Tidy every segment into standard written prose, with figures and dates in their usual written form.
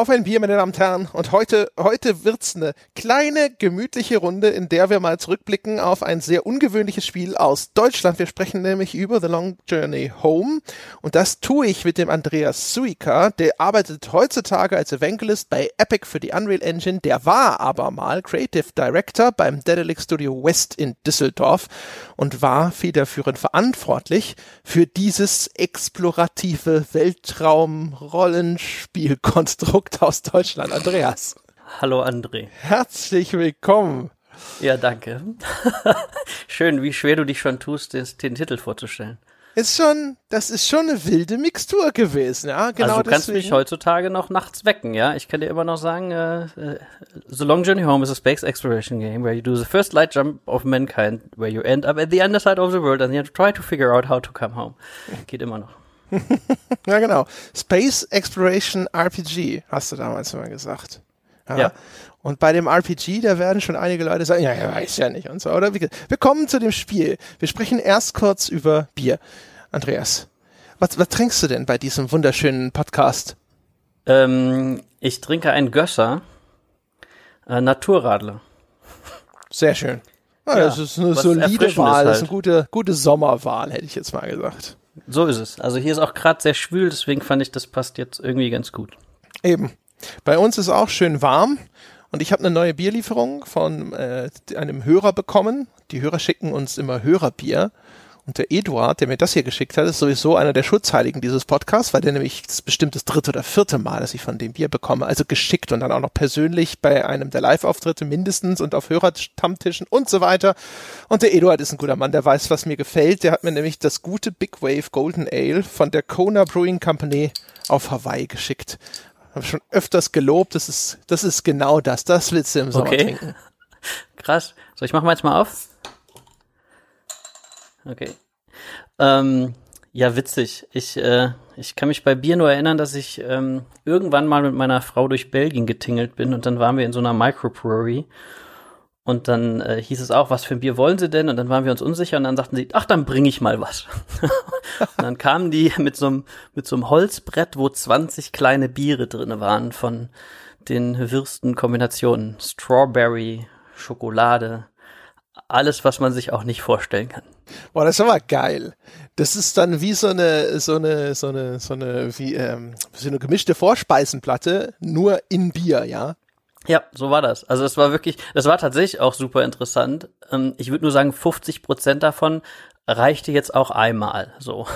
Auf ein Bier, meine Damen und Herren. Und heute wird's eine kleine, gemütliche Runde, in der wir mal zurückblicken auf ein sehr ungewöhnliches Spiel aus Deutschland. Wir sprechen nämlich über The Long Journey Home. Und das tue ich mit dem Andreas Suika. Der arbeitet heutzutage als Evangelist bei Epic für die Unreal Engine. Der war aber mal Creative Director beim Daedalic Studio West in Düsseldorf und war federführend verantwortlich für dieses explorative Weltraum-Rollenspielkonstrukt aus Deutschland. Andreas. Hallo André. Herzlich willkommen. Ja, danke. Schön, wie schwer du dich schon tust, den Titel vorzustellen. Das ist schon eine wilde Mixtur gewesen, ja. Genau, also du kannst mich heutzutage noch nachts wecken, ja. Ich kann dir immer noch sagen, The Long Journey Home is a space exploration game where you do the first light jump of mankind, where you end up at the underside of the world and you try to figure out how to come home. Geht immer noch. Ja, genau. Space Exploration RPG, hast du damals immer gesagt. Ja. Und bei dem RPG, da werden schon einige Leute sagen, ja, weiß ja nicht und so, oder? Wir kommen zu dem Spiel. Wir sprechen erst kurz über Bier. Andreas, was trinkst du denn bei diesem wunderschönen Podcast? Ich trinke einen Gösser, Naturradler. Sehr schön. Ja, das ist eine solide Wahl, das ist eine gute Sommerwahl, hätte ich jetzt mal gesagt. So ist es. Also hier ist auch gerade sehr schwül, deswegen fand ich, das passt jetzt irgendwie ganz gut. Eben. Bei uns ist auch schön warm und ich habe eine neue Bierlieferung von einem Hörer bekommen. Die Hörer schicken uns immer Hörerbier. Und der Eduard, der mir das hier geschickt hat, ist sowieso einer der Schutzheiligen dieses Podcasts, weil der nämlich bestimmt das dritte oder vierte Mal, dass ich von dem Bier bekomme, also geschickt und dann auch noch persönlich bei einem der Live-Auftritte mindestens und auf Hörerstammtischen und so weiter. Und der Eduard ist ein guter Mann, der weiß, was mir gefällt. Der hat mir nämlich das gute Big Wave Golden Ale von der Kona Brewing Company auf Hawaii geschickt. Habe schon öfters gelobt, das ist genau das. Das willst du im Sommer trinken. Krass. So, ich mache mal jetzt mal auf. Okay. Ja, witzig. Ich kann mich bei Bier nur erinnern, dass ich irgendwann mal mit meiner Frau durch Belgien getingelt bin und dann waren wir in so einer Microbrewery und dann hieß es auch, was für ein Bier wollen sie denn? Und dann waren wir uns unsicher und dann sagten sie, ach, dann bringe ich mal was. Und dann kamen die mit so einem Holzbrett, wo 20 kleine Biere drin waren von den wirsten Kombinationen. Strawberry, Schokolade, alles, was man sich auch nicht vorstellen kann. Boah, das ist aber geil. Das ist dann wie so eine gemischte Vorspeisenplatte, nur in Bier, ja? Ja, so war das. Also das war tatsächlich auch super interessant. Ich würde nur sagen, 50% davon reichte jetzt auch einmal, so.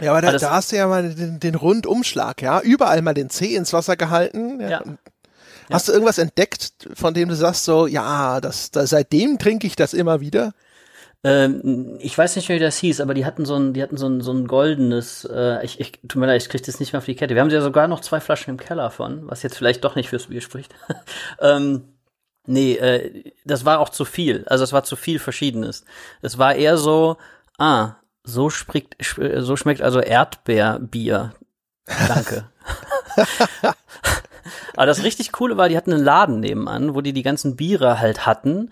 Ja, aber da hast du ja mal den Rundumschlag, ja? Überall mal den Zeh ins Wasser gehalten. Ja. Hast du irgendwas entdeckt, von dem du sagst so, ja, seitdem trinke ich das immer wieder? Ich weiß nicht mehr, wie das hieß, aber die hatten so ein goldenes, tut mir leid, ich krieg das nicht mehr auf die Kette. Wir haben ja sogar noch 2 Flaschen im Keller von, was jetzt vielleicht doch nicht fürs Bier spricht. Das war auch zu viel. Also es war zu viel Verschiedenes. Es war eher so, so schmeckt also Erdbeerbier. Danke. Aber das richtig Coole war, die hatten einen Laden nebenan, wo die ganzen Biere halt hatten.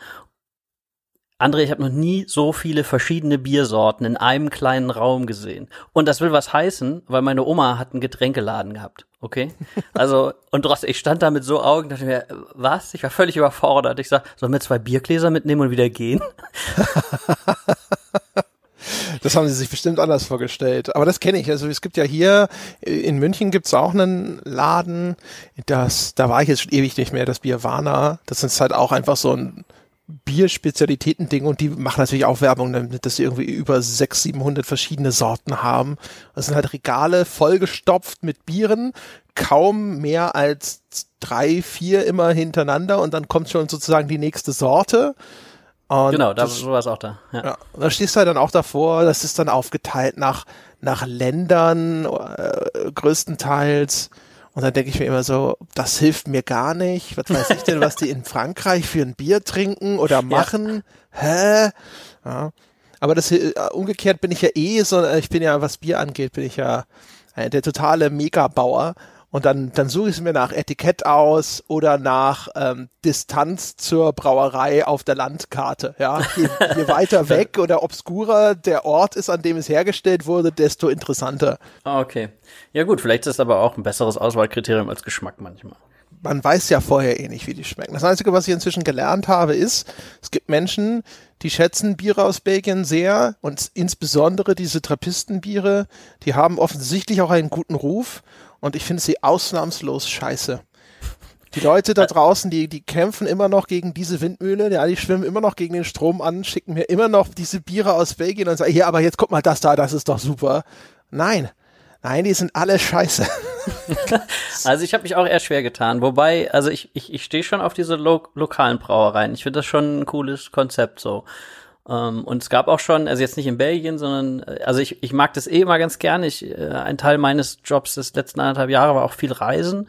André, ich habe noch nie so viele verschiedene Biersorten in einem kleinen Raum gesehen. Und das will was heißen, weil meine Oma hat einen Getränkeladen gehabt, okay? Also, und trotzdem, ich stand da mit so Augen, dachte mir, was? Ich war völlig überfordert. Ich sag, sollen wir 2 Biergläser mitnehmen und wieder gehen? Das haben sie sich bestimmt anders vorgestellt. Aber das kenne ich. Also es gibt ja hier, in München gibt es auch einen Laden, da war ich jetzt schon ewig nicht mehr, das Bierwana. Das ist halt auch einfach so ein Bierspezialitäten-Ding und die machen natürlich auch Werbung damit, dass sie irgendwie über 600-700 verschiedene Sorten haben. Das sind halt Regale vollgestopft mit Bieren, kaum mehr als 3, 4 immer hintereinander und dann kommt schon sozusagen die nächste Sorte. Und genau, so war es auch da. Ja. Ja, da stehst du halt dann auch davor, das ist dann aufgeteilt nach Ländern größtenteils und dann denke ich mir immer so, das hilft mir gar nicht, was weiß ich denn, was die in Frankreich für ein Bier trinken oder machen, ja. Hä? Ja. Aber das umgekehrt bin ich ja ich bin ja, was Bier angeht, bin ich ja der totale Megabauer. Und dann suche ich mir nach Etikett aus oder nach Distanz zur Brauerei auf der Landkarte. Ja, je weiter weg oder obskurer der Ort ist, an dem es hergestellt wurde, desto interessanter. Ah, okay. Ja gut, vielleicht ist aber auch ein besseres Auswahlkriterium als Geschmack manchmal. Man weiß ja vorher eh nicht, wie die schmecken. Das Einzige, was ich inzwischen gelernt habe, ist, es gibt Menschen, die schätzen Biere aus Belgien sehr und insbesondere diese Trappistenbiere, die haben offensichtlich auch einen guten Ruf und ich finde sie ausnahmslos scheiße. Die Leute da draußen, die kämpfen immer noch gegen diese Windmühle, ja, die schwimmen immer noch gegen den Strom an, schicken mir immer noch diese Biere aus Belgien und sagen, ja, aber jetzt guck mal das da, das ist doch super. Nein, die sind alle scheiße. Also ich habe mich auch eher schwer getan, wobei, also ich stehe schon auf diese lokalen Brauereien. Ich finde das schon ein cooles Konzept so. Und es gab auch schon, also jetzt nicht in Belgien, sondern, also ich mag das eh immer ganz gerne. Ein Teil meines Jobs des letzten 1,5 Jahre war auch viel Reisen.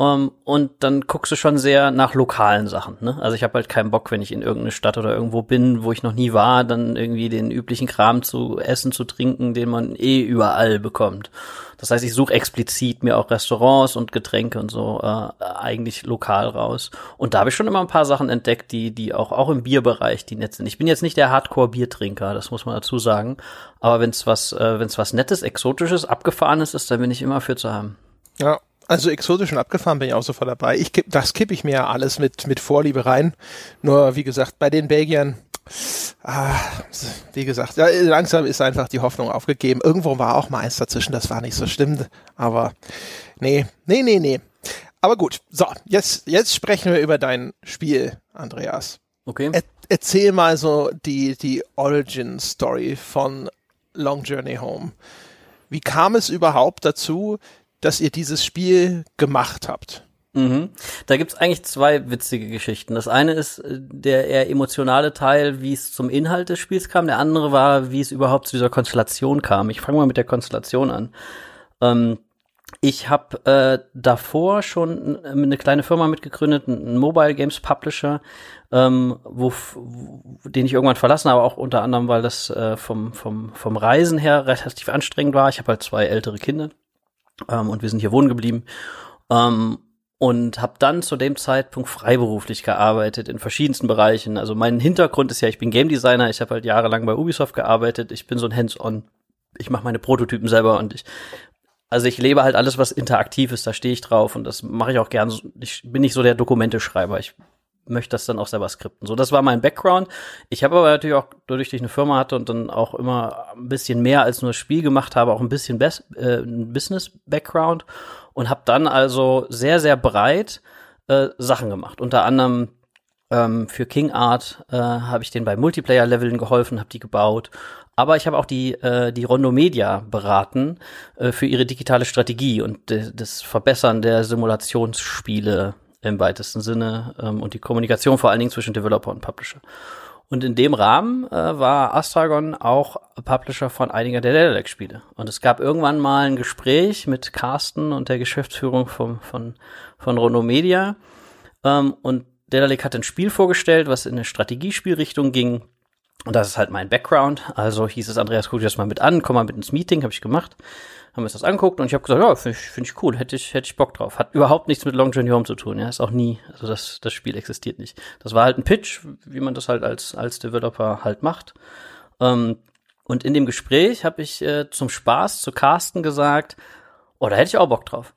Und dann guckst du schon sehr nach lokalen Sachen, ne? Also ich habe halt keinen Bock, wenn ich in irgendeine Stadt oder irgendwo bin, wo ich noch nie war, dann irgendwie den üblichen Kram zu essen, zu trinken, den man eh überall bekommt. Das heißt, ich suche explizit mir auch Restaurants und Getränke und so eigentlich lokal raus. Und da habe ich schon immer ein paar Sachen entdeckt, die auch im Bierbereich, die nett sind. Ich bin jetzt nicht der Hardcore-Biertrinker, das muss man dazu sagen. Aber wenn's was Nettes, Exotisches, Abgefahrenes ist, dann bin ich immer für zu haben. Ja. Also exotisch und abgefahren bin ich auch sofort dabei. Das kippe ich mir ja alles mit Vorliebe rein. Nur, wie gesagt, bei den Belgiern, wie gesagt, ja, langsam ist einfach die Hoffnung aufgegeben. Irgendwo war auch mal eins dazwischen, das war nicht so schlimm. Aber nee. Aber gut, so, jetzt sprechen wir über dein Spiel, Andreas. Okay. Erzähl mal so die Origin-Story von Long Journey Home. Wie kam es überhaupt dazu, dass ihr dieses Spiel gemacht habt? Mhm. Da gibt's eigentlich zwei witzige Geschichten. Das eine ist der eher emotionale Teil, wie es zum Inhalt des Spiels kam. Der andere war, wie es überhaupt zu dieser Konstellation kam. Ich fange mal mit der Konstellation an. Ich habe davor schon eine kleine Firma mitgegründet, einen Mobile Games Publisher, den ich irgendwann verlassen habe, auch unter anderem, weil das vom Reisen her relativ anstrengend war. Ich habe halt 2 ältere Kinder. Und wir sind hier wohnen geblieben und habe dann zu dem Zeitpunkt freiberuflich gearbeitet in verschiedensten Bereichen. Also mein Hintergrund ist ja, ich bin Game Designer, ich habe halt jahrelang bei Ubisoft gearbeitet, ich bin so ein Hands-on, ich mache meine Prototypen selber und ich lebe halt alles, was interaktiv ist, da stehe ich drauf und das mache ich auch gern. Ich bin nicht so der Dokumenteschreiber, ich möchte das dann auch selber skripten. So, das war mein Background. Ich habe aber natürlich auch, dadurch, dass ich eine Firma hatte und dann auch immer ein bisschen mehr als nur das Spiel gemacht habe, auch ein bisschen Business-Background und habe dann also sehr, sehr breit Sachen gemacht. Unter anderem für Kingart habe ich denen bei Multiplayer-Leveln geholfen, habe die gebaut. Aber ich habe auch die Rondomedia beraten für ihre digitale Strategie und das Verbessern der Simulationsspiele im weitesten Sinne und die Kommunikation vor allen Dingen zwischen Developer und Publisher. Und in dem Rahmen war Astragon auch Publisher von einiger der Daedalic-Spiele. Und es gab irgendwann mal ein Gespräch mit Carsten und der Geschäftsführung von Rondomedia. Und Daedalic hat ein Spiel vorgestellt, was in eine Strategiespielrichtung ging. Und das ist halt mein Background. Also hieß es, Andreas, guck dir das mal mit an, komm mal mit ins Meeting, habe ich gemacht. Haben wir uns das angeguckt und ich habe gesagt, ja, finde ich cool, hätte ich Bock drauf. Hat überhaupt nichts mit Long Journey Home zu tun, ja, ist auch nie, also das Spiel existiert nicht. Das war halt ein Pitch, wie man das halt als Developer halt macht. Und in dem Gespräch habe ich zum Spaß zu Carsten gesagt, da hätte ich auch Bock drauf.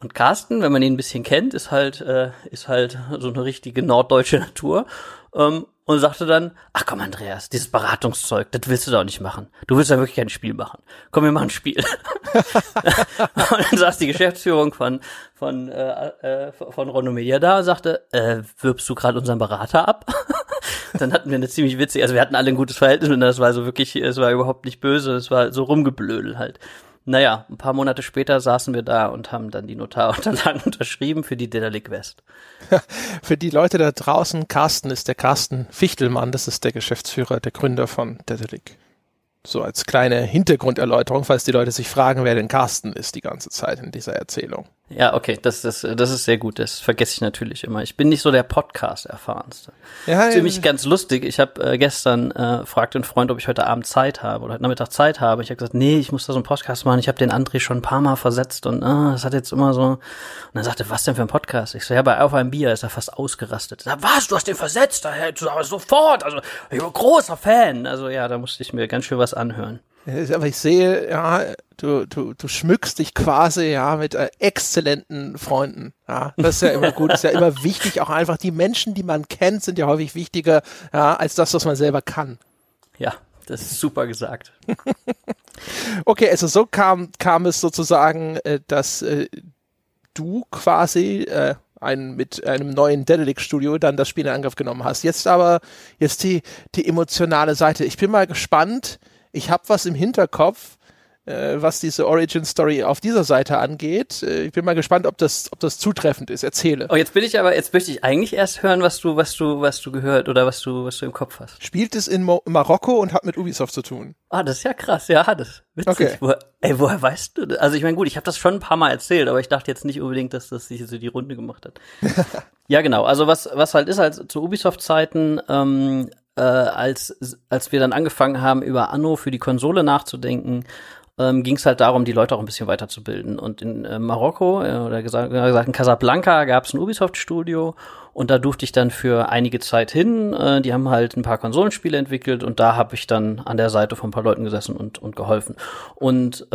Und Carsten, wenn man ihn ein bisschen kennt, ist halt so eine richtige norddeutsche Natur. Und sagte dann, ach komm Andreas, dieses Beratungszeug, das willst du doch nicht machen. Du willst ja wirklich kein Spiel machen. Komm, wir machen ein Spiel. Und dann saß die Geschäftsführung von Rondomedia da und sagte, wirbst du gerade unseren Berater ab? Dann hatten wir eine ziemlich witzige, also wir hatten alle ein gutes Verhältnis und das war so wirklich, es war überhaupt nicht böse, es war so rumgeblödel halt. Naja, ein paar Monate später saßen wir da und haben dann die Notarunterlagen unterschrieben für die Daedalic West. Für die Leute da draußen, Carsten ist der Carsten Fichtelmann, das ist der Geschäftsführer, der Gründer von Daedalic. So als kleine Hintergrunderläuterung, falls die Leute sich fragen, wer denn Carsten ist die ganze Zeit in dieser Erzählung. Ja, okay, das ist sehr gut, das vergesse ich natürlich immer. Ich bin nicht so der Podcast-Erfahrenste. Ja, das ist nämlich ganz lustig, ich habe gestern fragt einen Freund, ob ich heute Abend Zeit habe oder heute Nachmittag Zeit habe. Ich habe gesagt, nee, ich muss da so einen Podcast machen, ich habe den André schon ein paar Mal versetzt und das hat jetzt immer so. Und dann sagte er, was denn für ein Podcast? Ich so, ja, bei Auf ein Bier ist er fast ausgerastet. Sag, was, du hast den versetzt? Aber sofort, also ich bin großer Fan. Also ja, da musste ich mir ganz schön was anhören. Aber ich sehe, ja, du schmückst dich quasi, ja, mit exzellenten Freunden. Ja, das ist ja immer gut, ist ja immer wichtig. Auch einfach die Menschen, die man kennt, sind ja häufig wichtiger, ja, als das, was man selber kann. Ja, das ist super gesagt. Okay, also so kam es sozusagen, dass du quasi mit einem neuen Daedalic Studio dann das Spiel in Angriff genommen hast. Jetzt die emotionale Seite. Ich bin mal gespannt. Ich habe was im Hinterkopf, was diese Origin-Story auf dieser Seite angeht. Ich bin mal gespannt, ob das zutreffend ist. Erzähle. Oh, jetzt möchte ich eigentlich erst hören, was du gehört oder was du im Kopf hast. Spielt es in Marokko und hat mit Ubisoft zu tun. Ah, das ist ja krass. Ja, das ist witzig. Okay. Woher weißt du das? Also ich meine, gut, ich habe das schon ein paar Mal erzählt, aber ich dachte jetzt nicht unbedingt, dass das sich so die Runde gemacht hat. Ja, genau. Also was halt ist, halt zu Ubisoft-Zeiten, als wir dann angefangen haben, über Anno für die Konsole nachzudenken, ging es halt darum, die Leute auch ein bisschen weiterzubilden. Und in Marokko, oder gesagt in Casablanca, gab es ein Ubisoft-Studio und da durfte ich dann für einige Zeit hin. Die haben halt ein paar Konsolenspiele entwickelt und da habe ich dann an der Seite von ein paar Leuten gesessen und geholfen. Und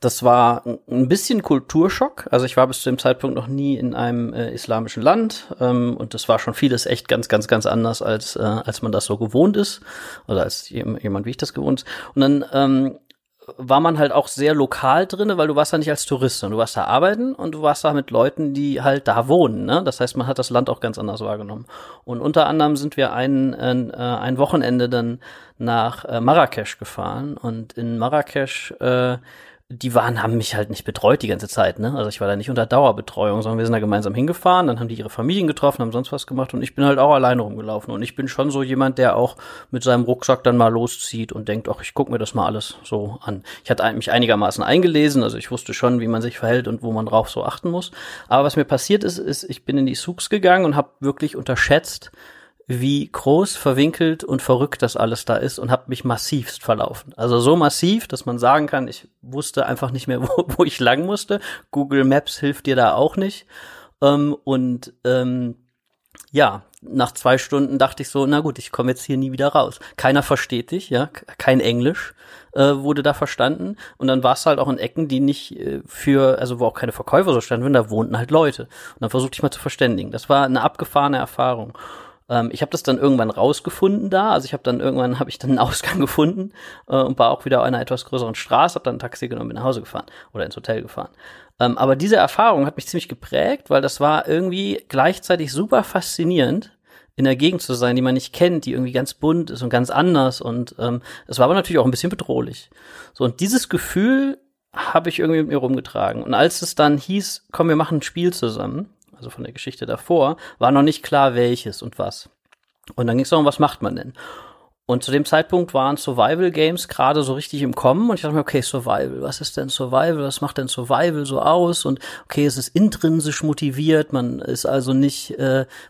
das war ein bisschen Kulturschock. Also ich war bis zu dem Zeitpunkt noch nie in einem islamischen Land. Und das war schon vieles echt ganz, ganz, ganz anders, als man das so gewohnt ist. Oder als jemand, wie ich das gewohnt ist. Und dann war man halt auch sehr lokal drinne, weil du warst da nicht als Tourist, sondern du warst da arbeiten und du warst da mit Leuten, die halt da wohnen. Ne? Das heißt, man hat das Land auch ganz anders wahrgenommen. Und unter anderem sind wir ein Wochenende dann nach Marrakesch gefahren. Und in Marrakesch haben mich halt nicht betreut die ganze Zeit, ne? Also ich war da nicht unter Dauerbetreuung, sondern wir sind da gemeinsam hingefahren, dann haben die ihre Familien getroffen, haben sonst was gemacht und ich bin halt auch alleine rumgelaufen. Und ich bin schon so jemand, der auch mit seinem Rucksack dann mal loszieht und denkt, ach, ich guck mir das mal alles so an. Ich hatte mich einigermaßen eingelesen, also ich wusste schon, wie man sich verhält und wo man drauf so achten muss. Aber was mir passiert ist, ich bin in die Souks gegangen und habe wirklich unterschätzt, wie groß, verwinkelt und verrückt das alles da ist und habe mich massivst verlaufen. Also so massiv, dass man sagen kann, ich wusste einfach nicht mehr, wo ich lang musste. Google Maps hilft dir da auch nicht. Ja, nach 2 Stunden dachte ich so, na gut, ich komme jetzt hier nie wieder raus. Keiner versteht dich, ja, kein Englisch wurde da verstanden. Und dann war es halt auch in Ecken, die nicht wo auch keine Verkäufer so standen, da wohnten halt Leute. Und dann versuchte ich mal zu verständigen. Das war eine abgefahrene Erfahrung. Ich habe das dann irgendwann rausgefunden da, also habe ich dann einen Ausgang gefunden und war auch wieder auf einer etwas größeren Straße, habe dann ein Taxi genommen, bin nach Hause gefahren oder ins Hotel gefahren. Aber diese Erfahrung hat mich ziemlich geprägt, weil das war irgendwie gleichzeitig super faszinierend, in der Gegend zu sein, die man nicht kennt, die irgendwie ganz bunt ist und ganz anders und es war aber natürlich auch ein bisschen bedrohlich. So, und dieses Gefühl habe ich irgendwie mit mir rumgetragen. Und als es dann hieß, komm, wir machen ein Spiel zusammen, also von der Geschichte davor, war noch nicht klar, welches und was. Und dann ging es darum, was macht man denn? Und zu dem Zeitpunkt waren Survival-Games gerade so richtig im Kommen und ich dachte mir, okay, Survival, was ist denn Survival, was macht denn Survival so aus? Und okay, es ist intrinsisch motiviert, man ist also nicht,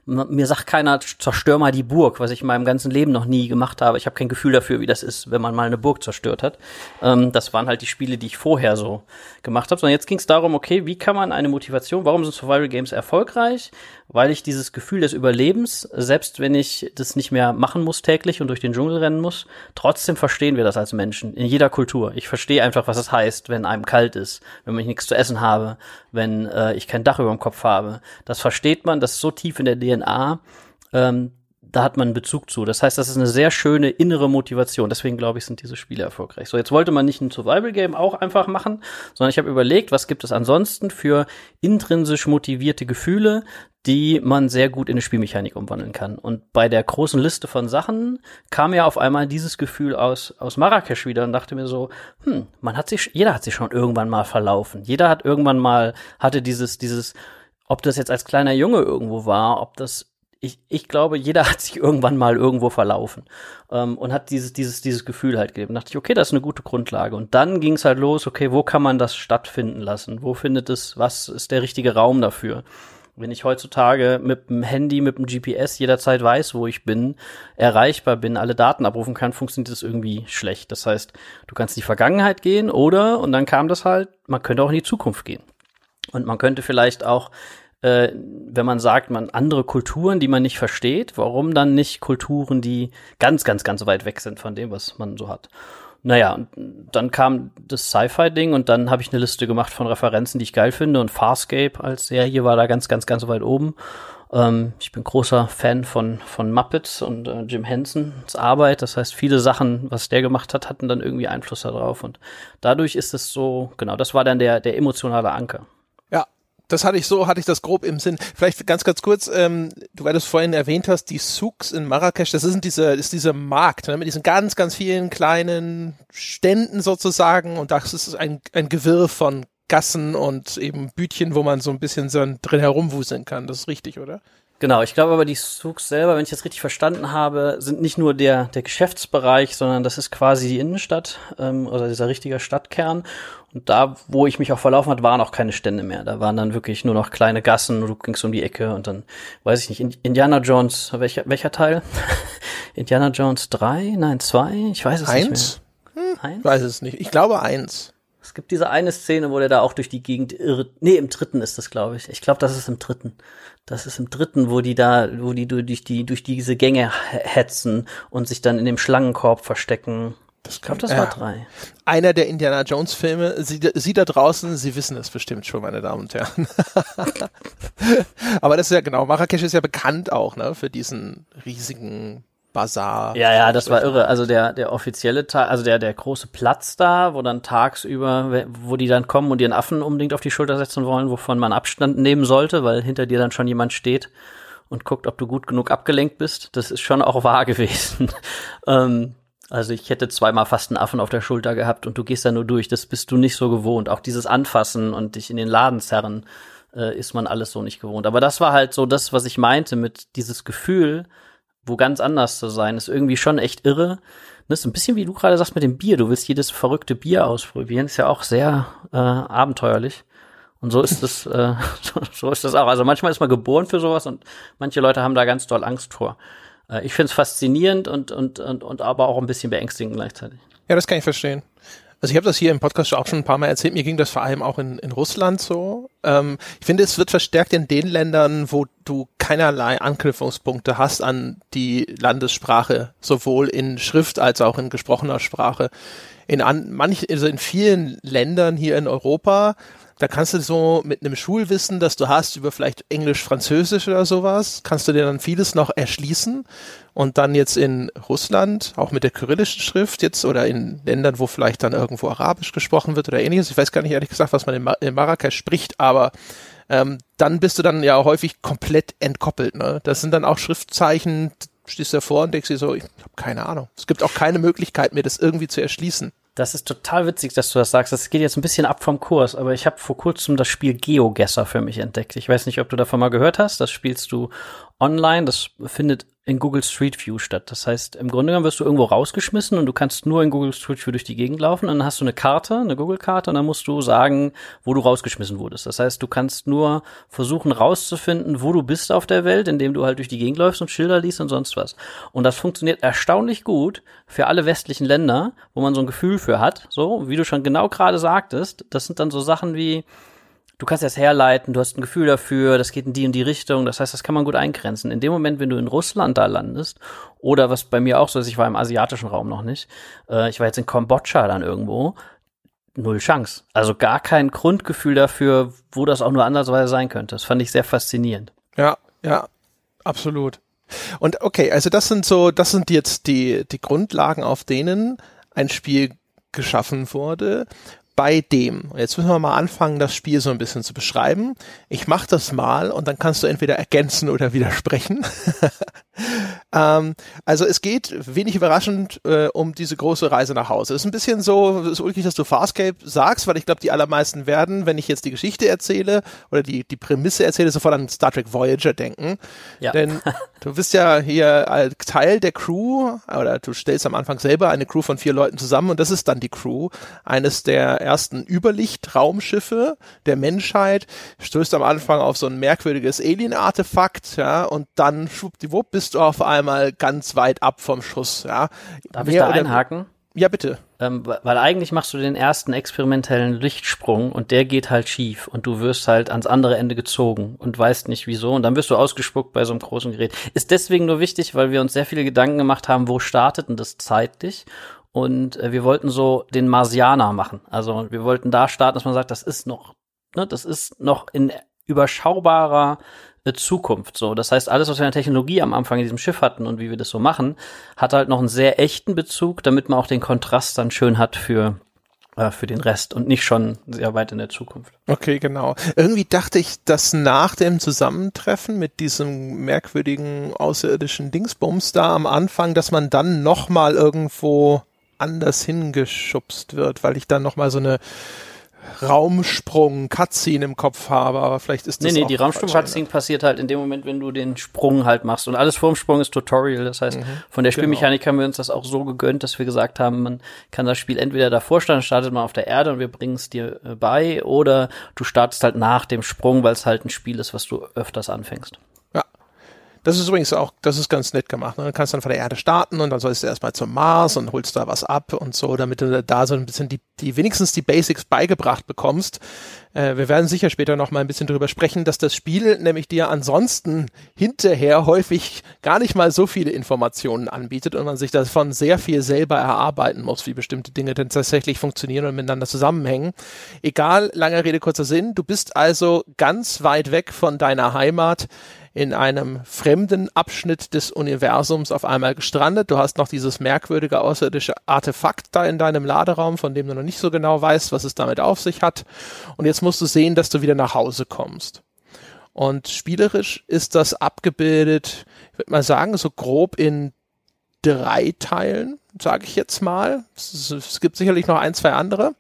mir sagt keiner, zerstör mal die Burg, was ich in meinem ganzen Leben noch nie gemacht habe. Ich habe kein Gefühl dafür, wie das ist, wenn man mal eine Burg zerstört hat. Das waren halt die Spiele, die ich vorher so gemacht habe. Sondern jetzt ging es darum, okay, wie kann man eine Motivation, warum sind Survival-Games erfolgreich? Weil ich dieses Gefühl des Überlebens, selbst wenn ich das nicht mehr machen muss täglich und durch den Dschungel rennen muss, trotzdem verstehen wir das als Menschen, in jeder Kultur. Ich verstehe einfach, was es heißt, wenn einem kalt ist, wenn ich nichts zu essen habe, wenn ich kein Dach über dem Kopf habe. Das versteht man, das ist so tief in der DNA, da hat man einen Bezug zu. Das heißt, das ist eine sehr schöne innere Motivation. Deswegen, glaube ich, sind diese Spiele erfolgreich. So, jetzt wollte man nicht ein Survival-Game auch einfach machen, sondern ich habe überlegt, was gibt es ansonsten für intrinsisch motivierte Gefühle, die man sehr gut in eine Spielmechanik umwandeln kann. Und bei der großen Liste von Sachen kam ja auf einmal dieses Gefühl aus Marrakesch wieder und dachte mir so, jeder hat sich schon irgendwann mal verlaufen. Jeder hat irgendwann mal, hatte dieses, ob das jetzt als kleiner Junge irgendwo war, ob das ich glaube, jeder hat sich irgendwann mal irgendwo verlaufen und hat dieses Gefühl halt gegeben. Da dachte ich, okay, das ist eine gute Grundlage. Und dann ging es halt los, okay, wo kann man das stattfinden lassen? Wo findet es, was ist der richtige Raum dafür? Wenn ich heutzutage mit dem Handy, mit dem GPS jederzeit weiß, wo ich bin, erreichbar bin, alle Daten abrufen kann, funktioniert das irgendwie schlecht. Das heißt, du kannst in die Vergangenheit gehen oder, und dann kam das halt, man könnte auch in die Zukunft gehen. Und man könnte vielleicht auch, wenn man sagt, man andere Kulturen, die man nicht versteht, warum dann nicht Kulturen, die ganz, ganz, ganz weit weg sind von dem, was man so hat. Naja, und dann kam das Sci-Fi-Ding und dann habe ich eine Liste gemacht von Referenzen, die ich geil finde, und Farscape als Serie war da ganz, ganz, ganz weit oben. Ich bin großer Fan von Muppets und Jim Hensons Arbeit, das heißt, viele Sachen, was der gemacht hat, hatten dann irgendwie Einfluss darauf, und dadurch ist es so, genau, das war dann der emotionale Anker. Ja. Das hatte ich das grob im Sinn. Vielleicht ganz kurz, weil du es vorhin erwähnt hast, die Souks in Marrakesch, das ist dieser Markt, ne, mit diesen ganz, ganz vielen kleinen Ständen sozusagen, und das ist ein Gewirr von Gassen und eben Bütchen, wo man so ein bisschen so drin herumwuseln kann. Das ist richtig, oder? Genau, ich glaube aber, die Souks selber, wenn ich das richtig verstanden habe, sind nicht nur der Geschäftsbereich, sondern das ist quasi die Innenstadt, oder dieser richtige Stadtkern. Und da, wo ich mich auch verlaufen hat, waren auch keine Stände mehr. Da waren dann wirklich nur noch kleine Gassen, du gingst um die Ecke und dann, weiß ich nicht, Indiana Jones, welcher Teil? Indiana Jones 3? Nein, 2? Ich weiß es nicht mehr. Eins? Weiß es nicht. Ich glaube 1. Es gibt diese eine Szene, wo der da auch durch die Gegend irrt. Nee, im 3. ist das, glaube ich. Ich glaube, das ist im 3. Das ist im 3., wo die durch diese Gänge hetzen und sich dann in dem Schlangenkorb verstecken. Ich glaube, das war 3. Einer der Indiana Jones Filme. Sie da draußen, Sie wissen es bestimmt schon, meine Damen und Herren. Aber das ist ja genau, Marrakesch ist ja bekannt auch, ne, für diesen riesigen Bazar. Ja, das war irre. Also der offizielle Teil, also der große Platz da, wo dann tagsüber, wo die dann kommen und ihren Affen unbedingt auf die Schulter setzen wollen, wovon man Abstand nehmen sollte, weil hinter dir dann schon jemand steht und guckt, ob du gut genug abgelenkt bist. Das ist schon auch wahr gewesen. Also ich hätte zweimal fast einen Affen auf der Schulter gehabt, und du gehst da nur durch. Das bist du nicht so gewohnt. Auch dieses Anfassen und dich in den Laden zerren, ist man alles so nicht gewohnt. Aber das war halt so das, was ich meinte mit dieses Gefühl, wo ganz anders zu sein, ist irgendwie schon echt irre. Das ist ein bisschen wie du gerade sagst mit dem Bier. Du willst jedes verrückte Bier ausprobieren. Ist ja auch sehr abenteuerlich. Und so ist das, so ist das auch. Also manchmal ist man geboren für sowas und manche Leute haben da ganz doll Angst vor. Ich finde es faszinierend und aber auch ein bisschen beängstigend gleichzeitig. Ja, das kann ich verstehen. Also ich habe das hier im Podcast auch schon ein paar Mal erzählt. Mir ging das vor allem auch in Russland so. Ich finde, es wird verstärkt in den Ländern, wo du keinerlei Anknüpfungspunkte hast an die Landessprache, sowohl in Schrift als auch in gesprochener Sprache. In vielen Ländern hier in Europa, da kannst du so mit einem Schulwissen, das du hast über vielleicht Englisch, Französisch oder sowas, kannst du dir dann vieles noch erschließen. Und dann jetzt in Russland, auch mit der kyrillischen Schrift jetzt, oder in Ländern, wo vielleicht dann irgendwo Arabisch gesprochen wird oder ähnliches. Ich weiß gar nicht ehrlich gesagt, was man in Marrakesch spricht, aber dann bist du dann ja häufig komplett entkoppelt, ne? Das sind dann auch Schriftzeichen, stehst du davor und denkst dir so, ich habe keine Ahnung. Es gibt auch keine Möglichkeit, mir das irgendwie zu erschließen. Das ist total witzig, dass du das sagst. Das geht jetzt ein bisschen ab vom Kurs, aber ich habe vor kurzem das Spiel Gösser für mich entdeckt. Ich weiß nicht, ob du davon mal gehört hast. Das spielst du online. Das findet in Google Street View statt. Das heißt, im Grunde genommen wirst du irgendwo rausgeschmissen und du kannst nur in Google Street View durch die Gegend laufen. Und dann hast du eine Karte, eine Google-Karte, und dann musst du sagen, wo du rausgeschmissen wurdest. Das heißt, du kannst nur versuchen rauszufinden, wo du bist auf der Welt, indem du halt durch die Gegend läufst und Schilder liest und sonst was. Und das funktioniert erstaunlich gut für alle westlichen Länder, wo man so ein Gefühl für hat. So, wie du schon genau gerade sagtest, das sind dann so Sachen wie, du kannst das herleiten, du hast ein Gefühl dafür, das geht in die und die Richtung. Das heißt, das kann man gut eingrenzen. In dem Moment, wenn du in Russland da landest, oder was bei mir auch so ist, ich war im asiatischen Raum noch nicht, ich war jetzt in Kambodscha dann irgendwo, null Chance. Also gar kein Grundgefühl dafür, wo das auch nur andersweise sein könnte. Das fand ich sehr faszinierend. Ja, absolut. Und okay, also das sind jetzt die Grundlagen, auf denen ein Spiel geschaffen wurde. Bei dem, jetzt müssen wir mal anfangen, das Spiel so ein bisschen zu beschreiben. Ich mache das mal und dann kannst du entweder ergänzen oder widersprechen. Also es geht, wenig überraschend, um diese große Reise nach Hause. Es ist ein bisschen so, es ist ulkig, dass du Farscape sagst, weil ich glaube, die allermeisten werden, wenn ich jetzt die Geschichte erzähle oder die Prämisse erzähle, sofort an Star Trek Voyager denken. Ja. Denn du bist ja hier als Teil der Crew, oder du stellst am Anfang selber eine Crew von 4 Leuten zusammen und das ist dann die Crew, eines der ersten Überlichtraumschiffe der Menschheit, stößt am Anfang auf so ein merkwürdiges Alien-Artefakt, ja, und dann schwuppdiwupp bist du auf einmal ganz weit ab vom Schuss, ja. Darf ich da einhaken? Ja, bitte. Weil eigentlich machst du den ersten experimentellen Lichtsprung und der geht halt schief und du wirst halt ans andere Ende gezogen und weißt nicht wieso und dann wirst du ausgespuckt bei so einem großen Gerät. Ist deswegen nur wichtig, weil wir uns sehr viele Gedanken gemacht haben, wo startet denn das zeitlich? Und wir wollten so den Marsianer machen. Also wir wollten da starten, dass man sagt, das ist noch, ne, das ist noch in überschaubarer Zukunft. So, das heißt, alles, was wir an Technologie am Anfang in diesem Schiff hatten und wie wir das so machen, hat halt noch einen sehr echten Bezug, damit man auch den Kontrast dann schön hat für den Rest und nicht schon sehr weit in der Zukunft. Okay, genau. Irgendwie dachte ich, dass nach dem Zusammentreffen mit diesem merkwürdigen außerirdischen Dingsbums da am Anfang, dass man dann nochmal irgendwo anders hingeschubst wird, weil ich dann nochmal so eine Raumsprung-Cutscene im Kopf habe, aber vielleicht ist das. Nee, die Raumsprung-Cutscene passiert halt in dem Moment, wenn du den Sprung halt machst. Und alles vor dem Sprung ist Tutorial. Das heißt, von der Spielmechanik haben wir uns das auch so gegönnt, dass wir gesagt haben, man kann das Spiel entweder davor starten, startet man auf der Erde und wir bringen es dir bei, oder du startest halt nach dem Sprung, weil es halt ein Spiel ist, was du öfters anfängst. Das ist übrigens auch, das ist ganz nett gemacht. Ne? Du kannst dann von der Erde starten und dann sollst du erstmal zum Mars und holst da was ab und so, damit du da so ein bisschen die wenigstens die Basics beigebracht bekommst. Wir werden sicher später noch mal ein bisschen drüber sprechen, dass das Spiel nämlich dir ansonsten hinterher häufig gar nicht mal so viele Informationen anbietet und man sich davon sehr viel selber erarbeiten muss, wie bestimmte Dinge denn tatsächlich funktionieren und miteinander zusammenhängen. Egal, lange Rede, kurzer Sinn, du bist also ganz weit weg von deiner Heimat, in einem fremden Abschnitt des Universums auf einmal gestrandet. Du hast noch dieses merkwürdige außerirdische Artefakt da in deinem Laderaum, von dem du noch nicht so genau weißt, was es damit auf sich hat. Und jetzt musst du sehen, dass du wieder nach Hause kommst. Und spielerisch ist das abgebildet, ich würde mal sagen, so grob in 3 Teilen, sage ich jetzt mal. Es gibt sicherlich noch 1, 2 andere.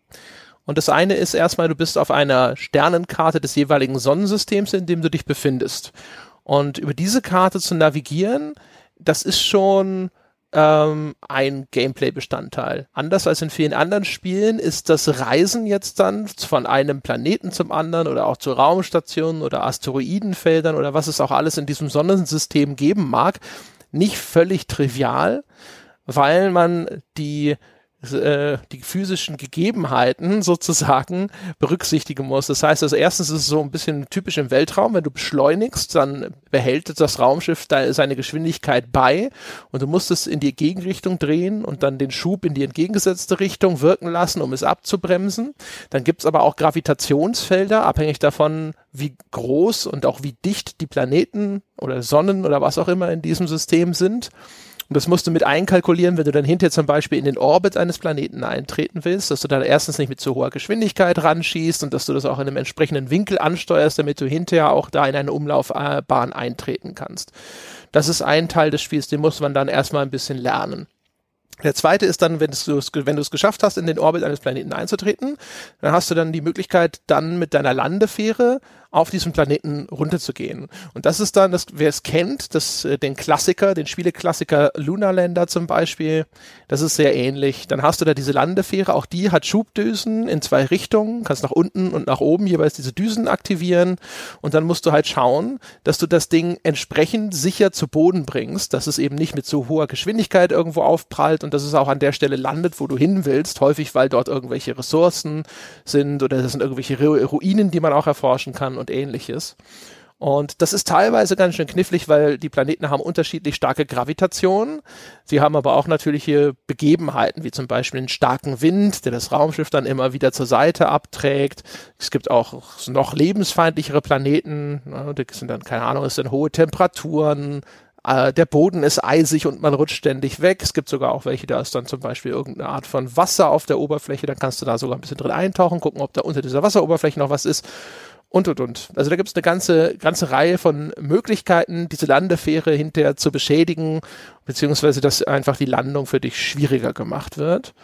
Und das eine ist erstmal, du bist auf einer Sternenkarte des jeweiligen Sonnensystems, in dem du dich befindest. Und über diese Karte zu navigieren, das ist schon ein Gameplay-Bestandteil. Anders als in vielen anderen Spielen ist das Reisen jetzt dann von einem Planeten zum anderen oder auch zu Raumstationen oder Asteroidenfeldern oder was es auch alles in diesem Sonnensystem geben mag, nicht völlig trivial, weil man die physischen Gegebenheiten sozusagen berücksichtigen muss. Das heißt, also erstens ist es so ein bisschen typisch im Weltraum, wenn du beschleunigst, dann behält das Raumschiff seine Geschwindigkeit bei und du musst es in die Gegenrichtung drehen und dann den Schub in die entgegengesetzte Richtung wirken lassen, um es abzubremsen. Dann gibt es aber auch Gravitationsfelder, abhängig davon, wie groß und auch wie dicht die Planeten oder Sonnen oder was auch immer in diesem System sind. Und das musst du mit einkalkulieren, wenn du dann hinterher zum Beispiel in den Orbit eines Planeten eintreten willst, dass du da erstens nicht mit zu hoher Geschwindigkeit ranschießt und dass du das auch in einem entsprechenden Winkel ansteuerst, damit du hinterher auch da in eine Umlaufbahn eintreten kannst. Das ist ein Teil des Spiels, den muss man dann erstmal ein bisschen lernen. Der zweite ist dann, wenn du es geschafft hast, in den Orbit eines Planeten einzutreten, dann hast du dann die Möglichkeit, dann mit deiner Landefähre auf diesem Planeten runterzugehen. Und das ist dann, wer es kennt, den Klassiker, den Spieleklassiker Lunalander zum Beispiel, das ist sehr ähnlich. Dann hast du da diese Landefähre, auch die hat Schubdüsen in 2 Richtungen, kannst nach unten und nach oben jeweils diese Düsen aktivieren und dann musst du halt schauen, dass du das Ding entsprechend sicher zu Boden bringst, dass es eben nicht mit so hoher Geschwindigkeit irgendwo aufprallt und dass es auch an der Stelle landet, wo du hin willst, häufig weil dort irgendwelche Ressourcen sind oder das sind irgendwelche Ruinen, die man auch erforschen kann und Ähnliches. Und das ist teilweise ganz schön knifflig, weil die Planeten haben unterschiedlich starke Gravitation. Sie haben aber auch natürliche Begebenheiten, wie zum Beispiel einen starken Wind, der das Raumschiff dann immer wieder zur Seite abträgt. Es gibt auch noch lebensfeindlichere Planeten. Da sind dann, keine Ahnung, es sind hohe Temperaturen. Der Boden ist eisig und man rutscht ständig weg. Es gibt sogar auch welche, da ist dann zum Beispiel irgendeine Art von Wasser auf der Oberfläche. Dann kannst du da sogar ein bisschen drin eintauchen, gucken, ob da unter dieser Wasseroberfläche noch was ist. und. Also da gibt es eine ganze Reihe von Möglichkeiten, diese Landefähre hinterher zu beschädigen, beziehungsweise dass einfach die Landung für dich schwieriger gemacht wird.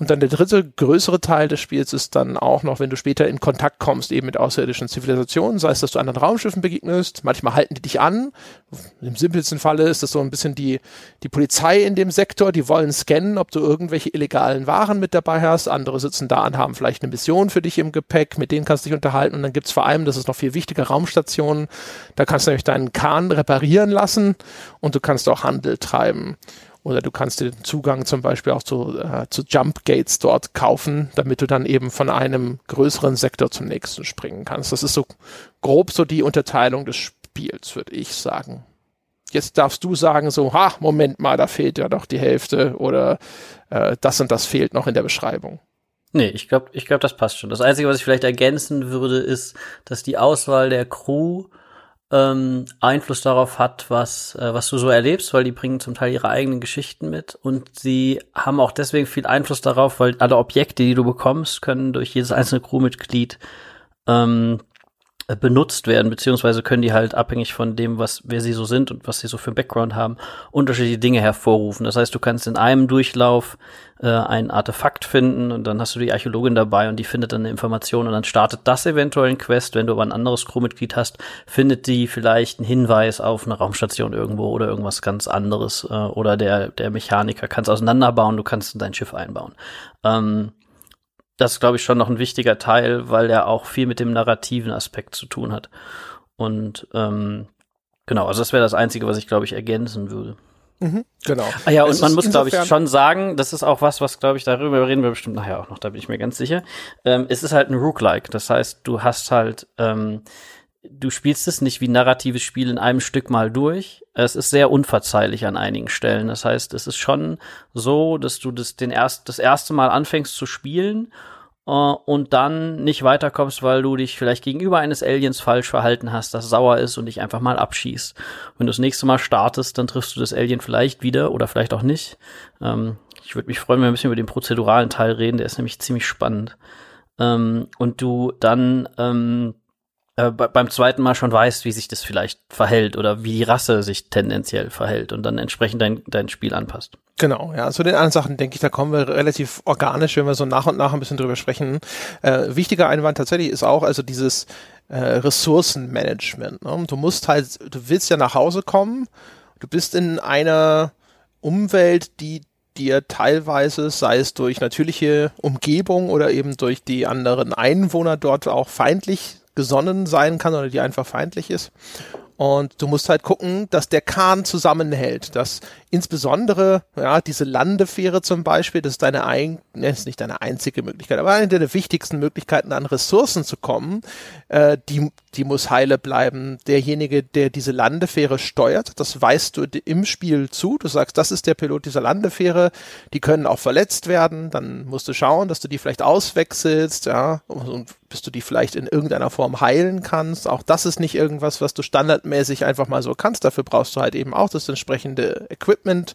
Und dann der dritte, größere Teil des Spiels ist dann auch noch, wenn du später in Kontakt kommst, eben mit außerirdischen Zivilisationen, sei es, dass du anderen Raumschiffen begegnest, manchmal halten die dich an, im simpelsten Falle ist das so ein bisschen die Polizei in dem Sektor, die wollen scannen, ob du irgendwelche illegalen Waren mit dabei hast, andere sitzen da und haben vielleicht eine Mission für dich im Gepäck, mit denen kannst du dich unterhalten und dann gibt's vor allem, das ist noch viel wichtiger, Raumstationen, da kannst du nämlich deinen Kahn reparieren lassen und du kannst auch Handel treiben. Oder du kannst den Zugang zum Beispiel auch zu Jump Gates dort kaufen, damit du dann eben von einem größeren Sektor zum nächsten springen kannst. Das ist so grob so die Unterteilung des Spiels, würde ich sagen. Jetzt darfst du sagen so, Moment mal, da fehlt ja doch die Hälfte oder das und das fehlt noch in der Beschreibung. Nee, ich glaube, das passt schon. Das Einzige, was ich vielleicht ergänzen würde, ist, dass die Auswahl der Crew Einfluss darauf hat, was du so erlebst, weil die bringen zum Teil ihre eigenen Geschichten mit und sie haben auch deswegen viel Einfluss darauf, weil alle Objekte, die du bekommst, können durch jedes einzelne Crewmitglied benutzt werden, beziehungsweise können die halt abhängig von dem, wer sie so sind und was sie so für einen Background haben, unterschiedliche Dinge hervorrufen. Das heißt, du kannst in einem Durchlauf ein Artefakt finden und dann hast du die Archäologin dabei und die findet dann eine Information und dann startet das eventuell ein Quest. Wenn du aber ein anderes Crewmitglied hast, findet die vielleicht einen Hinweis auf eine Raumstation irgendwo oder irgendwas ganz anderes. Oder der Mechaniker kann es auseinanderbauen, du kannst in dein Schiff einbauen. Das ist, glaube ich, schon noch ein wichtiger Teil, weil er auch viel mit dem narrativen Aspekt zu tun hat. Und genau, also das wäre das Einzige, was ich, glaube ich, ergänzen würde. Mhm, genau. Ah ja, und man muss, glaube ich, schon sagen, das ist auch was, glaube ich, darüber reden wir bestimmt nachher auch noch, da bin ich mir ganz sicher. Es ist halt ein Roguelike, das heißt, du hast halt du spielst es nicht wie ein narratives Spiel in einem Stück mal durch. Es ist sehr unverzeihlich an einigen Stellen. Das heißt, es ist schon so, dass du das erste Mal anfängst zu spielen und dann nicht weiterkommst, weil du dich vielleicht gegenüber eines Aliens falsch verhalten hast, das sauer ist und dich einfach mal abschießt. Wenn du das nächste Mal startest, dann triffst du das Alien vielleicht wieder oder vielleicht auch nicht. Ich würde mich freuen, wenn wir ein bisschen über den prozeduralen Teil reden. Der ist nämlich ziemlich spannend. Und du dann beim zweiten Mal schon weißt, wie sich das vielleicht verhält oder wie die Rasse sich tendenziell verhält und dann entsprechend dein Spiel anpasst. Genau, ja, zu den anderen Sachen, denke ich, da kommen wir relativ organisch, wenn wir so nach und nach ein bisschen drüber sprechen. Wichtiger Einwand tatsächlich ist auch, also dieses Ressourcenmanagement, ne? Du willst ja nach Hause kommen, du bist in einer Umwelt, die dir teilweise, sei es durch natürliche Umgebung oder eben durch die anderen Einwohner dort auch feindlich gesonnen sein kann oder die einfach feindlich ist. Und du musst halt gucken, dass der Kahn zusammenhält, dass insbesondere diese Landefähre zum Beispiel, das ist ist nicht deine einzige Möglichkeit, aber eine der wichtigsten Möglichkeiten, an Ressourcen zu kommen, die muss heile bleiben. Derjenige, der diese Landefähre steuert, das weißt du im Spiel zu, du sagst, das ist der Pilot dieser Landefähre, die können auch verletzt werden, dann musst du schauen, dass du die vielleicht auswechselst, und bis du die vielleicht in irgendeiner Form heilen kannst. Auch das ist nicht irgendwas, was du standardmäßig einfach mal so kannst. Dafür brauchst du halt eben auch das entsprechende Equipment.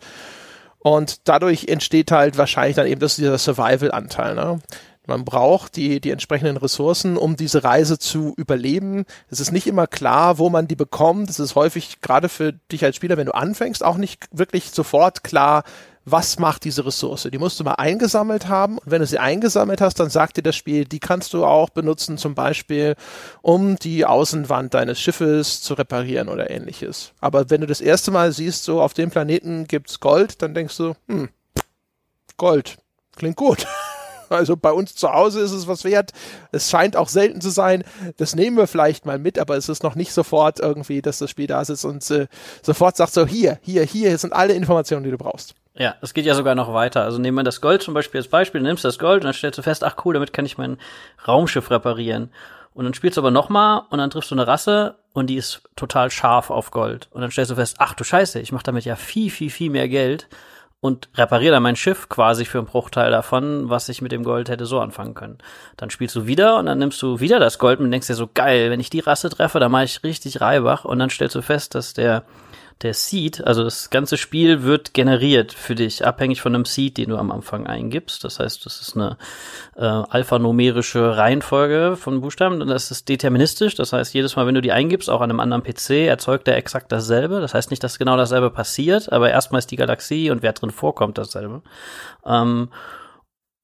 Und dadurch entsteht halt wahrscheinlich dann eben dieser Survival-Anteil, ne? Man braucht die entsprechenden Ressourcen, um diese Reise zu überleben. Es ist nicht immer klar, wo man die bekommt. Es ist häufig, gerade für dich als Spieler, wenn du anfängst, auch nicht wirklich sofort klar, was macht diese Ressource? Die musst du mal eingesammelt haben. Und wenn du sie eingesammelt hast, dann sagt dir das Spiel, die kannst du auch benutzen, zum Beispiel, um die Außenwand deines Schiffes zu reparieren oder ähnliches. Aber wenn du das erste Mal siehst, so auf dem Planeten gibt's Gold, dann denkst du, Gold, klingt gut. Also bei uns zu Hause ist es was wert. Es scheint auch selten zu sein. Das nehmen wir vielleicht mal mit, aber es ist noch nicht sofort irgendwie, dass das Spiel da sitzt und sofort sagt so, hier sind alle Informationen, die du brauchst. Ja, es geht ja sogar noch weiter. Also nehmen wir das Gold zum Beispiel als Beispiel, du nimmst das Gold und dann stellst du fest, ach cool, damit kann ich mein Raumschiff reparieren. Und dann spielst du aber nochmal und dann triffst du eine Rasse und die ist total scharf auf Gold. Und dann stellst du fest, ach du Scheiße, ich mach damit ja viel, viel, viel mehr Geld und repariere dann mein Schiff quasi für einen Bruchteil davon, was ich mit dem Gold hätte so anfangen können. Dann spielst du wieder und dann nimmst du wieder das Gold und denkst dir so, geil, wenn ich die Rasse treffe, dann mache ich richtig Reibach. Und dann stellst du fest, dass der der Seed, also das ganze Spiel wird generiert für dich, abhängig von einem Seed, den du am Anfang eingibst. Das heißt, das ist eine alphanumerische Reihenfolge von Buchstaben und das ist deterministisch. Das heißt, jedes Mal, wenn du die eingibst, auch an einem anderen PC, erzeugt er exakt dasselbe. Das heißt nicht, dass genau dasselbe passiert, aber erstmal ist die Galaxie und wer drin vorkommt, dasselbe.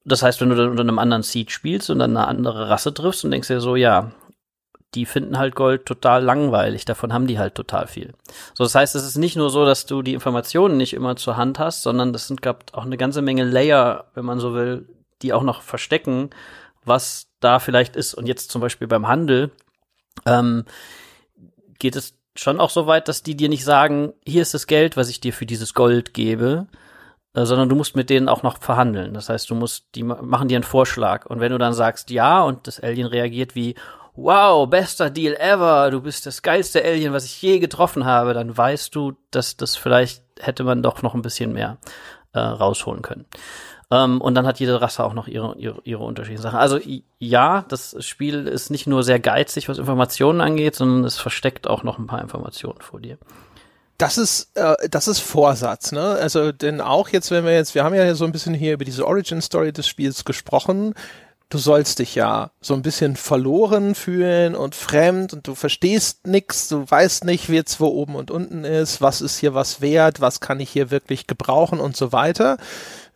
Das heißt, wenn du dann unter einem anderen Seed spielst und dann eine andere Rasse triffst und denkst dir so, ja, die finden halt Gold total langweilig, davon haben die halt total viel. So, das heißt, es ist nicht nur so, dass du die Informationen nicht immer zur Hand hast, sondern das sind, glaube ich, auch eine ganze Menge Layer, wenn man so will, die auch noch verstecken, was da vielleicht ist. Und jetzt zum Beispiel beim Handel geht es schon auch so weit, dass die dir nicht sagen, hier ist das Geld, was ich dir für dieses Gold gebe, sondern du musst mit denen auch noch verhandeln. Das heißt, die machen dir einen Vorschlag. Und wenn du dann sagst, ja, und das Alien reagiert wie, wow, bester Deal ever, du bist das geilste Alien, was ich je getroffen habe, dann weißt du, dass das vielleicht hätte man doch noch ein bisschen mehr rausholen können. Und dann hat jede Rasse auch noch ihre unterschiedlichen Sachen. Also ja, das Spiel ist nicht nur sehr geizig, was Informationen angeht, sondern es versteckt auch noch ein paar Informationen vor dir. Das ist Vorsatz, ne? Also, denn auch jetzt, wir haben ja so ein bisschen hier über diese Origin-Story des Spiels gesprochen. Du sollst dich ja so ein bisschen verloren fühlen und fremd und du verstehst nichts, du weißt nicht, wie jetzt wo oben und unten ist, was ist hier was wert, was kann ich hier wirklich gebrauchen und so weiter.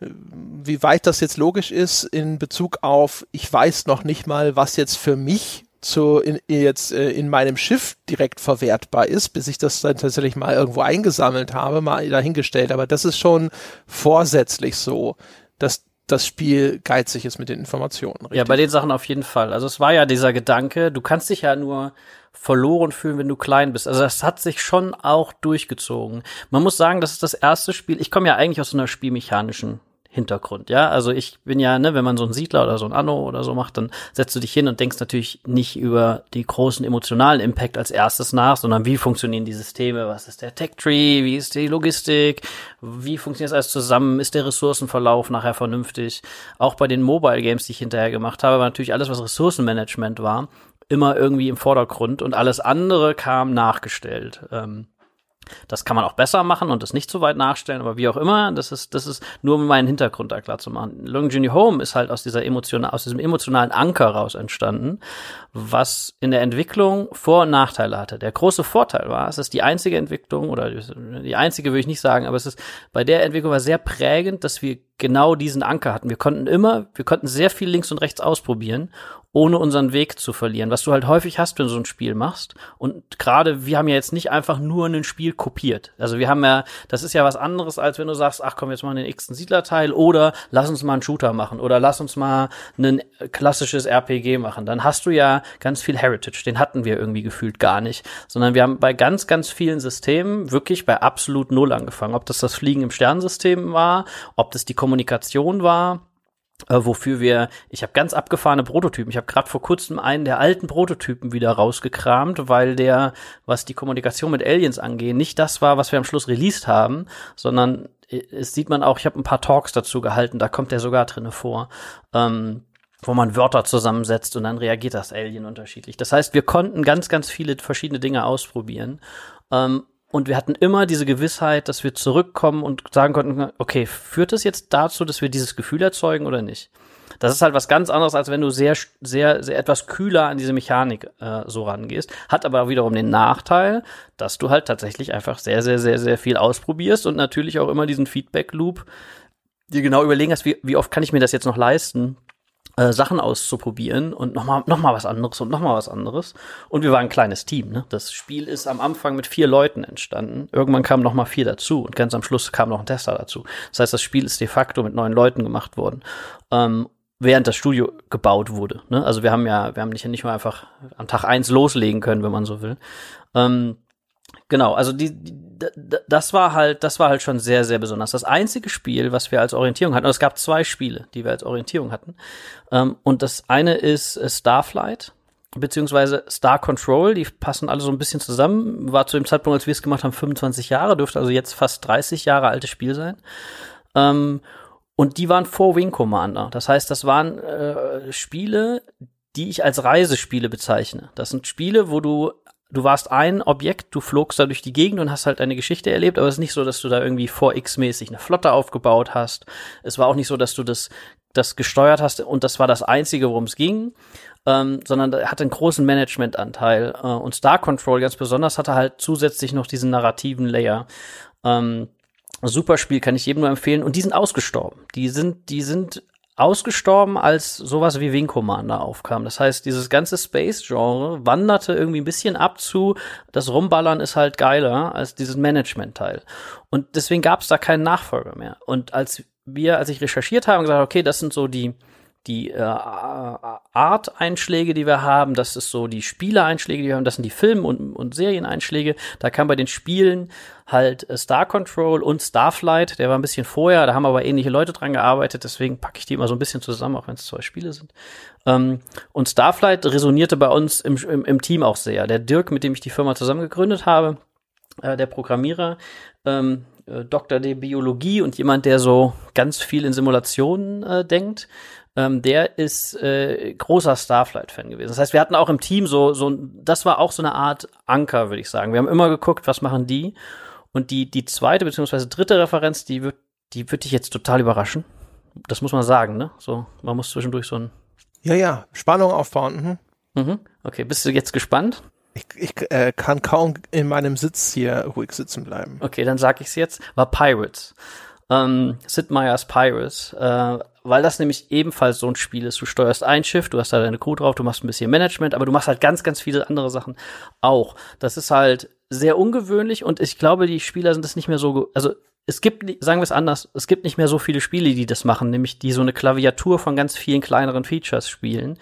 Wie weit das jetzt logisch ist in Bezug auf, ich weiß noch nicht mal, was jetzt für mich in meinem Schiff direkt verwertbar ist, bis ich das dann tatsächlich mal irgendwo eingesammelt habe, mal dahingestellt. Aber das ist schon vorsätzlich so, dass das Spiel geizig ist mit den Informationen. Richtig? Ja, bei den Sachen auf jeden Fall. Also es war ja dieser Gedanke, du kannst dich ja nur verloren fühlen, wenn du klein bist. Also das hat sich schon auch durchgezogen. Man muss sagen, das ist das erste Spiel. Ich komme ja eigentlich aus so einer spielmechanischen Hintergrund, ja, also ich bin ja, ne, wenn man so einen Siedler oder so ein Anno oder so macht, dann setzt du dich hin und denkst natürlich nicht über die großen emotionalen Impact als erstes nach, sondern wie funktionieren die Systeme, was ist der Tech-Tree, wie ist die Logistik, wie funktioniert das alles zusammen, ist der Ressourcenverlauf nachher vernünftig, auch bei den Mobile-Games, die ich hinterher gemacht habe, war natürlich alles, was Ressourcenmanagement war, immer irgendwie im Vordergrund und alles andere kam nachgestellt. Das kann man auch besser machen und das nicht so weit nachstellen, aber wie auch immer, das ist nur, um meinen Hintergrund da klar zu machen. Long Journey Home ist halt aus diesem emotionalen Anker raus entstanden, was in der Entwicklung Vor- und Nachteile hatte. Der große Vorteil war, es ist die einzige Entwicklung, oder die einzige würde ich nicht sagen, aber es ist, bei der Entwicklung war sehr prägend, dass wir genau diesen Anker hatten. Wir konnten sehr viel links und rechts ausprobieren, ohne unseren Weg zu verlieren, was du halt häufig hast, wenn du so ein Spiel machst. Und gerade, wir haben ja jetzt nicht einfach nur ein Spiel kopiert. Also wir haben ja, das ist ja was anderes, als wenn du sagst, ach komm, jetzt machen wir den x-ten Siedlerteil oder lass uns mal einen Shooter machen oder lass uns mal ein klassisches RPG machen. Dann hast du ja ganz viel Heritage, den hatten wir irgendwie gefühlt gar nicht, sondern wir haben bei ganz, ganz vielen Systemen wirklich bei absolut Null angefangen. Ob das Fliegen im Sternensystem war, ob das die Kommunikation war, wofür ich habe ganz abgefahrene Prototypen. Ich habe gerade vor kurzem einen der alten Prototypen wieder rausgekramt, weil der, was die Kommunikation mit Aliens angeht, nicht das war, was wir am Schluss released haben, sondern es sieht man auch, ich habe ein paar Talks dazu gehalten, da kommt der sogar drin vor, wo man Wörter zusammensetzt und dann reagiert das Alien unterschiedlich. Das heißt, wir konnten ganz, ganz viele verschiedene Dinge ausprobieren. Und wir hatten immer diese Gewissheit, dass wir zurückkommen und sagen konnten, okay, führt das jetzt dazu, dass wir dieses Gefühl erzeugen oder nicht? Das ist halt was ganz anderes, als wenn du sehr, sehr, sehr etwas kühler an diese Mechanik so rangehst. Hat aber wiederum den Nachteil, dass du halt tatsächlich einfach sehr, sehr, sehr, sehr viel ausprobierst und natürlich auch immer diesen Feedback-Loop dir genau überlegen hast, wie oft kann ich mir das jetzt noch leisten, Sachen auszuprobieren und noch mal was anderes und noch mal was anderes. Und wir waren ein kleines Team, ne? Das Spiel ist am Anfang mit 4 Leuten entstanden. Irgendwann kamen noch mal 4 dazu und ganz am Schluss kam noch ein Tester dazu. Das heißt, das Spiel ist de facto mit 9 Leuten gemacht worden, während das Studio gebaut wurde, ne? Also wir haben nicht nur einfach am Tag 1 loslegen können, wenn man so will. Genau, also das war halt schon sehr, sehr besonders. Das einzige Spiel, was wir als Orientierung hatten, also es gab 2 Spiele, die wir als Orientierung hatten. Und das eine ist Starflight, beziehungsweise Star Control, die passen alle so ein bisschen zusammen. War zu dem Zeitpunkt, als wir es gemacht haben, 25 Jahre, dürfte also jetzt fast 30 Jahre altes Spiel sein. Und die waren vor Wing Commander. Das heißt, das waren Spiele, die ich als Reisespiele bezeichne. Das sind Spiele, wo du du warst ein Objekt, du flogst da durch die Gegend und hast halt eine Geschichte erlebt, aber es ist nicht so, dass du da irgendwie 4X-mäßig eine Flotte aufgebaut hast. Es war auch nicht so, dass du das gesteuert hast und das war das Einzige, worum es ging, sondern hatte einen großen Managementanteil. Und Star Control ganz besonders hatte halt zusätzlich noch diesen narrativen Layer. Super Spiel, kann ich jedem nur empfehlen. Und die sind ausgestorben. Die sind ausgestorben, als sowas wie Wing Commander aufkam. Das heißt, dieses ganze Space-Genre wanderte irgendwie ein bisschen ab zu, das Rumballern ist halt geiler als dieses Management-Teil. Und deswegen gab es da keinen Nachfolger mehr. Und als ich recherchiert habe und gesagt, okay, das sind so die Art-Einschläge, die wir haben, das ist so die Spiele-Einschläge, die wir haben, das sind die Film- und Serien-Einschläge. Da kam bei den Spielen halt Star Control und Starflight, der war ein bisschen vorher, da haben aber ähnliche Leute dran gearbeitet, deswegen packe ich die immer so ein bisschen zusammen, auch wenn es 2 Spiele sind. Und Starflight resonierte bei uns im Team auch sehr. Der Dirk, mit dem ich die Firma zusammen gegründet habe, der Programmierer, Doktor der Biologie und jemand, der so ganz viel in Simulationen denkt, der ist großer Starflight-Fan gewesen. Das heißt, wir hatten auch im Team das war auch so eine Art Anker, würde ich sagen. Wir haben immer geguckt, was machen die? Und die zweite bzw. dritte Referenz, die wird dich jetzt total überraschen. Das muss man sagen, ne? So, man muss zwischendurch so ein... Ja, Spannung aufbauen. Mhm. Okay, bist du jetzt gespannt? Ich kann kaum in meinem Sitz hier ruhig sitzen bleiben. Okay, dann sag ich's jetzt. War Pirates. Sid Meier's Pirates. Weil das nämlich ebenfalls so ein Spiel ist. Du steuerst ein Schiff, du hast da deine Crew drauf, du machst ein bisschen Management, aber du machst halt ganz, ganz viele andere Sachen auch. Das ist halt sehr ungewöhnlich und ich glaube, die Spieler sind das nicht mehr so, also es gibt, sagen wir es anders, es gibt nicht mehr so viele Spiele, die das machen, nämlich die so eine Klaviatur von ganz vielen kleineren Features spielen.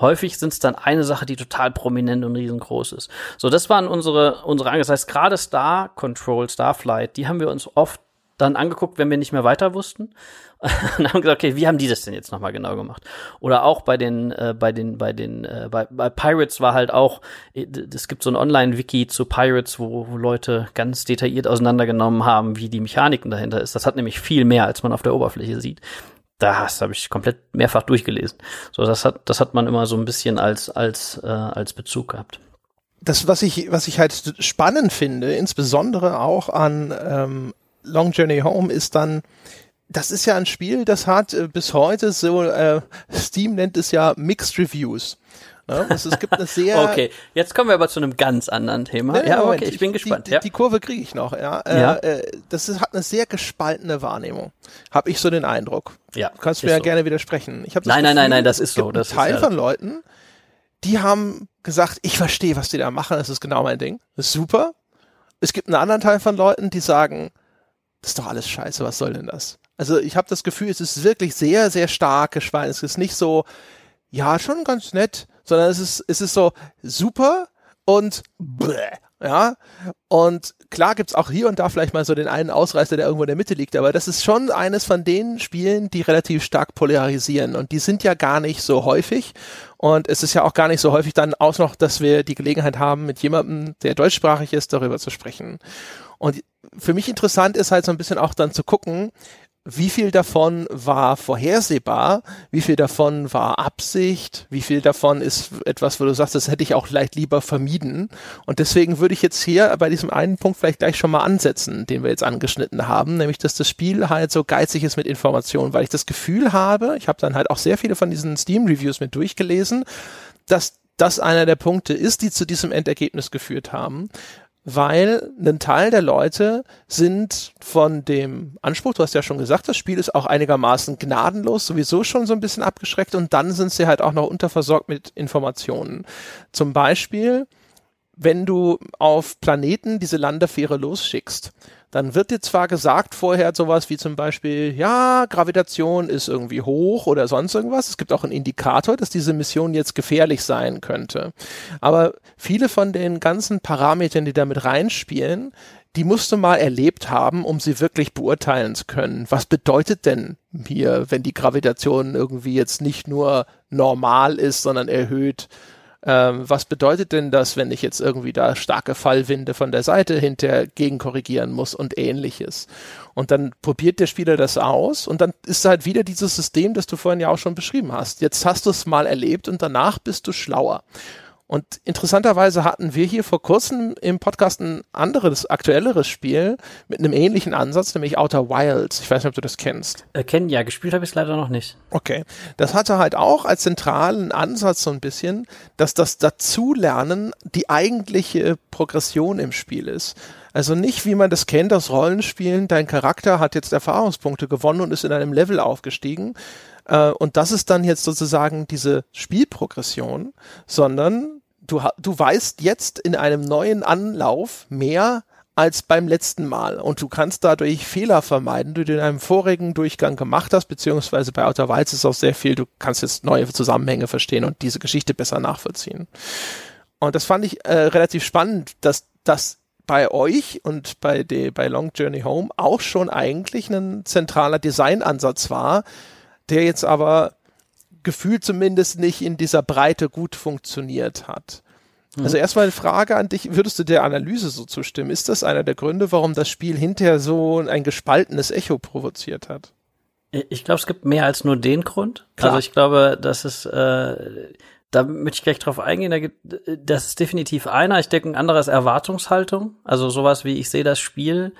Häufig sind es dann eine Sache, die total prominent und riesengroß ist. So, das waren unsere Angriffe. Das heißt, gerade Star Control, Starflight, die haben wir uns oft dann angeguckt, wenn wir nicht mehr weiter wussten. Und haben gesagt, okay, wie haben die das denn jetzt nochmal genau gemacht? Oder auch bei Pirates war halt auch, es gibt so ein Online-Wiki zu Pirates, wo Leute ganz detailliert auseinandergenommen haben, wie die Mechaniken dahinter ist. Das hat nämlich viel mehr, als man auf der Oberfläche sieht. Das habe ich komplett mehrfach durchgelesen. So, das hat man immer so ein bisschen als Bezug gehabt. Das, was ich halt spannend finde, insbesondere auch an Long Journey Home, ist dann, das ist ja ein Spiel, das hat bis heute so, Steam nennt es ja Mixed Reviews. Ne? Also es gibt eine sehr okay, jetzt kommen wir aber zu einem ganz anderen Thema. Nee, ja, Moment, okay, ich bin gespannt. Die Kurve kriege ich noch. Ja. Ja. Hat eine sehr gespaltene Wahrnehmung. Habe ich so den Eindruck. Ja, du kannst mir ja so gerne widersprechen. Ich hab das Gefühl, nein, das ist so. Das ist Teil von Leuten, die haben gesagt, ich verstehe, was die da machen, das ist genau mein Ding. Das ist super. Es gibt einen anderen Teil von Leuten, die sagen, das ist doch alles scheiße, was soll denn das? Also ich habe das Gefühl, es ist wirklich sehr, sehr stark gespalten. Es ist nicht so, ja, schon ganz nett, sondern es ist so super und bleh, ja. Und klar gibt's auch hier und da vielleicht mal so den einen Ausreißer, der irgendwo in der Mitte liegt, aber das ist schon eines von den Spielen, die relativ stark polarisieren und die sind ja gar nicht so häufig und es ist ja auch gar nicht so häufig dann auch noch, dass wir die Gelegenheit haben, mit jemandem, der deutschsprachig ist, darüber zu sprechen. Und für mich interessant ist halt so ein bisschen auch dann zu gucken, wie viel davon war vorhersehbar, wie viel davon war Absicht, wie viel davon ist etwas, wo du sagst, das hätte ich auch vielleicht lieber vermieden. Und deswegen würde ich jetzt hier bei diesem einen Punkt vielleicht gleich schon mal ansetzen, den wir jetzt angeschnitten haben, nämlich, dass das Spiel halt so geizig ist mit Informationen, weil ich das Gefühl habe, ich habe dann halt auch sehr viele von diesen Steam-Reviews mit durchgelesen, dass das einer der Punkte ist, die zu diesem Endergebnis geführt haben. Weil ein Teil der Leute sind von dem Anspruch, du hast ja schon gesagt, das Spiel ist auch einigermaßen gnadenlos, sowieso schon so ein bisschen abgeschreckt und dann sind sie halt auch noch unterversorgt mit Informationen. Zum Beispiel, wenn du auf Planeten diese Landefähre losschickst, dann wird dir zwar gesagt vorher sowas wie zum Beispiel, ja, Gravitation ist irgendwie hoch oder sonst irgendwas. Es gibt auch einen Indikator, dass diese Mission jetzt gefährlich sein könnte. Aber viele von den ganzen Parametern, die da mit reinspielen, die musst du mal erlebt haben, um sie wirklich beurteilen zu können. Was bedeutet denn hier, wenn die Gravitation irgendwie jetzt nicht nur normal ist, sondern erhöht? Was bedeutet denn das, wenn ich jetzt irgendwie da starke Fallwinde von der Seite hinter gegen korrigieren muss und Ähnliches? Und dann probiert der Spieler das aus und dann ist halt wieder dieses System, das du vorhin ja auch schon beschrieben hast. Jetzt hast du es mal erlebt und danach bist du schlauer. Und interessanterweise hatten wir hier vor kurzem im Podcast ein anderes, aktuelleres Spiel mit einem ähnlichen Ansatz, nämlich Outer Wilds. Ich weiß nicht, ob du das kennst. Kennen, ja. Gespielt habe ich es leider noch nicht. Okay. Das hatte halt auch als zentralen Ansatz so ein bisschen, dass das Dazulernen die eigentliche Progression im Spiel ist. Also nicht, wie man das kennt aus Rollenspielen, dein Charakter hat jetzt Erfahrungspunkte gewonnen und ist in einem Level aufgestiegen. Und das ist dann jetzt sozusagen diese Spielprogression, sondern du weißt jetzt in einem neuen Anlauf mehr als beim letzten Mal und du kannst dadurch Fehler vermeiden, die du in einem vorigen Durchgang gemacht hast, beziehungsweise bei Outer Wilds ist auch sehr viel, du kannst jetzt neue Zusammenhänge verstehen und diese Geschichte besser nachvollziehen. Und das fand ich relativ spannend, dass das bei euch und bei Long Journey Home auch schon eigentlich ein zentraler Designansatz war, der jetzt aber gefühlt zumindest nicht in dieser Breite gut funktioniert hat. Also erstmal eine Frage an dich, würdest du der Analyse so zustimmen? Ist das einer der Gründe, warum das Spiel hinterher so ein gespaltenes Echo provoziert hat? Ich glaube, es gibt mehr als nur den Grund. Klar. Also ich glaube, dass es, da möchte ich gleich drauf eingehen, das ist definitiv einer. Ich denke, ein anderer ist Erwartungshaltung. Also sowas wie, ich sehe das Spiel,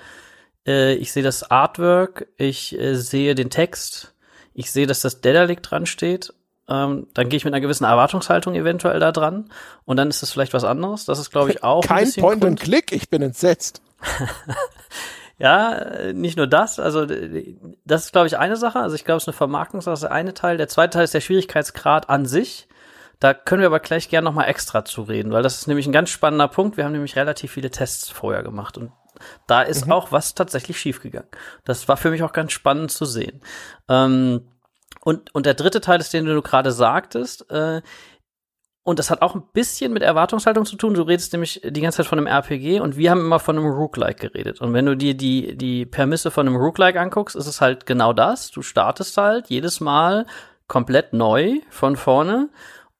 ich sehe das Artwork, ich sehe den Text, ich sehe, dass das Daedalic dran steht, dann gehe ich mit einer gewissen Erwartungshaltung eventuell da dran und dann ist das vielleicht was anderes. Das ist, glaube ich, auch kein Point-and-Click, ich bin entsetzt. Ja, nicht nur das, also das ist, glaube ich, eine Sache. Also ich glaube, es ist eine Vermarktungssache, eine Teil. Der zweite Teil ist der Schwierigkeitsgrad an sich. Da können wir aber gleich gerne nochmal extra zu reden, weil das ist nämlich ein ganz spannender Punkt. Wir haben nämlich relativ viele Tests vorher gemacht und da ist auch was tatsächlich schiefgegangen. Das war für mich auch ganz spannend zu sehen. Und der dritte Teil ist, den du gerade sagtest, und das hat auch ein bisschen mit Erwartungshaltung zu tun. Du redest nämlich die ganze Zeit von einem RPG und wir haben immer von einem Roguelike geredet. Und wenn du dir die Prämisse von einem Roguelike anguckst, ist es halt genau das. Du startest halt jedes Mal komplett neu von vorne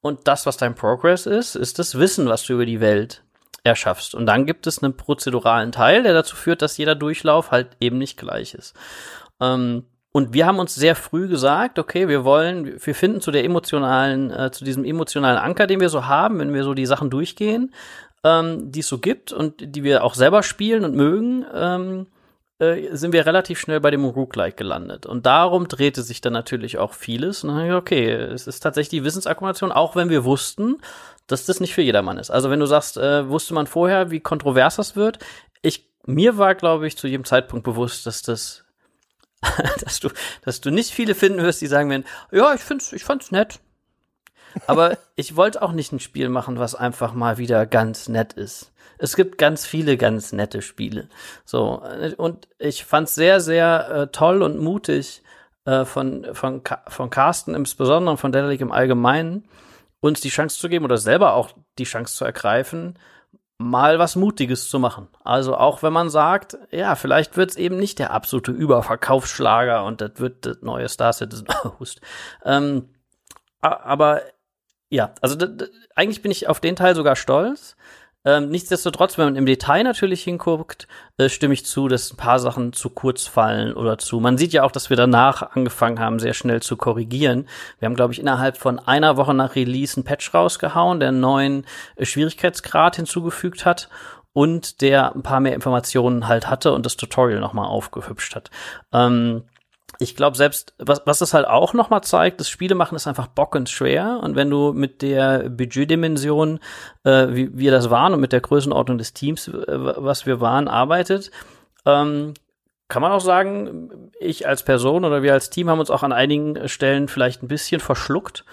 und das, was dein Progress ist das Wissen, was du über die Welt erschaffst. Und dann gibt es einen prozeduralen Teil, der dazu führt, dass jeder Durchlauf halt eben nicht gleich ist. Und wir haben uns sehr früh gesagt, okay, wir finden zu diesem emotionalen Anker, den wir so haben, wenn wir so die Sachen durchgehen, die es so gibt und die wir auch selber spielen und mögen, sind wir relativ schnell bei dem Roguelike gelandet. Und darum drehte sich dann natürlich auch vieles. Und dann haben wir gesagt, okay, es ist tatsächlich die Wissensakkumulation, auch wenn wir wussten, dass das nicht für jedermann ist. Also wenn du sagst, wusste man vorher, wie kontrovers das wird. Mir war, glaube ich, zu jedem Zeitpunkt bewusst, dass das dass du nicht viele finden wirst, die sagen werden, ja, ich fand's nett. Aber ich wollte auch nicht ein Spiel machen, was einfach mal wieder ganz nett ist. Es gibt ganz viele ganz nette Spiele. So, und ich fand's sehr, sehr toll und mutig von Carsten insbesondere und von Daedalic im Allgemeinen, uns die Chance zu geben oder selber auch die Chance zu ergreifen, mal was Mutiges zu machen. Also auch wenn man sagt, ja, vielleicht wird's eben nicht der absolute Überverkaufsschlager und das wird das neue Star Citizen. Aber ja, also eigentlich bin ich auf den Teil sogar stolz. Nichtsdestotrotz, wenn man im Detail natürlich hinguckt, stimme ich zu, dass ein paar Sachen zu kurz fallen oder zu. Man sieht ja auch, dass wir danach angefangen haben, sehr schnell zu korrigieren. Wir haben, glaube ich, innerhalb von einer Woche nach Release einen Patch rausgehauen, der einen neuen Schwierigkeitsgrad hinzugefügt hat und der ein paar mehr Informationen halt hatte und das Tutorial nochmal aufgehübscht hat. Ich glaube selbst, was das halt auch nochmal zeigt, das Spiele machen ist einfach bockensschwer. Und wenn du mit der Budgetdimension, wie wir das waren und mit der Größenordnung des Teams, was wir waren, arbeitet, kann man auch sagen, ich als Person oder wir als Team haben uns auch an einigen Stellen vielleicht ein bisschen verschluckt.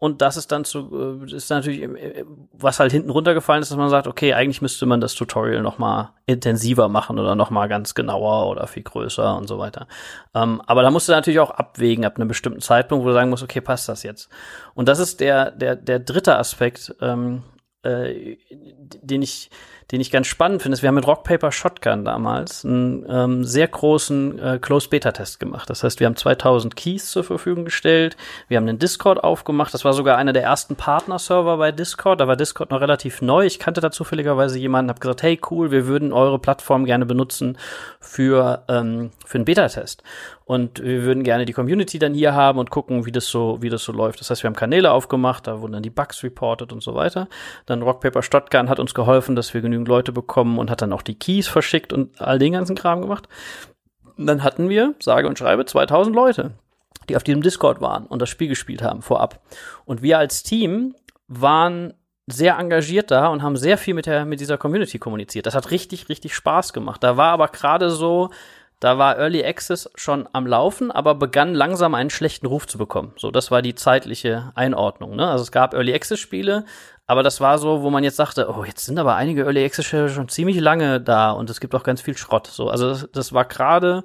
Und das ist dann ist natürlich, was halt hinten runtergefallen ist, dass man sagt, okay, eigentlich müsste man das Tutorial noch mal intensiver machen oder noch mal ganz genauer oder viel größer und so weiter. Aber da musst du natürlich auch abwägen ab einem bestimmten Zeitpunkt, wo du sagen musst, okay, passt das jetzt? Und das ist der dritte Aspekt, den ich den ich ganz spannend finde, ist, wir haben mit Rockpaper Shotgun damals einen sehr großen Closed-Beta-Test gemacht. Das heißt, wir haben 2000 Keys zur Verfügung gestellt, wir haben den Discord aufgemacht, das war sogar einer der ersten Partner-Server bei Discord, da war Discord noch relativ neu, ich kannte da zufälligerweise jemanden, habe gesagt, hey, cool, wir würden eure Plattform gerne benutzen für einen Beta-Test. Und wir würden gerne die Community dann hier haben und gucken, wie das so läuft. Das heißt, wir haben Kanäle aufgemacht, da wurden dann die Bugs reported und so weiter. Dann Rockpaper Stuttgart hat uns geholfen, dass wir genügend Leute bekommen und hat dann auch die Keys verschickt und all den ganzen Kram gemacht. Und dann hatten wir, sage und schreibe, 2000 Leute, die auf diesem Discord waren und das Spiel gespielt haben vorab. Und wir als Team waren sehr engagiert da und haben sehr viel mit dieser Community kommuniziert. Das hat richtig, richtig Spaß gemacht. Da war aber gerade so, da war Early Access schon am Laufen, aber begann langsam einen schlechten Ruf zu bekommen. So, das war die zeitliche Einordnung, ne? Also es gab Early Access Spiele, aber das war so, wo man jetzt sagte, oh, jetzt sind aber einige Early Access Spiele schon ziemlich lange da und es gibt auch ganz viel Schrott. So, also das war gerade,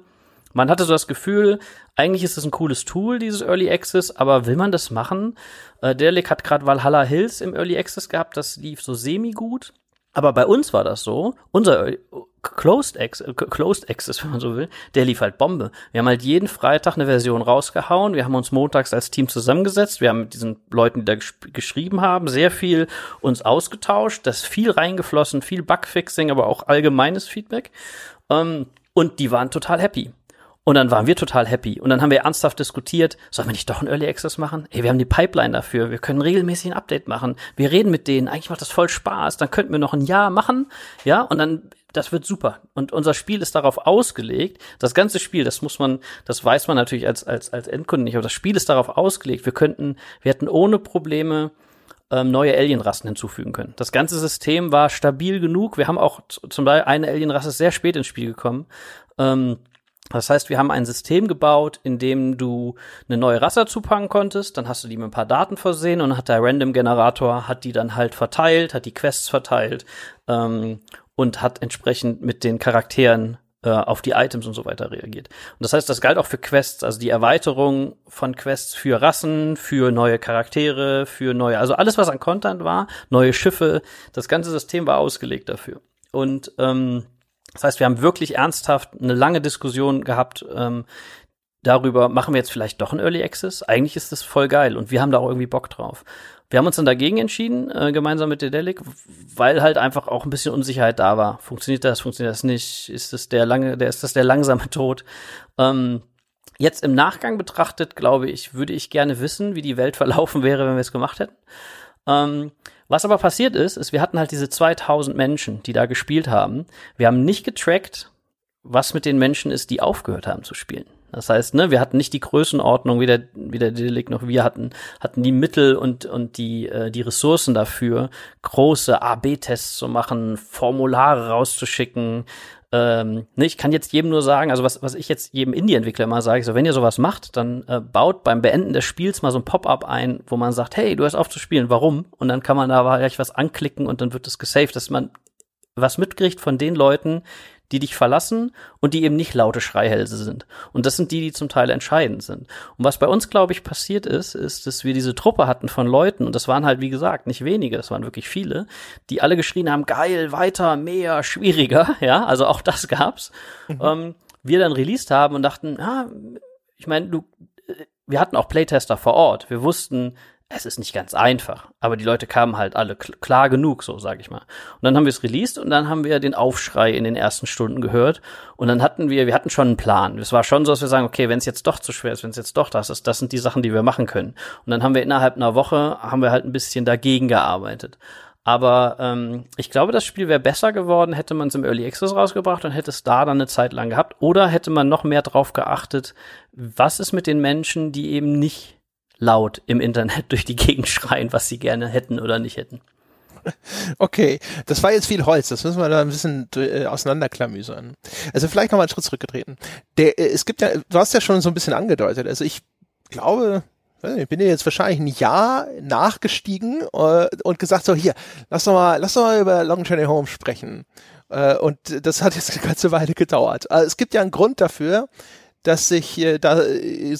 man hatte so das Gefühl, eigentlich ist es ein cooles Tool, dieses Early Access, aber will man das machen? Daedalic hat gerade Valhalla Hills im Early Access gehabt, das lief so semi-gut. Aber bei uns war das so, unser Closed Access, wenn man so will, der lief halt Bombe. Wir haben halt jeden Freitag eine Version rausgehauen, wir haben uns montags als Team zusammengesetzt, wir haben mit diesen Leuten, die da geschrieben haben, sehr viel uns ausgetauscht, das ist viel reingeflossen, viel Bugfixing, aber auch allgemeines Feedback. Und die waren total happy. Und dann waren wir total happy. Und dann haben wir ernsthaft diskutiert, sollen wir nicht doch einen Early Access machen? Ey, wir haben die Pipeline dafür. Wir können regelmäßig ein Update machen. Wir reden mit denen. Eigentlich macht das voll Spaß. Dann könnten wir noch ein Jahr machen. Ja, und dann, das wird super. Und unser Spiel ist darauf ausgelegt. Das ganze Spiel, das muss man, das weiß man natürlich als Endkunde nicht. Aber das Spiel ist darauf ausgelegt. Wir hätten ohne Probleme neue Alienrassen hinzufügen können. Das ganze System war stabil genug. Wir haben auch zum Beispiel eine Alienrasse sehr spät ins Spiel gekommen. Das heißt, wir haben ein System gebaut, in dem du eine neue Rasse dazu packen konntest, dann hast du die mit ein paar Daten versehen und hat der Random-Generator, hat die dann halt verteilt, hat die Quests verteilt und hat entsprechend mit den Charakteren auf die Items und so weiter reagiert. Und das heißt, das galt auch für Quests, also die Erweiterung von Quests für Rassen, für neue Charaktere, also alles, was an Content war, neue Schiffe, das ganze System war ausgelegt dafür. Und das heißt, wir haben wirklich ernsthaft eine lange Diskussion gehabt darüber, machen wir jetzt vielleicht doch einen Early Access? Eigentlich ist das voll geil und wir haben da auch irgendwie Bock drauf. Wir haben uns dann dagegen entschieden, gemeinsam mit Daedalic, weil halt einfach auch ein bisschen Unsicherheit da war. Funktioniert das nicht? Ist das der langsame Tod? Jetzt im Nachgang betrachtet, glaube ich, würde ich gerne wissen, wie die Welt verlaufen wäre, wenn wir es gemacht hätten. Was aber passiert ist, wir hatten halt diese 2000 Menschen, die da gespielt haben. Wir haben nicht getrackt, was mit den Menschen ist, die aufgehört haben zu spielen. Das heißt, ne, wir hatten nicht die Größenordnung, weder Daedalic noch wir hatten die Mittel und die Ressourcen dafür, große A-B-Tests zu machen, Formulare rauszuschicken. Ich kann jetzt jedem nur sagen, also was ich jetzt jedem Indie-Entwickler mal sage, so, wenn ihr sowas macht, dann baut beim Beenden des Spiels mal so ein Pop-up ein, wo man sagt, hey, du hast auf zu spielen, warum? Und dann kann man da gleich was anklicken und dann wird das gesaved, dass man was mitkriegt von den Leuten, die dich verlassen und die eben nicht laute Schreihälse sind. Und das sind die zum Teil entscheidend sind. Und was bei uns, glaube ich, passiert ist, dass wir diese Truppe hatten von Leuten, und das waren halt, wie gesagt, nicht wenige, das waren wirklich viele, die alle geschrien haben, geil, weiter, mehr, schwieriger, ja, also auch das gab's. Wir dann released haben und dachten, ja, ich meine, wir hatten auch Playtester vor Ort, wir wussten, es ist nicht ganz einfach, aber die Leute kamen halt alle klar genug, so sage ich mal. Und dann haben wir es released und dann haben wir den Aufschrei in den ersten Stunden gehört und dann hatten wir schon einen Plan. Es war schon so, dass wir sagen, okay, wenn es jetzt doch zu schwer ist, wenn es jetzt doch das ist, das sind die Sachen, die wir machen können. Und dann haben wir innerhalb einer Woche, halt ein bisschen dagegen gearbeitet. Aber ich glaube, das Spiel wäre besser geworden, hätte man es im Early Access rausgebracht und hätte es da dann eine Zeit lang gehabt. Oder hätte man noch mehr drauf geachtet, was ist mit den Menschen, die eben nicht laut im Internet durch die Gegend schreien, was sie gerne hätten oder nicht hätten. Okay, das war jetzt viel Holz, das müssen wir da ein bisschen auseinanderklamüsern. Also vielleicht nochmal einen Schritt zurückgetreten. Es gibt ja, du hast ja schon so ein bisschen angedeutet, also ich glaube, ich bin ja jetzt wahrscheinlich ein Jahr nachgestiegen und gesagt so, hier, lass doch mal über Long Journey Home sprechen. Und das hat jetzt eine ganze Weile gedauert. Also es gibt ja einen Grund dafür, dass ich da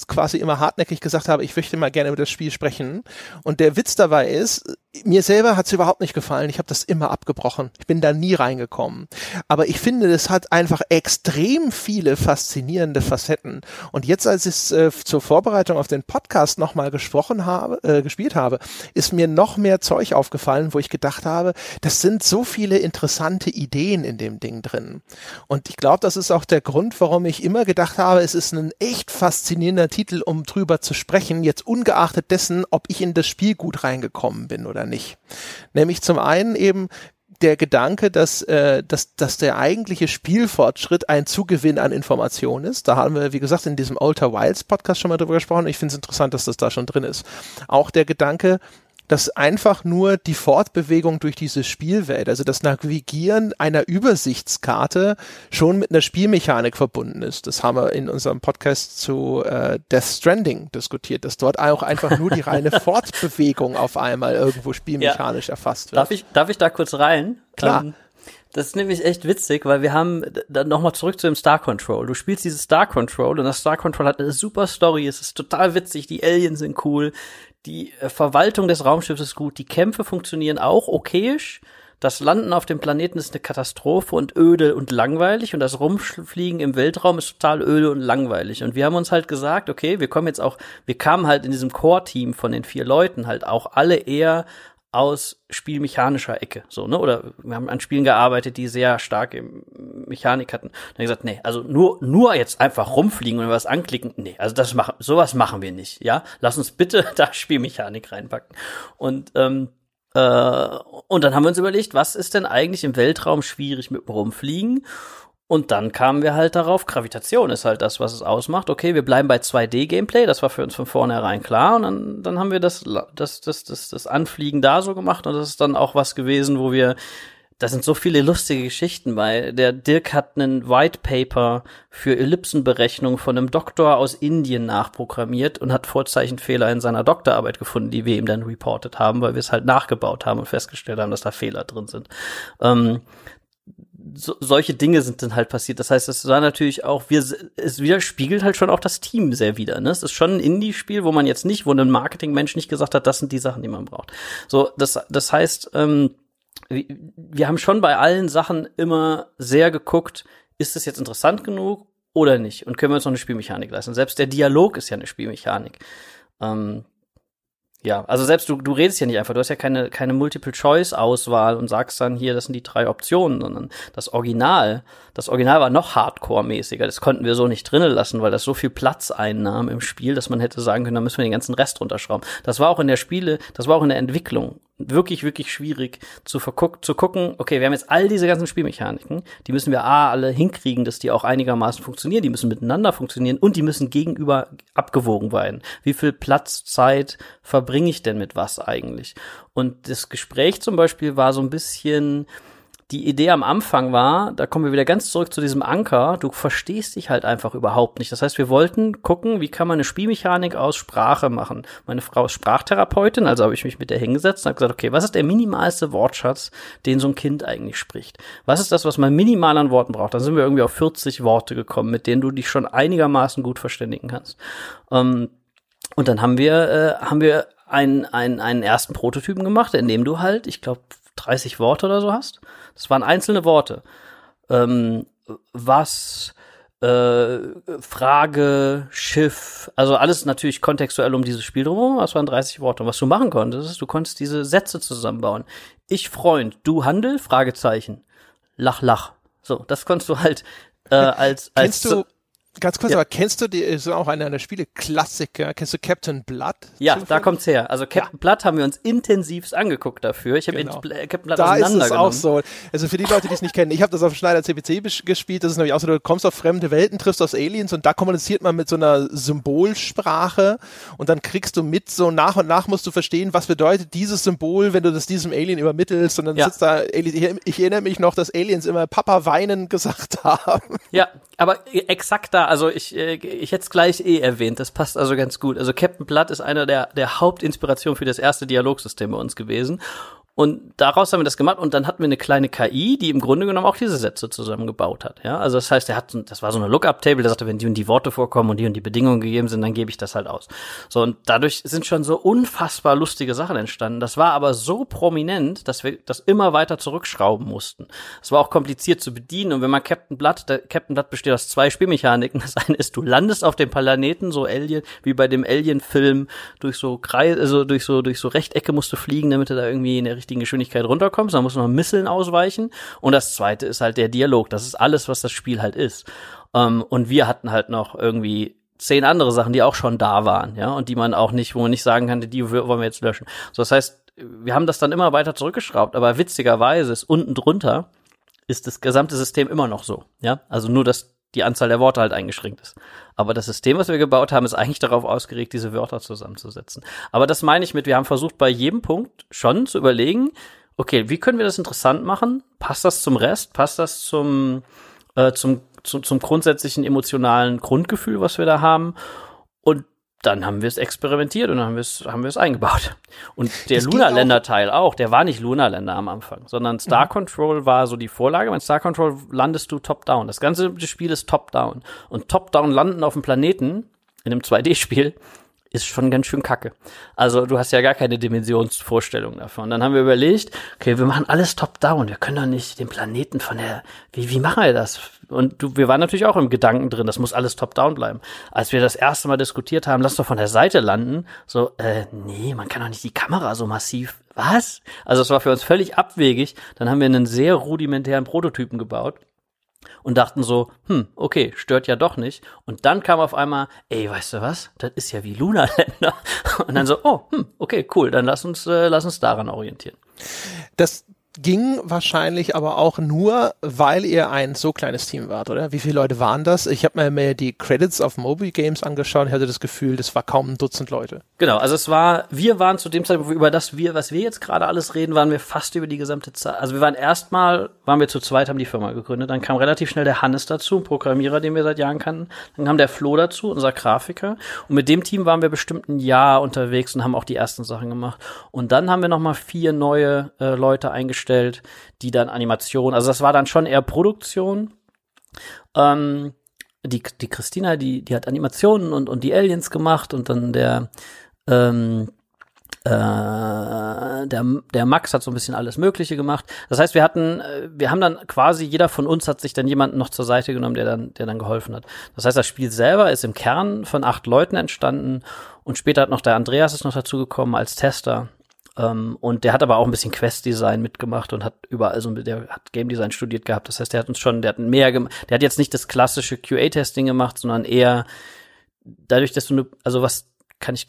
quasi immer hartnäckig gesagt habe, ich möchte mal gerne über das Spiel sprechen. Und der Witz dabei ist, Mir selber hat's überhaupt nicht gefallen. Ich habe das immer abgebrochen. Ich bin da nie reingekommen. Aber ich finde, das hat einfach extrem viele faszinierende Facetten. Und jetzt, als ich es zur Vorbereitung auf den Podcast nochmal gespielt habe, ist mir noch mehr Zeug aufgefallen, wo ich gedacht habe, das sind so viele interessante Ideen in dem Ding drin. Und ich glaube, das ist auch der Grund, warum ich immer gedacht habe, es ist ein echt faszinierender Titel, um drüber zu sprechen, jetzt ungeachtet dessen, ob ich in das Spiel gut reingekommen bin oder nicht. Nämlich zum einen eben der Gedanke, dass der eigentliche Spielfortschritt ein Zugewinn an Information ist. Da haben wir, wie gesagt, in diesem Outer Wilds Podcast schon mal drüber gesprochen. Ich finde es interessant, dass das da schon drin ist. Auch der Gedanke, dass einfach nur die Fortbewegung durch diese Spielwelt, also das Navigieren einer Übersichtskarte schon mit einer Spielmechanik verbunden ist. Das haben wir in unserem Podcast zu Death Stranding diskutiert, dass dort auch einfach nur die reine Fortbewegung auf einmal irgendwo spielmechanisch erfasst wird. Darf ich da kurz rein? Klar. Das ist nämlich echt witzig, weil wir haben, dann nochmal zurück zu dem Star Control. Du spielst dieses Star Control und das Star Control hat eine super Story, es ist total witzig, die Aliens sind cool, die Verwaltung des Raumschiffs ist gut, die Kämpfe funktionieren auch okayisch, das Landen auf dem Planeten ist eine Katastrophe und öde und langweilig und das Rumfliegen im Weltraum ist total öde und langweilig. Und wir haben uns halt gesagt, okay, wir kamen halt in diesem Core-Team von den 4 Leuten halt auch alle eher aus spielmechanischer Ecke, so, ne? Oder wir haben an Spielen gearbeitet, die sehr starke Mechanik hatten. Dann gesagt, nee, also nur jetzt einfach rumfliegen und was anklicken, nee, also sowas machen wir nicht, ja? Lass uns bitte da Spielmechanik reinpacken. Und dann haben wir uns überlegt, was ist denn eigentlich im Weltraum schwierig mit Rumfliegen? Und dann kamen wir halt darauf, Gravitation ist halt das, was es ausmacht. Okay, wir bleiben bei 2D-Gameplay, das war für uns von vornherein klar. Und dann haben wir das Anfliegen da so gemacht. Und das ist dann auch was gewesen, wo wir, da sind so viele lustige Geschichten bei. Der Dirk hat einen White Paper für Ellipsenberechnung von einem Doktor aus Indien nachprogrammiert und hat Vorzeichenfehler in seiner Doktorarbeit gefunden, die wir ihm dann reportet haben, weil wir es halt nachgebaut haben und festgestellt haben, dass da Fehler drin sind. Solche Dinge sind dann halt passiert. Das heißt, es war natürlich auch, es widerspiegelt halt schon auch das Team sehr wieder, ne? Es ist schon ein Indie-Spiel, wo ein Marketingmensch nicht gesagt hat, das sind die Sachen, die man braucht. So, das heißt, wir haben schon bei allen Sachen immer sehr geguckt, ist es jetzt interessant genug oder nicht? Und können wir uns noch eine Spielmechanik leisten? Selbst der Dialog ist ja eine Spielmechanik. Ja, also selbst du redest ja nicht einfach, du hast ja keine Multiple-Choice-Auswahl und sagst dann hier, das sind die 3 Optionen, sondern das Original war noch Hardcore-mäßiger, das konnten wir so nicht drinnen lassen, weil das so viel Platz einnahm im Spiel, dass man hätte sagen können, da müssen wir den ganzen Rest runterschrauben. Das war auch in der Entwicklung wirklich, wirklich schwierig zu gucken, okay, wir haben jetzt all diese ganzen Spielmechaniken, die müssen wir alle hinkriegen, dass die auch einigermaßen funktionieren, die müssen miteinander funktionieren und die müssen gegenüber abgewogen werden. Wie viel Platz, Zeit verbringe ich denn mit was eigentlich? Und das Gespräch zum Beispiel war so ein bisschen, die Idee am Anfang war, da kommen wir wieder ganz zurück zu diesem Anker, du verstehst dich halt einfach überhaupt nicht. Das heißt, wir wollten gucken, wie kann man eine Spielmechanik aus Sprache machen. Meine Frau ist Sprachtherapeutin, also habe ich mich mit der hingesetzt und habe gesagt, okay, was ist der minimalste Wortschatz, den so ein Kind eigentlich spricht? Was ist das, was man minimal an Worten braucht? Dann sind wir irgendwie auf 40 Worte gekommen, mit denen du dich schon einigermaßen gut verständigen kannst. Und dann haben wir einen ersten Prototypen gemacht, in dem du halt, ich glaube, 30 Worte oder so hast. Das waren einzelne Worte. Frage, Schiff, also alles natürlich kontextuell um dieses Spiel drumherum, das waren 30 Worte. Und was du machen konntest, ist, du konntest diese Sätze zusammenbauen. Ich, Freund, du, Handel, Fragezeichen. Lach, lach. So, das konntest du halt als ganz kurz, ja. Aber kennst du, ist auch einer der Spiele-Klassiker, kennst du Captain Blood? Ja, zufällig? Da kommt's her. Also Captain Blood haben wir uns intensivst angeguckt dafür. Ich habe Captain Blood auseinandergenommen. Da ist es auch so. Also für die Leute, die es nicht kennen, ich habe das auf Schneider CPC gespielt, das ist nämlich auch so, du kommst auf fremde Welten, triffst auf Aliens und da kommuniziert man mit so einer Symbolsprache und dann kriegst du mit, so nach und nach musst du verstehen, was bedeutet dieses Symbol, wenn du das diesem Alien übermittelst und dann sitzt da, ich erinnere mich noch, dass Aliens immer Papa weinen gesagt haben. Ja, aber exakt da. Also ich hätte es gleich erwähnt, das passt also ganz gut. Also Captain Blood ist einer der Hauptinspirationen für das erste Dialogsystem bei uns gewesen. Und daraus haben wir das gemacht und dann hatten wir eine kleine KI, die im Grunde genommen auch diese Sätze zusammengebaut hat. Ja, also das heißt, das war so eine Lookup-Table, der sagte, wenn die und die Worte vorkommen und die Bedingungen gegeben sind, dann gebe ich das halt aus. So, und dadurch sind schon so unfassbar lustige Sachen entstanden. Das war aber so prominent, dass wir das immer weiter zurückschrauben mussten. Es war auch kompliziert zu bedienen und wenn man Captain Blood besteht aus zwei Spielmechaniken. Das eine ist, du landest auf dem Planeten, so Alien, wie bei dem Alien-Film, durch so Kreise, also durch so Rechtecke musst du fliegen, damit du da irgendwie in der richtigen Geschwindigkeit runterkommst, dann muss man Misseln ausweichen und das zweite ist halt der Dialog, das ist alles, was das Spiel halt ist. Und wir hatten halt noch irgendwie 10 andere Sachen, die auch schon da waren, ja, und die man auch nicht, wo man nicht sagen kann, die wollen wir jetzt löschen. So, das heißt, wir haben das dann immer weiter zurückgeschraubt, aber witzigerweise ist unten drunter ist das gesamte System immer noch so, ja, also nur das die Anzahl der Worte halt eingeschränkt ist. Aber das System, was wir gebaut haben, ist eigentlich darauf ausgelegt, diese Wörter zusammenzusetzen. Aber das meine ich mit, wir haben versucht, bei jedem Punkt schon zu überlegen, okay, wie können wir das interessant machen? Passt das zum Rest? Passt das zum grundsätzlichen emotionalen Grundgefühl, was wir da haben? Und dann haben wir es experimentiert und dann haben wir es eingebaut. Und der Lunaländer-Teil auch, der war nicht Lunaländer am Anfang, sondern Star Control war so die Vorlage. Bei Star Control landest du top-down. Das ganze Spiel ist top-down. Und top-down landen auf dem Planeten in einem 2D-Spiel ist schon ganz schön kacke. Also du hast ja gar keine Dimensionsvorstellung davon. Dann haben wir überlegt, okay, wir machen alles top-down. Wir können doch nicht den Planeten von der, wie machen wir das? Und wir waren natürlich auch im Gedanken drin, das muss alles top-down bleiben. Als wir das erste Mal diskutiert haben, lass doch von der Seite landen, so, nee, man kann doch nicht die Kamera so massiv, was? Also es war für uns völlig abwegig. Dann haben wir einen sehr rudimentären Prototypen gebaut. Und dachten so, okay, stört ja doch nicht. Und dann kam auf einmal, ey, weißt du was? Das ist ja wie Lunaländer. Und dann so, okay, cool, dann lass uns daran orientieren. Das ging wahrscheinlich aber auch nur, weil ihr ein so kleines Team wart, oder? Wie viele Leute waren das? Ich habe mir die Credits auf Mobile Games angeschaut. Ich hatte das Gefühl, das war kaum ein Dutzend Leute. Genau, also wir waren zu dem Zeitpunkt, was wir jetzt gerade alles reden, waren wir fast über die gesamte Zeit. Also wir waren erstmal, zu zweit, haben die Firma gegründet. Dann kam relativ schnell der Hannes dazu, ein Programmierer, den wir seit Jahren kannten. Dann kam der Flo dazu, unser Grafiker. Und mit dem Team waren wir bestimmt ein Jahr unterwegs und haben auch die ersten Sachen gemacht. Und dann haben wir nochmal 4 neue Leute eingestellt, die dann Animation, also das war dann schon eher Produktion. Die Christina, die hat Animationen und die Aliens gemacht und dann der Max hat so ein bisschen alles Mögliche gemacht. Das heißt, wir haben dann quasi, jeder von uns hat sich dann jemanden noch zur Seite genommen, der dann geholfen hat. Das heißt, das Spiel selber ist im Kern von 8 Leuten entstanden und später hat noch der Andreas ist noch dazu gekommen als Tester. Und der hat aber auch ein bisschen Quest-Design mitgemacht und hat überall so, der hat Game-Design studiert gehabt. Das heißt, der hat jetzt nicht das klassische QA-Testing gemacht, sondern eher dadurch, dass ich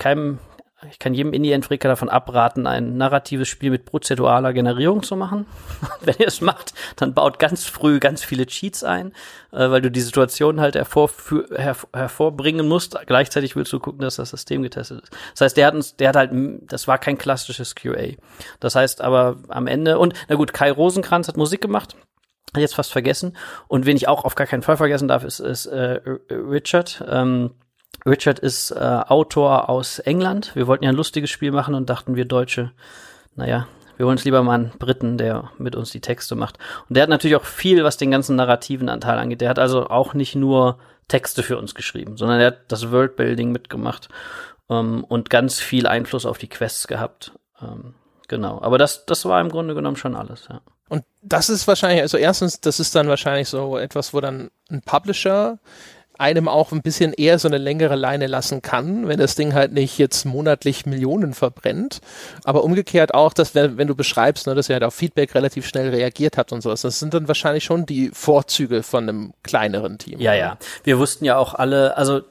kann jedem Indie-Entwickler davon abraten, ein narratives Spiel mit prozedualer Generierung zu machen. Wenn ihr es macht, dann baut ganz früh ganz viele Cheats ein, weil du die Situation halt hervorbringen musst. Gleichzeitig willst du gucken, dass das System getestet ist. Das heißt, das war kein klassisches QA. Das heißt aber am Ende, Kai Rosenkranz hat Musik gemacht. Jetzt fast vergessen. Und wen ich auch auf gar keinen Fall vergessen darf, ist Richard. Richard ist Autor aus England. Wir wollten ja ein lustiges Spiel machen und dachten wir Deutsche, wir wollen uns lieber mal einen Briten, der mit uns die Texte macht. Und der hat natürlich auch viel, was den ganzen narrativen Anteil angeht. Der hat also auch nicht nur Texte für uns geschrieben, sondern er hat das Worldbuilding mitgemacht und ganz viel Einfluss auf die Quests gehabt. Genau, aber das war im Grunde genommen schon alles, ja. Und das ist wahrscheinlich, also erstens, das ist dann wahrscheinlich so etwas, wo dann ein Publisher einem auch ein bisschen eher so eine längere Leine lassen kann, wenn das Ding halt nicht jetzt monatlich Millionen verbrennt. Aber umgekehrt auch, dass wenn du beschreibst, dass ihr halt auf Feedback relativ schnell reagiert habt und sowas, das sind dann wahrscheinlich schon die Vorzüge von einem kleineren Team. Ja, ja. Wir wussten ja auch alle, also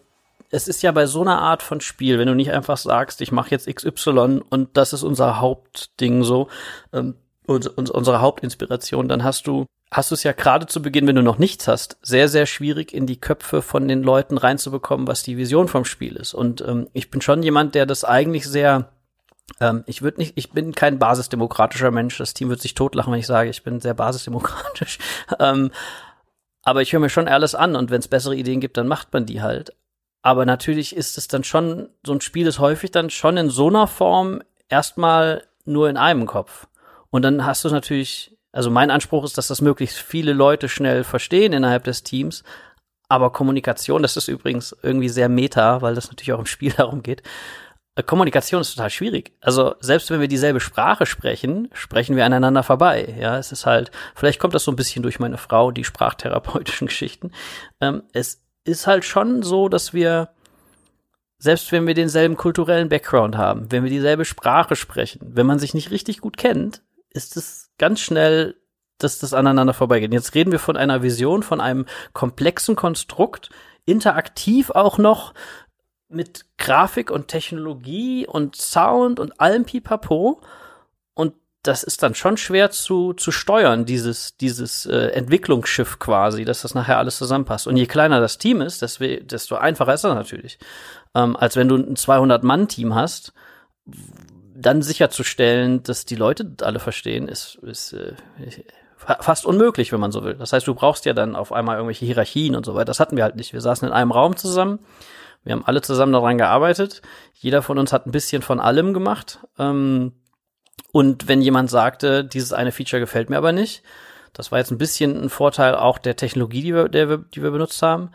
es ist ja bei so einer Art von Spiel, wenn du nicht einfach sagst, ich mache jetzt XY und das ist unser Hauptding so, unsere Hauptinspiration, dann hast du es ja gerade zu Beginn, wenn du noch nichts hast, sehr, sehr schwierig in die Köpfe von den Leuten reinzubekommen, was die Vision vom Spiel ist. Und ich bin schon jemand, der das eigentlich sehr ich bin kein basisdemokratischer Mensch. Das Team wird sich totlachen, wenn ich sage, ich bin sehr basisdemokratisch. Aber ich höre mir schon alles an und wenn es bessere Ideen gibt, dann macht man die halt. Aber natürlich ist es dann schon, so ein Spiel ist häufig dann schon in so einer Form erstmal nur in einem Kopf. Und dann hast du natürlich, also mein Anspruch ist, dass das möglichst viele Leute schnell verstehen innerhalb des Teams. Aber Kommunikation, das ist übrigens irgendwie sehr meta, weil das natürlich auch im Spiel darum geht. Kommunikation ist total schwierig. Also selbst wenn wir dieselbe Sprache sprechen, sprechen wir aneinander vorbei. Ja, es ist halt, vielleicht kommt das so ein bisschen durch meine Frau, die sprachtherapeutischen Geschichten. Es ist halt schon so, dass wir, selbst wenn wir denselben kulturellen Background haben, wenn wir dieselbe Sprache sprechen, wenn man sich nicht richtig gut kennt, ist es ganz schnell, dass das aneinander vorbeigeht. Jetzt reden wir von einer Vision, von einem komplexen Konstrukt, interaktiv auch noch, mit Grafik und Technologie und Sound und allem Pipapo. Und das ist dann schon schwer zu steuern, dieses Entwicklungsschiff quasi, dass das nachher alles zusammenpasst. Und je kleiner das Team ist, desto einfacher ist das natürlich. Als wenn du ein 200-Mann-Team hast, dann sicherzustellen, dass die Leute alle verstehen, ist fast unmöglich, wenn man so will. Das heißt, du brauchst ja dann auf einmal irgendwelche Hierarchien und so weiter. Das hatten wir halt nicht. Wir saßen in einem Raum zusammen. Wir haben alle zusammen daran gearbeitet. Jeder von uns hat ein bisschen von allem gemacht. Und wenn jemand sagte, dieses eine Feature gefällt mir aber nicht, das war jetzt ein bisschen ein Vorteil auch der Technologie, die wir benutzt haben,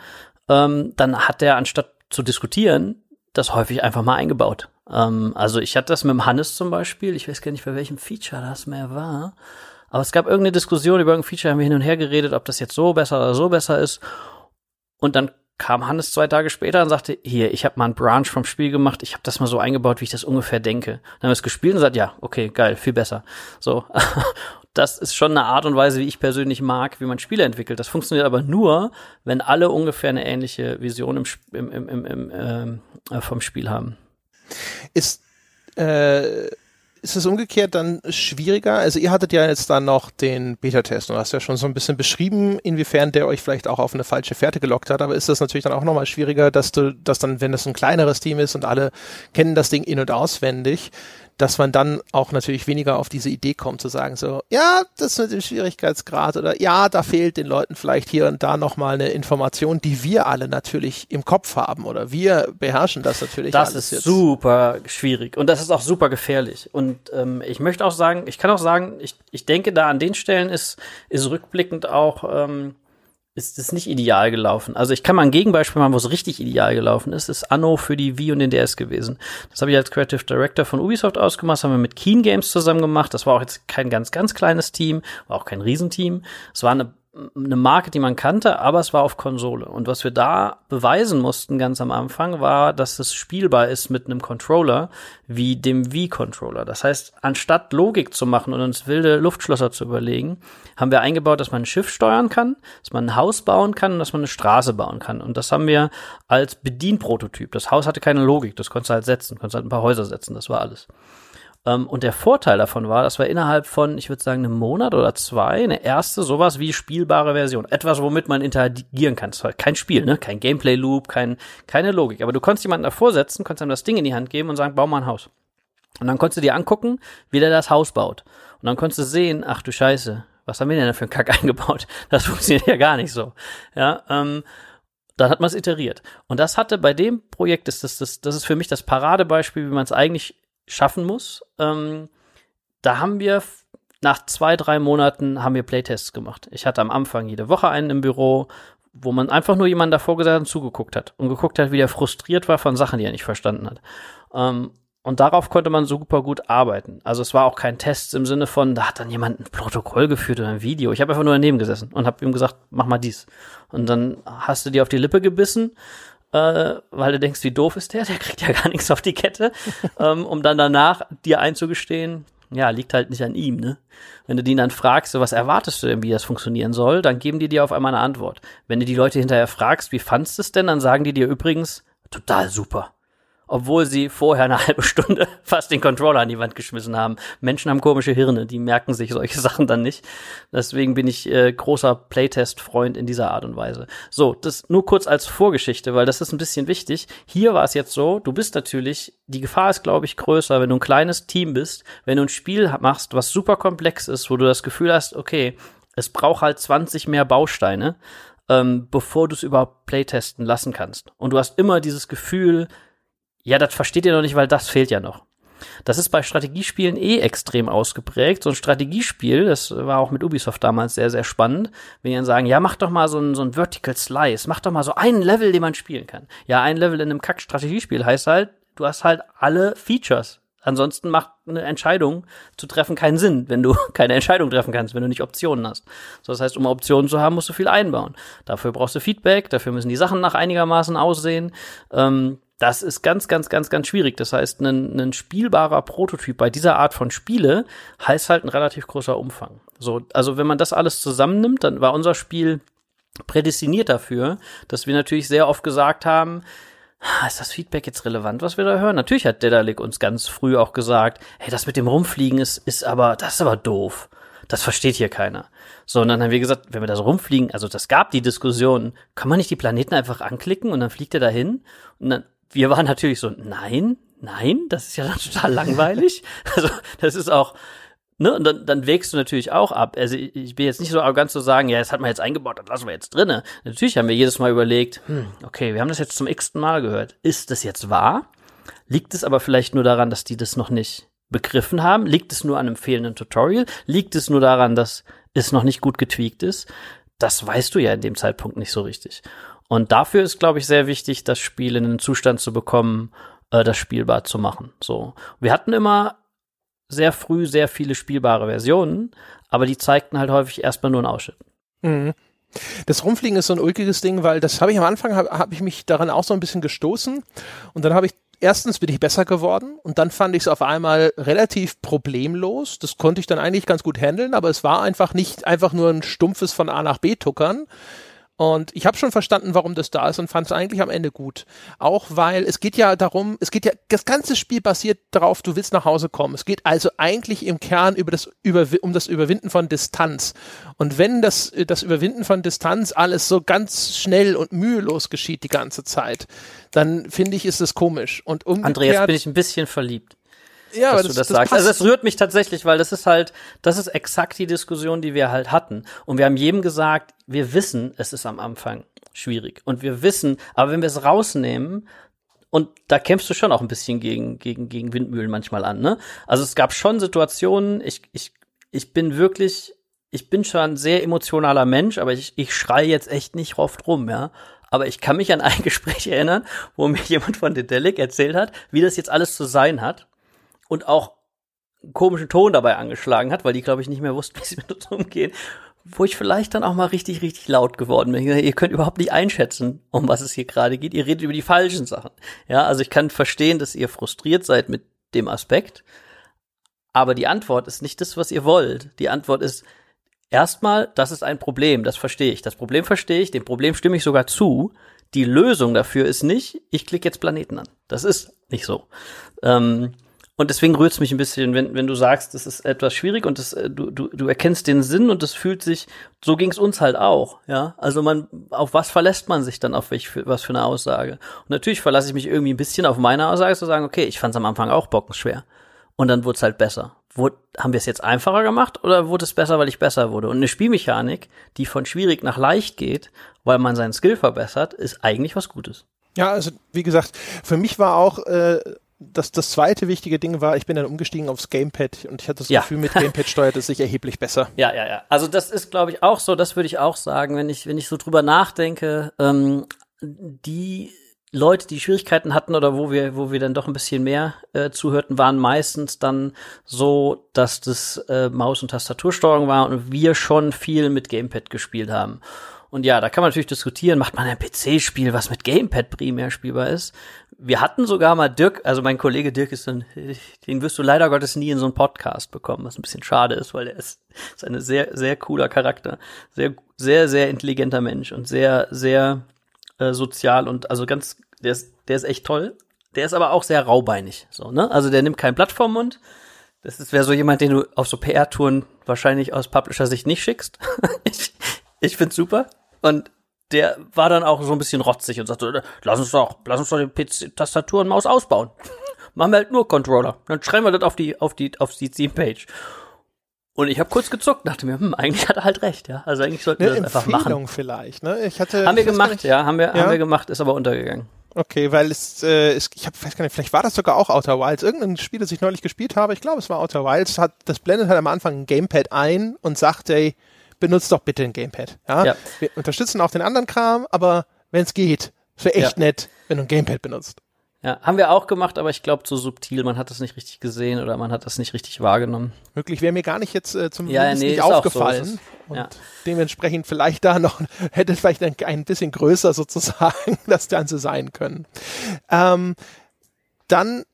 dann hat der, anstatt zu diskutieren, das häufig einfach mal eingebaut. Also ich hatte das mit dem Hannes zum Beispiel. Ich weiß gar nicht, bei welchem Feature das mehr war. Aber es gab irgendeine Diskussion über irgendein Feature, haben wir hin und her geredet, ob das jetzt so besser oder so besser ist. Und dann kam Hannes 2 Tage später und sagte, hier, ich habe mal einen Branch vom Spiel gemacht, ich habe das mal so eingebaut, wie ich das ungefähr denke. Dann haben wir es gespielt und gesagt, ja, okay, geil, viel besser. So, das ist schon eine Art und Weise, wie ich persönlich mag, wie man Spiele entwickelt. Das funktioniert aber nur, wenn alle ungefähr eine ähnliche Vision vom Spiel haben. Ist es umgekehrt dann schwieriger? Also ihr hattet ja jetzt dann noch den Beta-Test und hast ja schon so ein bisschen beschrieben, inwiefern der euch vielleicht auch auf eine falsche Fährte gelockt hat, aber ist das natürlich dann auch nochmal schwieriger, dass dann, wenn das ein kleineres Team ist und alle kennen das Ding in- und auswendig, dass man dann auch natürlich weniger auf diese Idee kommt, zu sagen so, ja, das mit dem Schwierigkeitsgrad oder ja, da fehlt den Leuten vielleicht hier und da nochmal eine Information, die wir alle natürlich im Kopf haben oder wir beherrschen das natürlich. Das alles ist jetzt super schwierig und das ist auch super gefährlich und ich möchte auch sagen, ich denke da an den Stellen ist rückblickend auch ist es nicht ideal gelaufen. Also ich kann mal ein Gegenbeispiel machen, wo es richtig ideal gelaufen ist. Das ist Anno für die Wii und den DS gewesen. Das habe ich als Creative Director von Ubisoft ausgemacht. Das haben wir mit Keen Games zusammen gemacht. Das war auch jetzt kein ganz, ganz kleines Team, war auch kein Riesenteam. Es war eine Marke, die man kannte, aber es war auf Konsole. Und was wir da beweisen mussten ganz am Anfang, war, dass es spielbar ist mit einem Controller wie dem Wii-Controller. Das heißt, anstatt Logik zu machen und uns wilde Luftschlösser zu überlegen, haben wir eingebaut, dass man ein Schiff steuern kann, dass man ein Haus bauen kann und dass man eine Straße bauen kann. Und das haben wir als Bedienprototyp. Das Haus hatte keine Logik, das konntest du halt setzen, konntest halt ein paar Häuser setzen, das war alles. Und der Vorteil davon war, dass wir innerhalb von, ich würde sagen, einem Monat oder 2 eine erste sowas wie spielbare Version. Etwas, womit man interagieren kann. Das war kein Spiel, ne? Kein Gameplay-Loop, keine Logik. Aber du konntest jemanden davor setzen, konntest ihm das Ding in die Hand geben und sagen, bau mal ein Haus. Und dann konntest du dir angucken, wie der das Haus baut. Und dann konntest du sehen, ach du Scheiße, was haben wir denn da für einen Kack eingebaut? Das funktioniert ja gar nicht so. Ja, dann hat man es iteriert. Und das hatte bei dem Projekt, das ist für mich das Paradebeispiel, wie man es eigentlich schaffen muss. Da haben wir nach 2-3 Monaten haben wir Playtests gemacht. Ich hatte am Anfang jede Woche einen im Büro, wo man einfach nur jemanden davor gesessen und zugeguckt hat und geguckt hat, wie der frustriert war von Sachen, die er nicht verstanden hat. Und darauf konnte man super gut arbeiten. Also es war auch kein Test im Sinne von, da hat dann jemand ein Protokoll geführt oder ein Video. Ich habe einfach nur daneben gesessen und habe ihm gesagt, mach mal dies. Und dann hast du dir auf die Lippe gebissen, weil du denkst, wie doof ist der? Der kriegt ja gar nichts auf die Kette, um dann danach dir einzugestehen, ja, liegt halt nicht an ihm, ne? Wenn du den dann fragst, so, was erwartest du denn, wie das funktionieren soll, dann geben die dir auf einmal eine Antwort. Wenn du die Leute hinterher fragst, wie fandst du es denn, dann sagen die dir übrigens, total super. Obwohl sie vorher eine halbe Stunde fast den Controller an die Wand geschmissen haben. Menschen haben komische Hirne, die merken sich solche Sachen dann nicht. Deswegen bin ich großer Playtest-Freund in dieser Art und Weise. So, das nur kurz als Vorgeschichte, weil das ist ein bisschen wichtig. Hier war es jetzt so, du bist natürlich, die Gefahr ist, glaube ich, größer, wenn du ein kleines Team bist, wenn du ein Spiel machst, was super komplex ist, wo du das Gefühl hast, okay, es braucht halt 20 mehr Bausteine, bevor du es überhaupt playtesten lassen kannst. Und du hast immer dieses Gefühl, ja, das versteht ihr noch nicht, weil das fehlt ja noch. Das ist bei Strategiespielen eh extrem ausgeprägt. So ein Strategiespiel, das war auch mit Ubisoft damals sehr, sehr spannend, wenn die dann sagen, ja, mach doch mal so ein Vertical Slice, mach doch mal so einen Level, den man spielen kann. Ja, ein Level in einem Kack-Strategiespiel heißt halt, du hast halt alle Features. Ansonsten macht eine Entscheidung zu treffen keinen Sinn, wenn du keine Entscheidung treffen kannst, wenn du nicht Optionen hast. So, das heißt, um Optionen zu haben, musst du viel einbauen. Dafür brauchst du Feedback, dafür müssen die Sachen nach einigermaßen aussehen. Das ist ganz, ganz, ganz, ganz schwierig. Das heißt, ein spielbarer Prototyp bei dieser Art von Spiele heißt halt ein relativ großer Umfang. So, also wenn man das alles zusammennimmt, dann war unser Spiel prädestiniert dafür, dass wir natürlich sehr oft gesagt haben, ist das Feedback jetzt relevant, was wir da hören? Natürlich hat Daedalic uns ganz früh auch gesagt, hey, das mit dem Rumfliegen ist aber doof. Das versteht hier keiner. So, und dann haben wir gesagt, wenn wir da so rumfliegen, also das gab die Diskussion, kann man nicht die Planeten einfach anklicken und dann fliegt er dahin? Und dann, wir waren natürlich so, nein, das ist ja dann total langweilig. Also, das ist auch, ne, und dann wägst du natürlich auch ab. Also, ich bin jetzt nicht so arrogant zu sagen, ja, das hat man jetzt eingebaut, das lassen wir jetzt drinne. Natürlich haben wir jedes Mal überlegt, okay, wir haben das jetzt zum x-ten Mal gehört. Ist das jetzt wahr? Liegt es aber vielleicht nur daran, dass die das noch nicht begriffen haben? Liegt es nur an einem fehlenden Tutorial? Liegt es nur daran, dass es noch nicht gut getweakt ist? Das weißt du ja in dem Zeitpunkt nicht so richtig. Und dafür ist, glaube ich, sehr wichtig, das Spiel in einen Zustand zu bekommen, das spielbar zu machen. So, wir hatten immer sehr früh sehr viele spielbare Versionen, aber die zeigten halt häufig erstmal nur einen Ausschnitt. Mhm. Das Rumfliegen ist so ein ulkiges Ding, weil das habe ich am Anfang, habe ich mich daran auch so ein bisschen gestoßen. Und dann habe ich, erstens bin ich besser geworden und dann fand ich es auf einmal relativ problemlos. Das konnte ich dann eigentlich ganz gut handeln, aber es war einfach nicht einfach nur ein stumpfes von A nach B tuckern. Und ich habe schon verstanden, warum das da ist und fand es eigentlich am Ende gut. Auch weil es geht ja darum, das ganze Spiel basiert darauf, du willst nach Hause kommen. Es geht also eigentlich im Kern um das Überwinden von Distanz. Und wenn das Überwinden von Distanz alles so ganz schnell und mühelos geschieht die ganze Zeit, dann finde ich, ist das komisch. Und umgekehrt, André, jetzt bin ich ein bisschen verliebt. Ja, dass du das sagst. Also das rührt mich tatsächlich, weil das ist exakt die Diskussion, die wir halt hatten. Und wir haben jedem gesagt, wir wissen, es ist am Anfang schwierig. Und wir wissen, aber wenn wir es rausnehmen, und da kämpfst du schon auch ein bisschen gegen Windmühlen manchmal an, ne? Also es gab schon Situationen, ich bin schon ein sehr emotionaler Mensch, aber ich schreie jetzt echt nicht oft rum, ja. Aber ich kann mich an ein Gespräch erinnern, wo mir jemand von Daedalic erzählt hat, wie das jetzt alles zu sein hat. Und auch einen komischen Ton dabei angeschlagen hat, weil die, glaube ich, nicht mehr wussten, wie sie mit uns umgehen. Wo ich vielleicht dann auch mal richtig, richtig laut geworden bin. Ihr könnt überhaupt nicht einschätzen, um was es hier gerade geht. Ihr redet über die falschen Sachen. Ja, also ich kann verstehen, dass ihr frustriert seid mit dem Aspekt. Aber die Antwort ist nicht das, was ihr wollt. Die Antwort ist, erstmal, das ist ein Problem, das verstehe ich. Das Problem verstehe ich, dem Problem stimme ich sogar zu. Die Lösung dafür ist nicht, ich klicke jetzt Planeten an. Das ist nicht so. Und deswegen rührt es mich ein bisschen, wenn du sagst, das ist etwas schwierig und das, du erkennst den Sinn und das fühlt sich, so ging es uns halt auch, ja. Also auf was verlässt man sich dann, was für eine Aussage? Und natürlich verlasse ich mich irgendwie ein bisschen auf meine Aussage zu sagen, okay, ich fand es am Anfang auch bockenschwer. Und dann wurde es halt besser. Haben wir es jetzt einfacher gemacht oder wurde es besser, weil ich besser wurde? Und eine Spielmechanik, die von schwierig nach leicht geht, weil man seinen Skill verbessert, ist eigentlich was Gutes. Ja, also wie gesagt, für mich war auch das zweite wichtige Ding war, ich bin dann umgestiegen aufs Gamepad und ich hatte das Gefühl, mit Gamepad steuert es sich erheblich besser. Ja. Also das ist, glaube ich, auch so, das würde ich auch sagen, wenn ich so drüber nachdenke, die Leute, die Schwierigkeiten hatten oder wo wir dann doch ein bisschen mehr zuhörten, waren meistens dann so, dass das Maus- und Tastatursteuerung war und wir schon viel mit Gamepad gespielt haben. Und ja, da kann man natürlich diskutieren, macht man ein PC-Spiel, was mit Gamepad primär spielbar ist? Wir hatten sogar mal Dirk, also mein Kollege Dirk ist den wirst du leider Gottes nie in so einen Podcast bekommen, was ein bisschen schade ist, weil er ist ein sehr, sehr cooler Charakter. Sehr, sehr, sehr intelligenter Mensch und sehr, sehr sozial und also ganz, der ist echt toll. Der ist aber auch sehr raubeinig, so, ne? Also der nimmt kein Blatt vorm Mund. Das wäre so jemand, den du auf so PR-Touren wahrscheinlich aus Publisher-Sicht nicht schickst. Ich find's super. Und der war dann auch so ein bisschen rotzig und sagte, lass uns doch die PC-Tastatur und Maus ausbauen. Machen wir halt nur Controller. Dann schreiben wir das auf die Theme-Page. Und ich habe kurz gezuckt, dachte mir, eigentlich hat er halt recht, ja. Also eigentlich sollten wir das einfach machen. Empfehlung vielleicht, ne? Haben wir gemacht, ist aber untergegangen. Okay, weil vielleicht war das sogar auch Outer Wilds. Irgendein Spiel, das ich neulich gespielt habe, ich glaube, es war Outer Wilds, das blendet halt am Anfang ein Gamepad ein und sagt, ey, benutzt doch bitte ein Gamepad. Ja? Ja. Wir unterstützen auch den anderen Kram, aber wenn es geht, es wäre echt nett, wenn du ein Gamepad benutzt. Ja, haben wir auch gemacht, aber ich glaube, so subtil, man hat das nicht richtig gesehen oder man hat das nicht richtig wahrgenommen. Möglich wäre mir gar nicht jetzt nicht aufgefallen. So, dementsprechend vielleicht da noch, hätte vielleicht ein bisschen größer sozusagen das Ganze sein können. Dann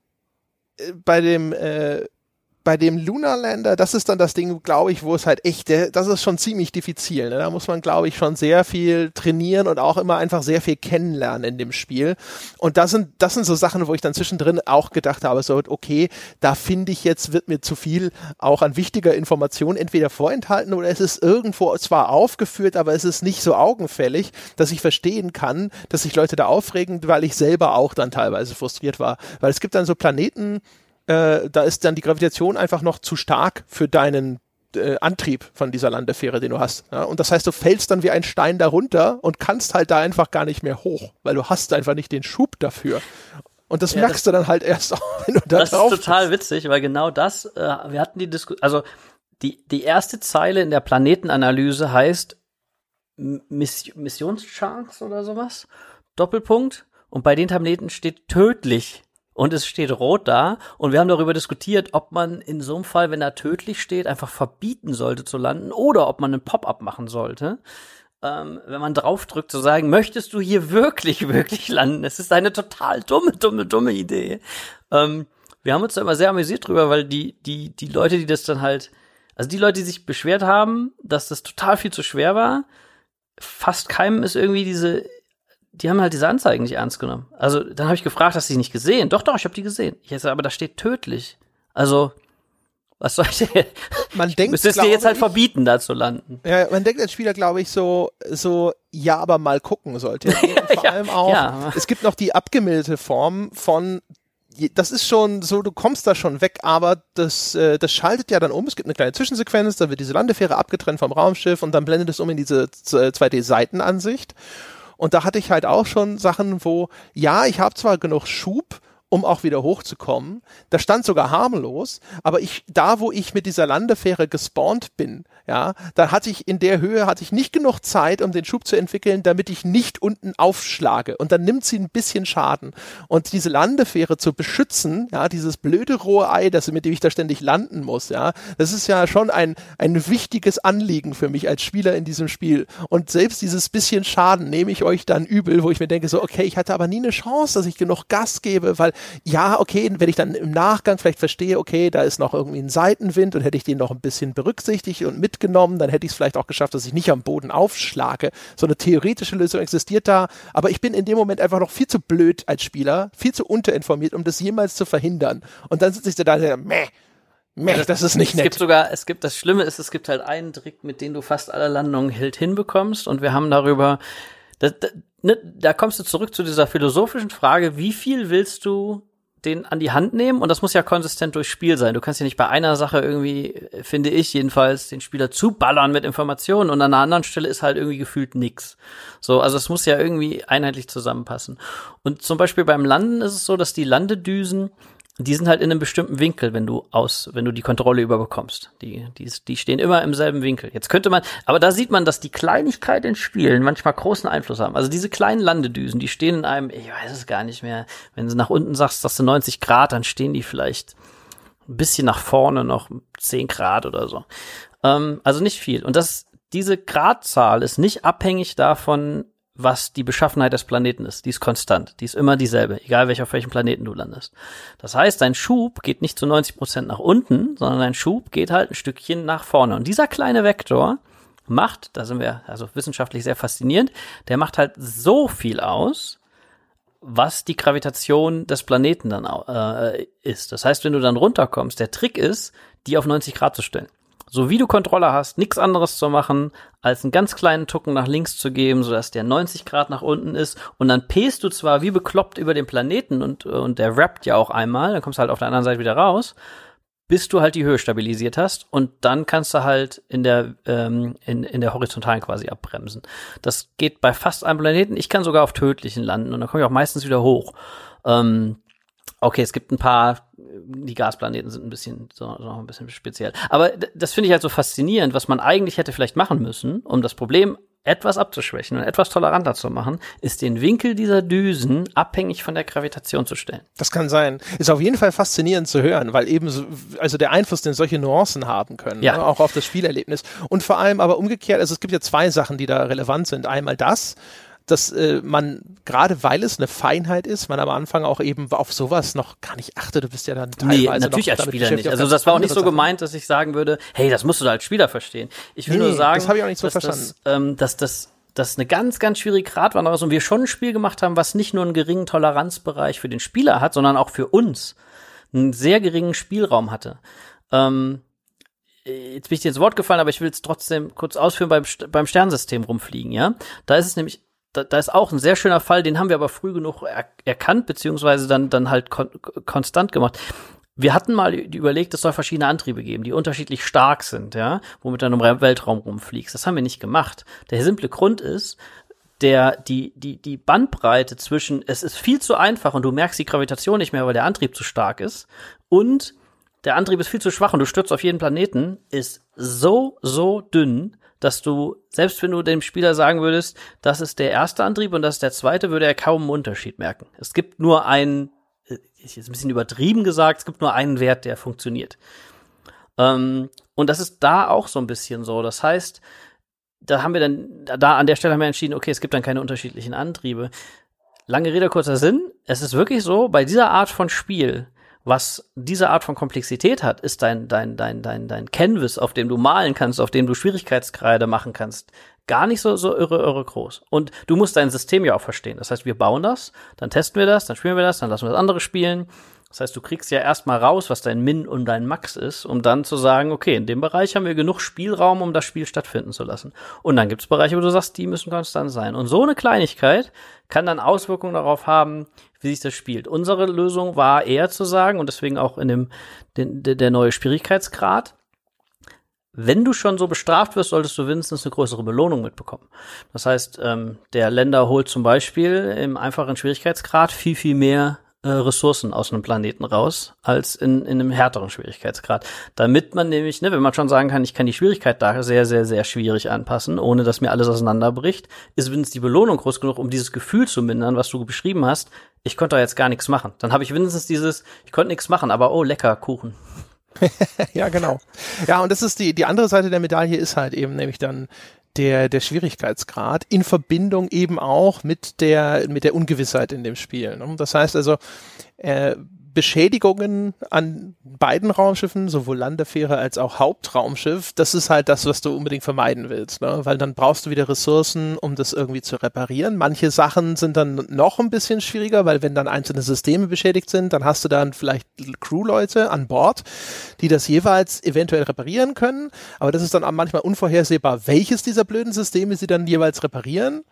bei dem Lunalander, das ist dann das Ding, glaube ich, wo es halt echt, das ist schon ziemlich diffizil. Ne? Da muss man, glaube ich, schon sehr viel trainieren und auch immer einfach sehr viel kennenlernen in dem Spiel. Und das sind so Sachen, wo ich dann zwischendrin auch gedacht habe, so, okay, da finde ich jetzt, wird mir zu viel auch an wichtiger Information entweder vorenthalten oder es ist irgendwo zwar aufgeführt, aber es ist nicht so augenfällig, dass ich verstehen kann, dass sich Leute da aufregen, weil ich selber auch dann teilweise frustriert war. Weil es gibt dann so Planeten, da ist dann die Gravitation einfach noch zu stark für deinen Antrieb von dieser Landefähre, den du hast. Ja? Und das heißt, du fällst dann wie ein Stein darunter und kannst halt da einfach gar nicht mehr hoch, weil du hast einfach nicht den Schub dafür. Und das merkst du dann halt erst auch, wenn du da drauf bist. Das ist total witzig, weil genau das, wir hatten die Diskussion, also die erste Zeile in der Planetenanalyse heißt Missionschance oder sowas, Doppelpunkt, und bei den Planeten steht tödlich. Und es steht rot da. Und wir haben darüber diskutiert, ob man in so einem Fall, wenn da tödlich steht, einfach verbieten sollte zu landen oder ob man einen Pop-up machen sollte, wenn man draufdrückt, zu sagen, möchtest du hier wirklich, wirklich landen? Das ist eine total dumme Idee. Wir haben uns da immer sehr amüsiert drüber, weil die Leute, die das dann halt, also die Leute, die sich beschwert haben, dass das total viel zu schwer war, fast keinem ist irgendwie die haben halt diese Anzeigen nicht ernst genommen. Also, dann habe ich gefragt, hast du die nicht gesehen? Doch, ich habe die gesehen. Ich sage, aber da steht tödlich. Also, was soll ich denn? Man denkt, müsstest dir jetzt halt verbieten, da zu landen. Ja, man denkt als Spieler, glaube ich, so, ja, aber mal gucken sollte. Und vor allem auch, es gibt noch die abgemilderte Form von, das ist schon so, du kommst da schon weg, aber das schaltet ja dann um. Es gibt eine kleine Zwischensequenz, da wird diese Landefähre abgetrennt vom Raumschiff und dann blendet es um in diese 2D-Seitenansicht. Und da hatte ich halt auch schon Sachen, wo, ja, ich habe zwar genug Schub, um auch wieder hochzukommen, da stand sogar harmlos, aber wo ich mit dieser Landefähre gespawnt bin, ja, da hatte ich nicht genug Zeit, um den Schub zu entwickeln, damit ich nicht unten aufschlage. Und dann nimmt sie ein bisschen Schaden. Und diese Landefähre zu beschützen, ja, dieses blöde rohe Ei, mit dem ich da ständig landen muss, ja, das ist ja schon ein wichtiges Anliegen für mich als Spieler in diesem Spiel. Und selbst dieses bisschen Schaden nehme ich euch dann übel, wo ich mir denke, so, okay, ich hatte aber nie eine Chance, dass ich genug Gas gebe, weil ja, okay, wenn ich dann im Nachgang vielleicht verstehe, okay, da ist noch irgendwie ein Seitenwind und hätte ich den noch ein bisschen berücksichtigt und mitgenommen, dann hätte ich es vielleicht auch geschafft, dass ich nicht am Boden aufschlage. So eine theoretische Lösung existiert da, aber ich bin in dem Moment einfach noch viel zu blöd als Spieler, viel zu unterinformiert, um das jemals zu verhindern. Und dann sitze ich da und sage, meh, das ist nicht nett. Es gibt halt einen Trick, mit dem du fast alle Landungen hinbekommst und wir haben darüber... Da kommst du zurück zu dieser philosophischen Frage, wie viel willst du den an die Hand nehmen? Und das muss ja konsistent durchs Spiel sein. Du kannst ja nicht bei einer Sache irgendwie, finde ich jedenfalls, den Spieler zuballern mit Informationen und an einer anderen Stelle ist halt irgendwie gefühlt nix. So, also es muss ja irgendwie einheitlich zusammenpassen. Und zum Beispiel beim Landen ist es so, dass die Landedüsen, die sind halt in einem bestimmten Winkel, wenn du die Kontrolle überbekommst. Die stehen immer im selben Winkel. Jetzt könnte man, aber da sieht man, dass die Kleinigkeit in Spielen manchmal großen Einfluss haben. Also diese kleinen Landedüsen, die stehen in einem, ich weiß es gar nicht mehr, wenn du nach unten sagst du 90 Grad, dann stehen die vielleicht ein bisschen nach vorne noch 10 Grad oder so. Also nicht viel. Und diese Gradzahl ist nicht abhängig davon, was die Beschaffenheit des Planeten ist. Die ist konstant. Die ist immer dieselbe, egal auf welchem Planeten du landest. Das heißt, dein Schub geht nicht zu 90% nach unten, sondern dein Schub geht halt ein Stückchen nach vorne. Und dieser kleine Vektor macht, da sind wir also wissenschaftlich sehr faszinierend, der macht halt so viel aus, was die Gravitation des Planeten dann ist. Das heißt, wenn du dann runterkommst, der Trick ist, die auf 90 Grad zu stellen. So wie du Controller hast, nichts anderes zu machen, als einen ganz kleinen Tucken nach links zu geben, sodass der 90 Grad nach unten ist. Und dann pest du zwar wie bekloppt über den Planeten und der rappt ja auch einmal, dann kommst du halt auf der anderen Seite wieder raus. bis du halt die Höhe stabilisiert hast, und dann kannst du halt in der Horizontalen quasi abbremsen. Das geht bei fast allen Planeten. Ich kann sogar auf Tödlichen landen und dann komme ich auch meistens wieder hoch. Okay, es gibt ein paar, die Gasplaneten sind ein bisschen so ein bisschen speziell. Aber das finde ich halt so faszinierend, was man eigentlich hätte vielleicht machen müssen, um das Problem etwas abzuschwächen und etwas toleranter zu machen, ist den Winkel dieser Düsen abhängig von der Gravitation zu stellen. Das kann sein. Ist auf jeden Fall faszinierend zu hören, weil eben so, also der Einfluss, den solche Nuancen haben können, ja, ne, auch auf das Spielerlebnis. Und vor allem aber umgekehrt, also es gibt ja zwei Sachen, die da relevant sind. Einmal das, dass man, gerade weil es eine Feinheit ist, man am Anfang auch eben auf sowas noch gar nicht achtet. Du bist ja dann teilweise nee, natürlich noch als Spieler nicht. Also das war auch nicht so gemeint, dass ich sagen würde, hey, das musst du da als Spieler verstehen. Ich will nur sagen, das habe ich auch nicht so verstanden. Dass eine ganz, ganz schwierige Gratwanderung ist und wir schon ein Spiel gemacht haben, was nicht nur einen geringen Toleranzbereich für den Spieler hat, sondern auch für uns einen sehr geringen Spielraum hatte. Jetzt bin ich dir ins Wort gefallen, aber ich will es trotzdem kurz ausführen beim Sternensystem rumfliegen, ja? Da ist es nämlich, da ist auch ein sehr schöner Fall, den haben wir aber früh genug erkannt, beziehungsweise dann halt konstant gemacht. Wir hatten mal überlegt, es soll verschiedene Antriebe geben, die unterschiedlich stark sind, ja, womit du dann im Weltraum rumfliegst. Das haben wir nicht gemacht. Der simple Grund ist, die Bandbreite zwischen, es ist viel zu einfach und du merkst die Gravitation nicht mehr, weil der Antrieb zu stark ist, und der Antrieb ist viel zu schwach und du stürzt auf jeden Planeten, ist so dünn, dass du, selbst wenn du dem Spieler sagen würdest, das ist der erste Antrieb und das ist der zweite, würde er kaum einen Unterschied merken. Es gibt nur einen, ist jetzt ein bisschen übertrieben gesagt, es gibt nur einen Wert, der funktioniert. Und das ist da auch so ein bisschen so. Das heißt, an der Stelle haben wir entschieden, okay, es gibt dann keine unterschiedlichen Antriebe. Lange Rede, kurzer Sinn. Es ist wirklich so, bei dieser Art von Spiel, was diese Art von Komplexität hat, ist dein Canvas, auf dem du malen kannst, auf dem du Schwierigkeitsgrade machen kannst, gar nicht so irre groß. Und du musst dein System ja auch verstehen. Das heißt, wir bauen das, dann testen wir das, dann spielen wir das, dann lassen wir das andere spielen. Das heißt, du kriegst ja erstmal raus, was dein Min und dein Max ist, um dann zu sagen, okay, in dem Bereich haben wir genug Spielraum, um das Spiel stattfinden zu lassen. Und dann gibt's Bereiche, wo du sagst, die müssen konstant sein. Und so eine Kleinigkeit kann dann Auswirkungen darauf haben, wie sich das spielt. Unsere Lösung war eher zu sagen, und deswegen auch in der neue Schwierigkeitsgrad, wenn du schon so bestraft wirst, solltest du wenigstens eine größere Belohnung mitbekommen. Das heißt, der Länder holt zum Beispiel im einfachen Schwierigkeitsgrad viel mehr Ressourcen aus einem Planeten raus, als in einem härteren Schwierigkeitsgrad. Damit man nämlich, wenn man schon sagen kann, ich kann die Schwierigkeit da sehr schwierig anpassen, ohne dass mir alles auseinanderbricht, ist wenigstens die Belohnung groß genug, um dieses Gefühl zu mindern, was du beschrieben hast, ich konnte da jetzt gar nichts machen. Dann habe ich wenigstens dieses, ich konnte nichts machen, aber oh, lecker, Kuchen. Ja, genau. Ja, und das ist die andere Seite der Medaille ist halt eben nämlich dann der Schwierigkeitsgrad in Verbindung eben auch mit der Ungewissheit in dem Spiel. Ne? Das heißt also, Beschädigungen an beiden Raumschiffen, sowohl Landefähre als auch Hauptraumschiff, das ist halt das, was du unbedingt vermeiden willst, ne? Weil dann brauchst du wieder Ressourcen, um das irgendwie zu reparieren. Manche Sachen sind dann noch ein bisschen schwieriger, weil wenn dann einzelne Systeme beschädigt sind, dann hast du dann vielleicht Crewleute an Bord, die das jeweils eventuell reparieren können, aber das ist dann auch manchmal unvorhersehbar, welches dieser blöden Systeme sie dann jeweils reparieren.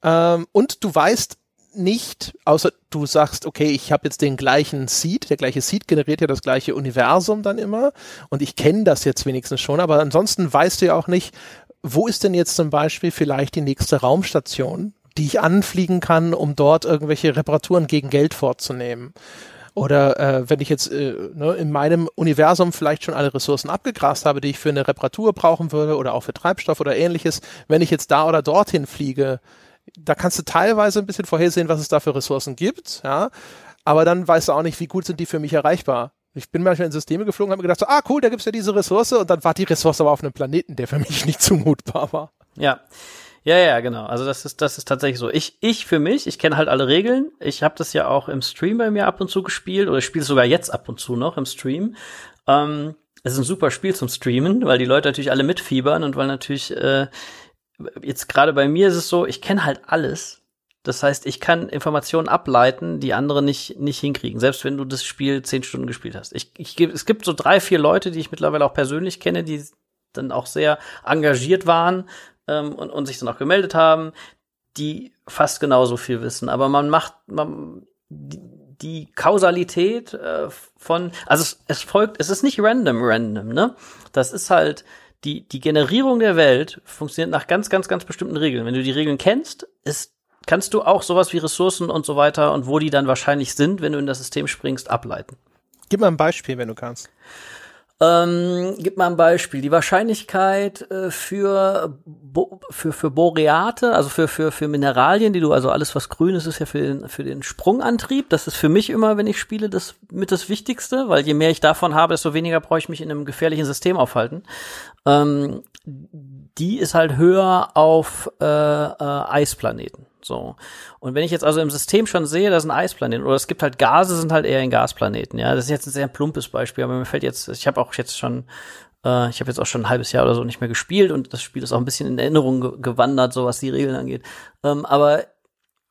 Und du weißt nicht, außer du sagst, okay, ich habe jetzt den gleichen Seed, der gleiche Seed generiert ja das gleiche Universum dann immer und ich kenne das jetzt wenigstens schon, aber ansonsten weißt du ja auch nicht, wo ist denn jetzt zum Beispiel vielleicht die nächste Raumstation, die ich anfliegen kann, um dort irgendwelche Reparaturen gegen Geld vorzunehmen. Oder wenn ich jetzt in meinem Universum vielleicht schon alle Ressourcen abgegrast habe, die ich für eine Reparatur brauchen würde oder auch für Treibstoff oder ähnliches, wenn ich jetzt da oder dorthin fliege, da kannst du teilweise ein bisschen vorhersehen, was es da für Ressourcen gibt, ja, aber dann weißt du auch nicht, wie gut sind die für mich erreichbar. Ich bin manchmal in Systeme geflogen, habe mir gedacht, so, cool, da gibt's ja diese Ressource und dann war die Ressource aber auf einem Planeten, der für mich nicht zumutbar war. Ja, genau. Also das ist tatsächlich so. Ich kenne halt alle Regeln. Ich habe das ja auch im Stream bei mir ab und zu gespielt oder ich spiele es sogar jetzt ab und zu noch im Stream. Es ist ein super Spiel zum Streamen, weil die Leute natürlich alle mitfiebern und weil natürlich jetzt gerade bei mir ist es so, ich kenne halt alles. Das heißt, ich kann Informationen ableiten, die andere nicht hinkriegen, selbst wenn du das Spiel 10 Stunden gespielt hast. Es gibt so 3, 4 Leute, die ich mittlerweile auch persönlich kenne, die dann auch sehr engagiert waren und sich dann auch gemeldet haben, die fast genauso viel wissen. Aber man macht, man, die, die Kausalität von, also es folgt, es ist nicht random, ne? Das ist halt, die Generierung der Welt funktioniert nach ganz bestimmten Regeln. Wenn du die Regeln kennst, kannst du auch sowas wie Ressourcen und so weiter und wo die dann wahrscheinlich sind, wenn du in das System springst, ableiten. Gib mal ein Beispiel, wenn du kannst. Gib mal ein Beispiel. Die Wahrscheinlichkeit für Boreate, also für Mineralien, die du, also alles was grün ist, ist ja für den Sprungantrieb. Das ist für mich immer, wenn ich spiele, das Wichtigste, weil je mehr ich davon habe, desto weniger brauche ich mich in einem gefährlichen System aufhalten. Die ist halt höher auf Eisplaneten. So. Und wenn ich jetzt also im System schon sehe, das sind Eisplaneten, oder es gibt halt Gase, sind halt eher in Gasplaneten, ja. Das ist jetzt ein sehr plumpes Beispiel, aber mir fällt jetzt, ich habe jetzt auch schon ein halbes Jahr oder so nicht mehr gespielt und das Spiel ist auch ein bisschen in Erinnerung gewandert, so was die Regeln angeht. Aber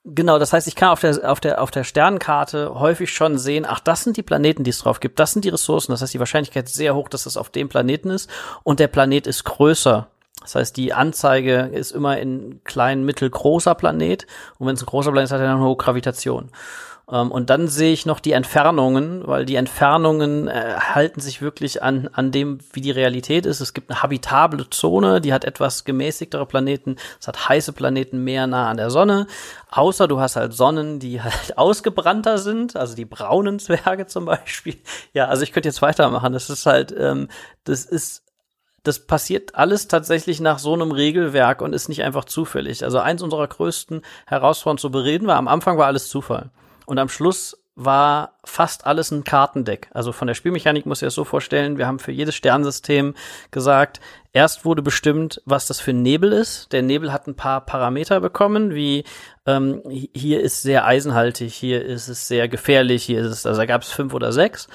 genau, das heißt, ich kann auf der Sternenkarte häufig schon sehen, ach, das sind die Planeten, die es drauf gibt, das sind die Ressourcen, das heißt, die Wahrscheinlichkeit ist sehr hoch, dass das auf dem Planeten ist und der Planet ist größer. Das heißt, die Anzeige ist immer in klein, mittel, großer Planet. Und wenn es ein großer Planet ist, hat er eine hohe Gravitation. Und dann sehe ich noch die Entfernungen, weil die Entfernungen halten sich wirklich an dem, wie die Realität ist. Es gibt eine habitable Zone, die hat etwas gemäßigtere Planeten. Es hat heiße Planeten mehr nah an der Sonne. Außer du hast halt Sonnen, die halt ausgebrannter sind, also die braunen Zwerge zum Beispiel. Ja, also ich könnte jetzt weitermachen. Das ist halt, das passiert alles tatsächlich nach so einem Regelwerk und ist nicht einfach zufällig. Also eins unserer größten Herausforderungen zu bereden war, am Anfang war alles Zufall. Und am Schluss war fast alles ein Kartendeck. Also von der Spielmechanik muss ich das so vorstellen, wir haben für jedes Sternsystem gesagt, erst wurde bestimmt, was das für ein Nebel ist. Der Nebel hat ein paar Parameter bekommen, wie hier ist sehr eisenhaltig, hier ist es sehr gefährlich, hier ist es, also da gab es 5 oder 6.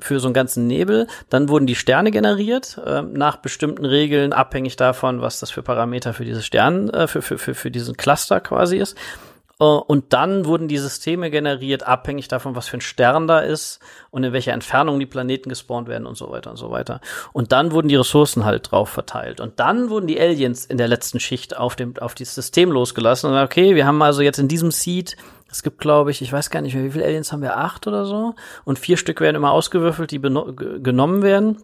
Für so einen ganzen Nebel. Dann wurden die Sterne generiert, nach bestimmten Regeln, abhängig davon, was das für Parameter für diese Sterne, für diesen Cluster quasi ist. Und dann wurden die Systeme generiert, abhängig davon, was für ein Stern da ist und in welcher Entfernung die Planeten gespawnt werden und so weiter und so weiter. Und dann wurden die Ressourcen halt drauf verteilt. Und dann wurden die Aliens in der letzten Schicht auf dieses System losgelassen. Und okay, wir haben also jetzt in diesem Seed, es gibt, glaube ich weiß gar nicht mehr, wie viele Aliens haben wir, 8 oder so? Und 4 Stück werden immer ausgewürfelt, die genommen werden.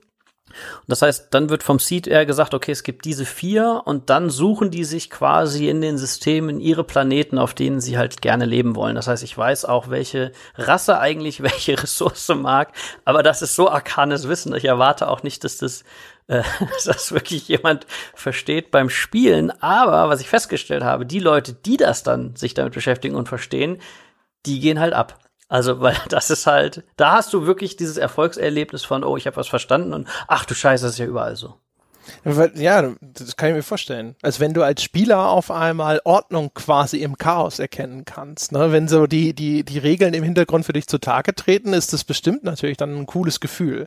Und das heißt, dann wird vom Seed eher gesagt, okay, es gibt diese 4 und dann suchen die sich quasi in den Systemen ihre Planeten, auf denen sie halt gerne leben wollen. Das heißt, ich weiß auch, welche Rasse eigentlich welche Ressource mag, aber das ist so arkanes Wissen. Ich erwarte auch nicht, dass das wirklich jemand versteht beim Spielen. Aber was ich festgestellt habe, die Leute, die das dann sich damit beschäftigen und verstehen, die gehen halt ab. Also, weil das ist halt, da hast du wirklich dieses Erfolgserlebnis von, oh, ich habe was verstanden und ach du Scheiße, das ist ja überall so. Ja, das kann ich mir vorstellen. Also wenn du als Spieler auf einmal Ordnung quasi im Chaos erkennen kannst, ne? Wenn so die Regeln im Hintergrund für dich zutage treten, ist das bestimmt natürlich dann ein cooles Gefühl.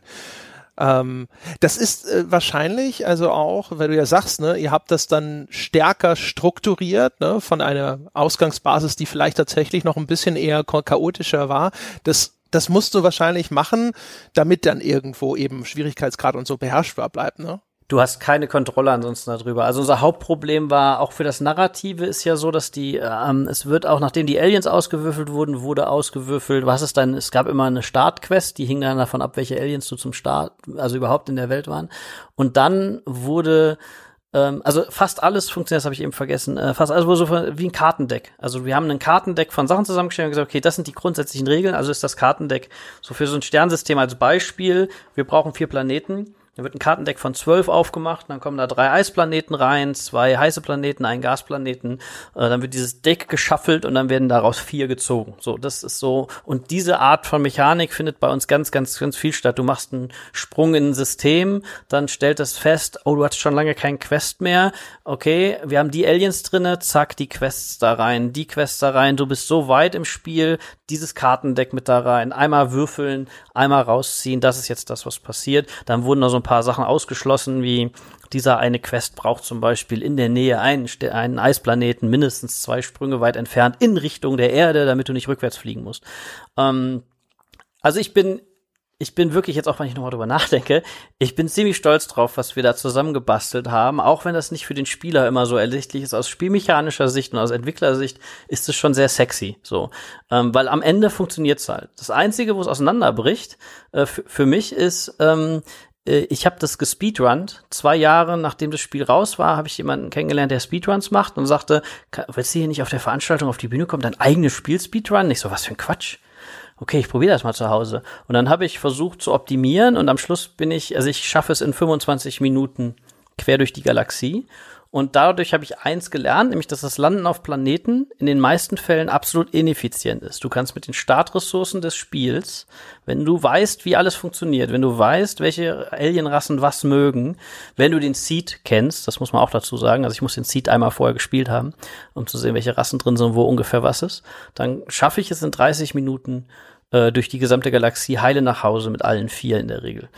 Das ist wahrscheinlich, also auch, weil du ja sagst, ne, ihr habt das dann stärker strukturiert, ne, von einer Ausgangsbasis, die vielleicht tatsächlich noch ein bisschen eher chaotischer war. Das musst du wahrscheinlich machen, damit dann irgendwo eben Schwierigkeitsgrad und so beherrschbar bleibt, ne? Du hast keine Kontrolle ansonsten darüber. Also unser Hauptproblem war, auch für das Narrative ist ja so, dass es wird auch, nachdem die Aliens ausgewürfelt wurden, wurde ausgewürfelt, was ist dann, es gab immer eine Startquest, die hing dann davon ab, welche Aliens du zum Start, also überhaupt in der Welt waren. Und dann wurde, also fast alles funktioniert, das habe ich eben vergessen, fast alles wurde so wie ein Kartendeck. Also wir haben ein Kartendeck von Sachen zusammengestellt und gesagt, okay, das sind die grundsätzlichen Regeln, also ist das Kartendeck. So für so ein Sternsystem als Beispiel, wir brauchen 4 Planeten. Da wird ein Kartendeck von 12 aufgemacht, dann kommen da 3 Eisplaneten rein, 2 heiße Planeten, 1 Gasplaneten, dann wird dieses Deck geschaffelt und dann werden daraus 4 gezogen. So, das ist so. Und diese Art von Mechanik findet bei uns ganz viel statt. Du machst einen Sprung in ein System, dann stellt das fest, oh, du hattest schon lange keinen Quest mehr. Okay, wir haben die Aliens drinne, zack, die Quests da rein, die Quests da rein. Du bist so weit im Spiel, dieses Kartendeck mit da rein. Einmal würfeln, einmal rausziehen, das ist jetzt das, was passiert. Dann wurden da so ein paar Sachen ausgeschlossen, wie dieser eine Quest braucht zum Beispiel in der Nähe einen Eisplaneten, mindestens 2 Sprünge weit entfernt in Richtung der Erde, damit du nicht rückwärts fliegen musst. Also ich bin ich bin wirklich jetzt auch, wenn ich nochmal drüber nachdenke, ich bin ziemlich stolz drauf, was wir da zusammengebastelt haben, auch wenn das nicht für den Spieler immer so ersichtlich ist. Aus spielmechanischer Sicht und aus Entwicklersicht ist es schon sehr sexy, so. Weil am Ende funktioniert's halt. Das Einzige, wo es auseinanderbricht, für mich ist, ich habe das gespeedrunnt. 2 Jahre nachdem das Spiel raus war, habe ich jemanden kennengelernt, der Speedruns macht und sagte, willst du hier nicht auf der Veranstaltung auf die Bühne kommen, dein eigenes Spiel speedrunnen? Ich so, was für ein Quatsch. Okay, ich probiere das mal zu Hause. Und dann habe ich versucht zu optimieren und am Schluss ich schaffe es in 25 Minuten quer durch die Galaxie. Und dadurch habe ich eins gelernt, nämlich, dass das Landen auf Planeten in den meisten Fällen absolut ineffizient ist. Du kannst mit den Startressourcen des Spiels, wenn du weißt, wie alles funktioniert, wenn du weißt, welche Alienrassen was mögen, wenn du den Seed kennst, das muss man auch dazu sagen, also ich muss den Seed einmal vorher gespielt haben, um zu sehen, welche Rassen drin sind, wo ungefähr was ist, dann schaffe ich es in 30 Minuten durch die gesamte Galaxie heile nach Hause mit allen 4 in der Regel.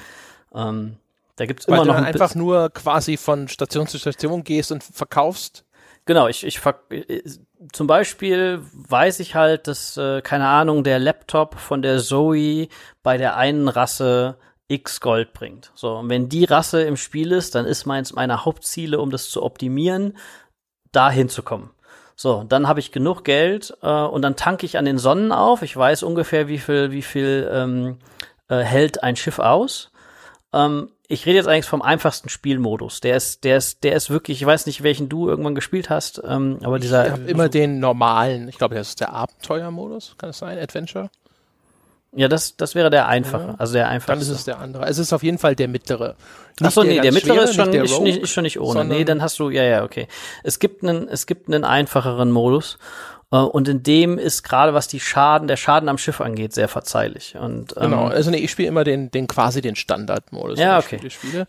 Da gibt's immer noch einfach nur quasi von Station zu Station gehst und verkaufst. Genau, zum Beispiel weiß ich halt, dass keine Ahnung, der Laptop von der Zoe bei der einen Rasse X Gold bringt. So, und wenn die Rasse im Spiel ist, dann ist meins meiner Hauptziele, um das zu optimieren, da hinzukommen. So, dann habe ich genug Geld und dann tanke ich an den Sonnen auf. Ich weiß ungefähr, wie viel hält ein Schiff aus. Ich rede jetzt eigentlich vom einfachsten Spielmodus. Der ist wirklich, ich weiß nicht, welchen du irgendwann gespielt hast, aber dieser. Ich habe immer den normalen, ich glaube, das ist der Abenteuermodus, kann es sein? Adventure? Ja, das wäre der einfache, ja. Also der einfachste. Dann ist es der andere. Es ist auf jeden Fall der mittlere. Achso, nee, der mittlere ist schon nicht ohne. Nee, dann hast du, ja, okay. Es gibt einen einfacheren Modus. Und in dem ist gerade, was der Schaden am Schiff angeht, sehr verzeihlich. Und, genau, also nee, ich spiele immer den Standardmodus. Ja, okay.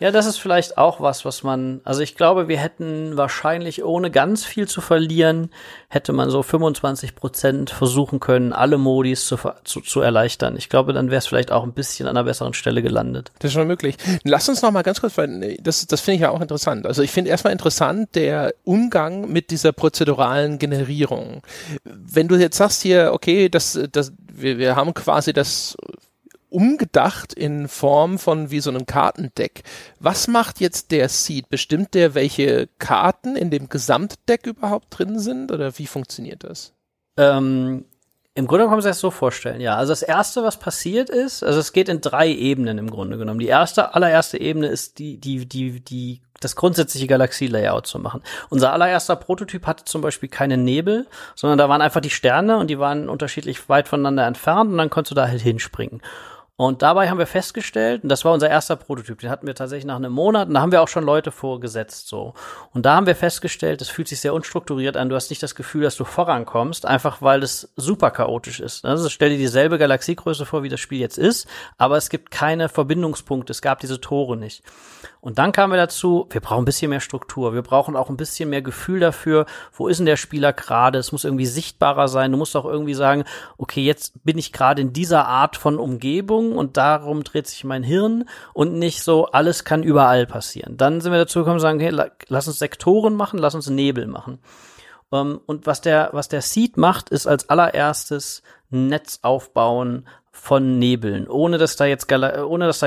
Ja, das ist vielleicht auch was man, also ich glaube, wir hätten wahrscheinlich, ohne ganz viel zu verlieren, hätte man so 25% versuchen können, alle Modis zu erleichtern. Ich glaube, dann wäre es vielleicht auch ein bisschen an einer besseren Stelle gelandet. Das ist schon möglich. Lass uns noch mal ganz kurz, weil das finde ich ja auch interessant. Also ich finde erstmal interessant, der Umgang mit dieser prozeduralen Generierung. Wenn du jetzt sagst hier, okay, wir haben quasi das umgedacht in Form von wie so einem Kartendeck. Was macht jetzt der Seed? Bestimmt der, welche Karten in dem Gesamtdeck überhaupt drin sind? Oder wie funktioniert das? Im Grunde kann man sich das so vorstellen, ja. Also das Erste, was passiert ist, also es geht in 3 Ebenen im Grunde genommen. Die allererste Ebene ist das grundsätzliche Galaxie-Layout zu machen. Unser allererster Prototyp hatte zum Beispiel keine Nebel, sondern da waren einfach die Sterne und die waren unterschiedlich weit voneinander entfernt und dann konntest du da halt hinspringen. Und dabei haben wir festgestellt, und das war unser erster Prototyp, den hatten wir tatsächlich nach einem Monat, und da haben wir auch schon Leute vorgesetzt, so. Und da haben wir festgestellt, das fühlt sich sehr unstrukturiert an, du hast nicht das Gefühl, dass du vorankommst, einfach weil es super chaotisch ist. Also stell dir dieselbe Galaxiegröße vor, wie das Spiel jetzt ist, aber es gibt keine Verbindungspunkte, es gab diese Tore nicht. Und dann kamen wir dazu, wir brauchen ein bisschen mehr Struktur, wir brauchen auch ein bisschen mehr Gefühl dafür, wo ist denn der Spieler gerade, es muss irgendwie sichtbarer sein, du musst auch irgendwie sagen, okay, jetzt bin ich gerade in dieser Art von Umgebung und darum dreht sich mein Hirn und nicht so, alles kann überall passieren. Dann sind wir dazu gekommen, sagen, hey, lass uns Sektoren machen, lass uns Nebel machen. Und was der Seed macht, ist als allererstes Netz aufbauen von Nebeln, ohne dass da jetzt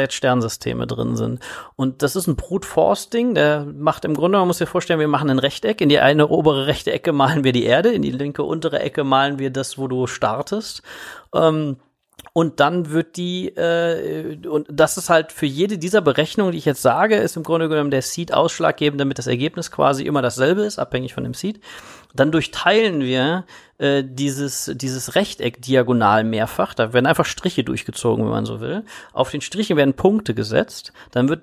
Sternsysteme drin sind. Und das ist ein Brute Force Ding, der macht im Grunde, man muss sich vorstellen, wir machen ein Rechteck, in die eine obere rechte Ecke malen wir die Erde, in die linke untere Ecke malen wir das, wo du startest. Und dann wird und das ist halt für jede dieser Berechnungen, die ich jetzt sage, ist im Grunde genommen der Seed ausschlaggebend, damit das Ergebnis quasi immer dasselbe ist, abhängig von dem Seed. Dann durchteilen wir dieses Rechteck diagonal mehrfach, da werden einfach Striche durchgezogen, wenn man so will. Auf den Strichen werden Punkte gesetzt, dann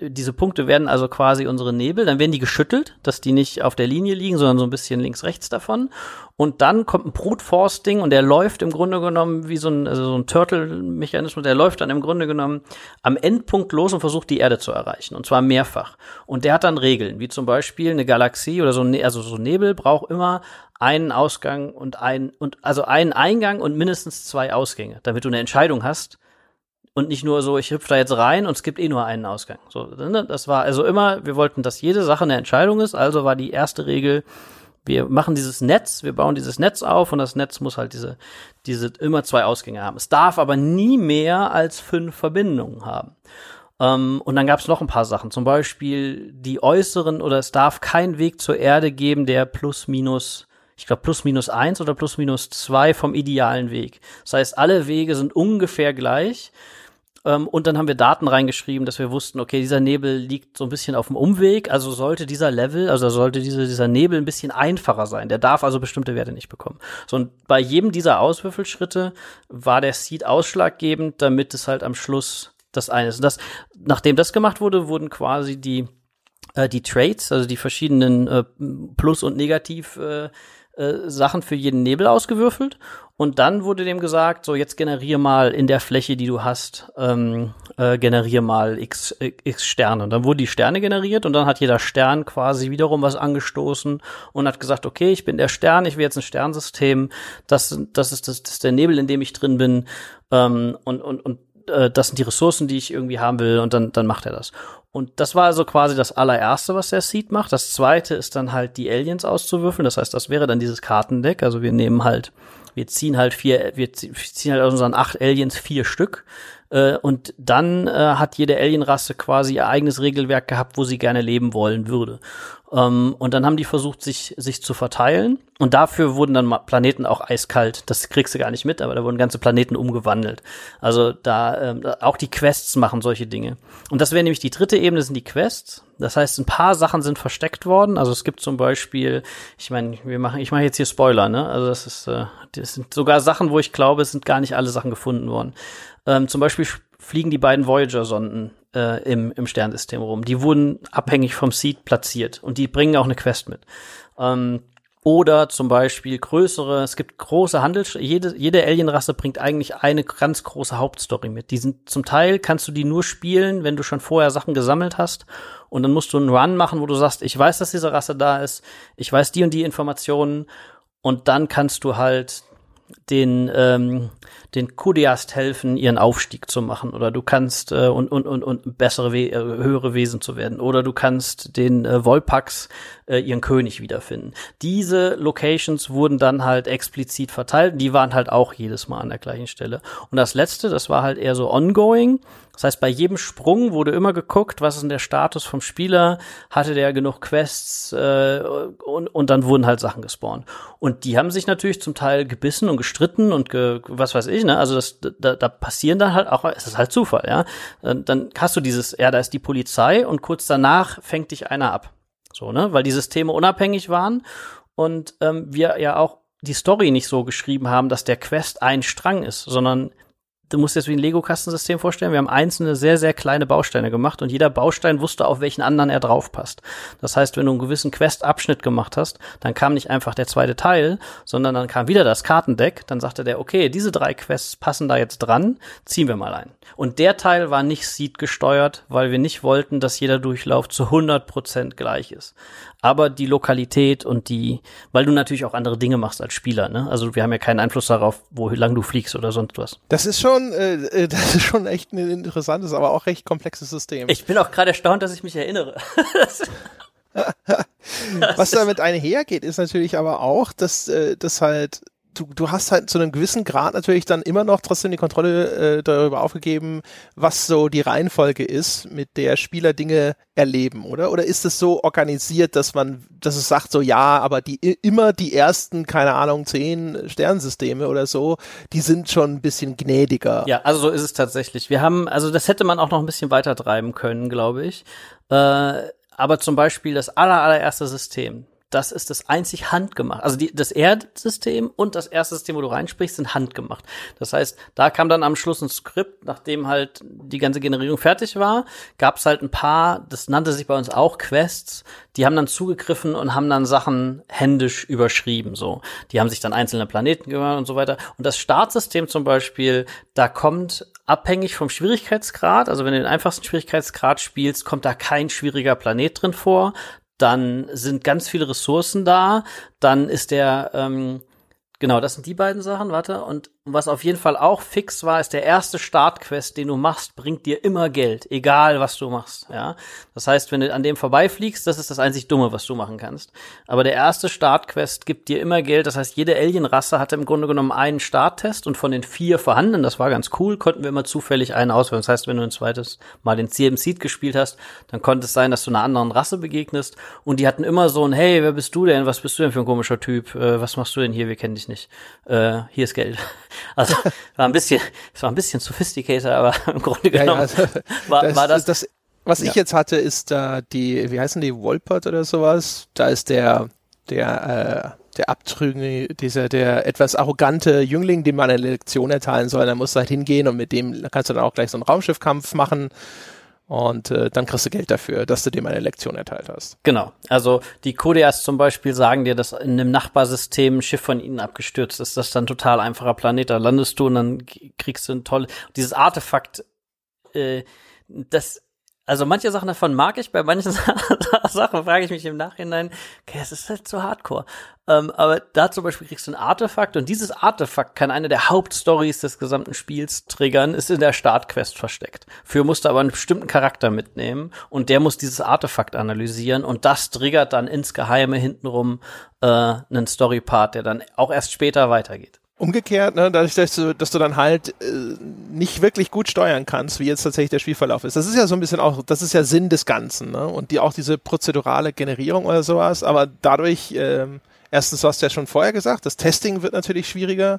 diese Punkte werden also quasi unsere Nebel, dann werden die geschüttelt, dass die nicht auf der Linie liegen, sondern so ein bisschen links, rechts davon. Und dann kommt ein Brute Force Ding und der läuft im Grunde genommen wie so ein Turtle-Mechanismus, der läuft dann im Grunde genommen am Endpunkt los und versucht, die Erde zu erreichen. Und zwar mehrfach. Und der hat dann Regeln, wie zum Beispiel eine Galaxie oder so Nebel braucht immer einen Ausgang also einen Eingang und mindestens 2 Ausgänge, damit du eine Entscheidung hast. Und nicht nur so, ich hüpfe da jetzt rein und es gibt eh nur einen Ausgang. So, das war also immer, wir wollten, dass jede Sache eine Entscheidung ist, also war die erste Regel, Wir machen dieses Netz, wir bauen dieses Netz auf und das Netz muss halt diese immer zwei Ausgänge haben. Es darf aber nie mehr als 5 Verbindungen haben. Und dann gab es noch ein paar Sachen, zum Beispiel die äußeren, oder es darf keinen Weg zur Erde geben, der plus minus 1 oder plus minus 2 vom idealen Weg. Das heißt, alle Wege sind ungefähr gleich. Und dann haben wir Daten reingeschrieben, dass wir wussten, okay, dieser Nebel liegt so ein bisschen auf dem Umweg, also sollte dieser Level, also sollte dieser Nebel ein bisschen einfacher sein. Der darf also bestimmte Werte nicht bekommen. So, und bei jedem dieser Auswürfelschritte war der Seed ausschlaggebend, damit es halt am Schluss das eine ist. Und das, nachdem das gemacht wurde, wurden quasi die Traits, also die verschiedenen Plus- und Negativ-Sachen für jeden Nebel ausgewürfelt. Und dann wurde dem gesagt, so, jetzt generier mal in der Fläche, die du hast, generier mal x Sterne. Und dann wurden die Sterne generiert und dann hat jeder Stern quasi wiederum was angestoßen und hat gesagt, okay, ich bin der Stern, ich will jetzt ein Sternsystem, das ist der Nebel, in dem ich drin bin, und das sind die Ressourcen, die ich irgendwie haben will, und dann macht er das. Und das war also quasi das allererste, was der Seed macht. Das zweite ist dann halt, die Aliens auszuwürfeln. Das heißt, das wäre dann dieses Kartendeck. Also wir ziehen halt aus unseren 8 Aliens 4 Stück. Und dann hat jede Alienrasse quasi ihr eigenes Regelwerk gehabt, wo sie gerne leben wollen würde. Und dann haben die versucht, sich zu verteilen. Und dafür wurden dann Planeten auch eiskalt. Das kriegst du gar nicht mit, aber da wurden ganze Planeten umgewandelt. Also da auch die Quests machen solche Dinge. Und das wäre nämlich die dritte Ebene, sind die Quests. Das heißt, ein paar Sachen sind versteckt worden. Also es gibt zum Beispiel, ich mache jetzt hier Spoiler, ne? Also das sind sogar Sachen, wo ich glaube, es sind gar nicht alle Sachen gefunden worden. Zum Beispiel fliegen die beiden Voyager-Sonden im Sternsystem rum. Die wurden abhängig vom Seed platziert und die bringen auch eine Quest mit. Oder zum Beispiel es gibt große jede Alienrasse bringt eigentlich eine ganz große Hauptstory mit. Die sind, zum Teil kannst du die nur spielen, wenn du schon vorher Sachen gesammelt hast. Und dann musst du einen Run machen, wo du sagst, ich weiß, dass diese Rasse da ist, ich weiß die und die Informationen. Und dann kannst du halt den Kudiast helfen, ihren Aufstieg zu machen, oder du kannst und höhere Wesen zu werden, oder du kannst den Volpax ihren König wiederfinden. Diese Locations wurden dann halt explizit verteilt, die waren halt auch jedes Mal an der gleichen Stelle. Und das letzte, das war halt eher so ongoing. Das heißt, bei jedem Sprung wurde immer geguckt, was ist denn der Status vom Spieler, hatte der genug Quests, und dann wurden halt Sachen gespawnt. Und die haben sich natürlich zum Teil gebissen und gestritten und was weiß ich, ne? Also da passieren dann halt auch, es ist halt Zufall, ja? Dann hast du da ist die Polizei und kurz danach fängt dich einer ab. So, ne? Weil die Systeme unabhängig waren und wir ja auch die Story nicht so geschrieben haben, dass der Quest ein Strang ist, sondern du musst dir das wie ein Lego-Kastensystem vorstellen. Wir haben einzelne sehr, sehr kleine Bausteine gemacht und jeder Baustein wusste, auf welchen anderen er draufpasst. Das heißt, wenn du einen gewissen Quest-Abschnitt gemacht hast, dann kam nicht einfach der zweite Teil, sondern dann kam wieder das Kartendeck. Dann sagte der, okay, diese 3 Quests passen da jetzt dran, ziehen wir mal ein. Und der Teil war nicht Seed-gesteuert, weil wir nicht wollten, dass jeder Durchlauf zu 100% gleich ist. Aber die Lokalität und weil du natürlich auch andere Dinge machst als Spieler, ne? Also wir haben ja keinen Einfluss darauf, wo lang du fliegst oder sonst was. Das ist schon echt ein interessantes, aber auch recht komplexes System. Ich bin auch gerade erstaunt, dass ich mich erinnere. Was damit einhergeht, ist natürlich aber auch, dass das halt, du hast halt zu einem gewissen Grad natürlich dann immer noch trotzdem die Kontrolle darüber aufgegeben, was so die Reihenfolge ist, mit der Spieler Dinge erleben, oder? Oder ist es so organisiert, dass es sagt so, ja, aber immer die ersten, keine Ahnung, 10 Sternensysteme oder so, die sind schon ein bisschen gnädiger. Ja, also so ist es tatsächlich. Wir haben, also das hätte man auch noch ein bisschen weiter treiben können, glaube ich. Aber zum Beispiel das allererste System. Das ist das einzig handgemacht. Also das Erdsystem und das erste System, wo du reinsprichst, sind handgemacht. Das heißt, da kam dann am Schluss ein Skript, nachdem halt die ganze Generierung fertig war, gab es halt ein paar, das nannte sich bei uns auch Quests, die haben dann zugegriffen und haben dann Sachen händisch überschrieben. So, die haben sich dann einzelne Planeten gemacht und so weiter. Und das Startsystem zum Beispiel, da kommt abhängig vom Schwierigkeitsgrad, also wenn du den einfachsten Schwierigkeitsgrad spielst, kommt da kein schwieriger Planet drin vor. Dann sind ganz viele Ressourcen da, dann ist das sind die beiden Sachen, warte, und Und was auf jeden Fall auch fix war, ist der erste Startquest, den du machst, bringt dir immer Geld, egal was du machst, ja. Das heißt, wenn du an dem vorbeifliegst, das ist das einzig Dumme, was du machen kannst. Aber der erste Startquest gibt dir immer Geld, das heißt, jede Alienrasse hatte im Grunde genommen einen Starttest und von den 4 vorhandenen, das war ganz cool, konnten wir immer zufällig einen auswählen. Das heißt, wenn du ein zweites Mal den Sea of Seed gespielt hast, dann konnte es sein, dass du einer anderen Rasse begegnest und die hatten immer so ein, hey, wer bist du denn, was bist du denn für ein komischer Typ, was machst du denn hier, wir kennen dich nicht, hier ist Geld. Also, es war ein bisschen sophisticated, aber im Grunde genommen war das. Was ich jetzt hatte, ist da wie heißen die, Wolpert oder sowas? Da ist der Abtrünnige, der etwas arrogante Jüngling, dem man eine Lektion erteilen soll. Da musst du halt hingehen und mit dem kannst du dann auch gleich so einen Raumschiffkampf machen. Und dann kriegst du Geld dafür, dass du dem eine Lektion erteilt hast. Genau, also die Kodeas zum Beispiel sagen dir, dass in einem Nachbarsystem ein Schiff von ihnen abgestürzt ist. Das ist dann ein total einfacher Planet, da landest du und dann kriegst du ein tolles, dieses Artefakt, das, also manche Sachen davon mag ich, bei manchen Sachen frage ich mich im Nachhinein, okay, das ist halt so hardcore. Aber da zum Beispiel kriegst du ein Artefakt und dieses Artefakt kann eine der Hauptstories des gesamten Spiels triggern, ist in der Startquest versteckt. Für musst du aber einen bestimmten Charakter mitnehmen und der muss dieses Artefakt analysieren und das triggert dann insgeheime hintenrum einen Story-Part, der dann auch erst später weitergeht. Umgekehrt, ne, dadurch, dass du dann halt nicht wirklich gut steuern kannst, wie jetzt tatsächlich der Spielverlauf ist. Das ist ja so ein bisschen auch, das ist ja Sinn des Ganzen, ne? Und auch diese prozedurale Generierung oder sowas, aber dadurch, erstens, du hast ja schon vorher gesagt, das Testing wird natürlich schwieriger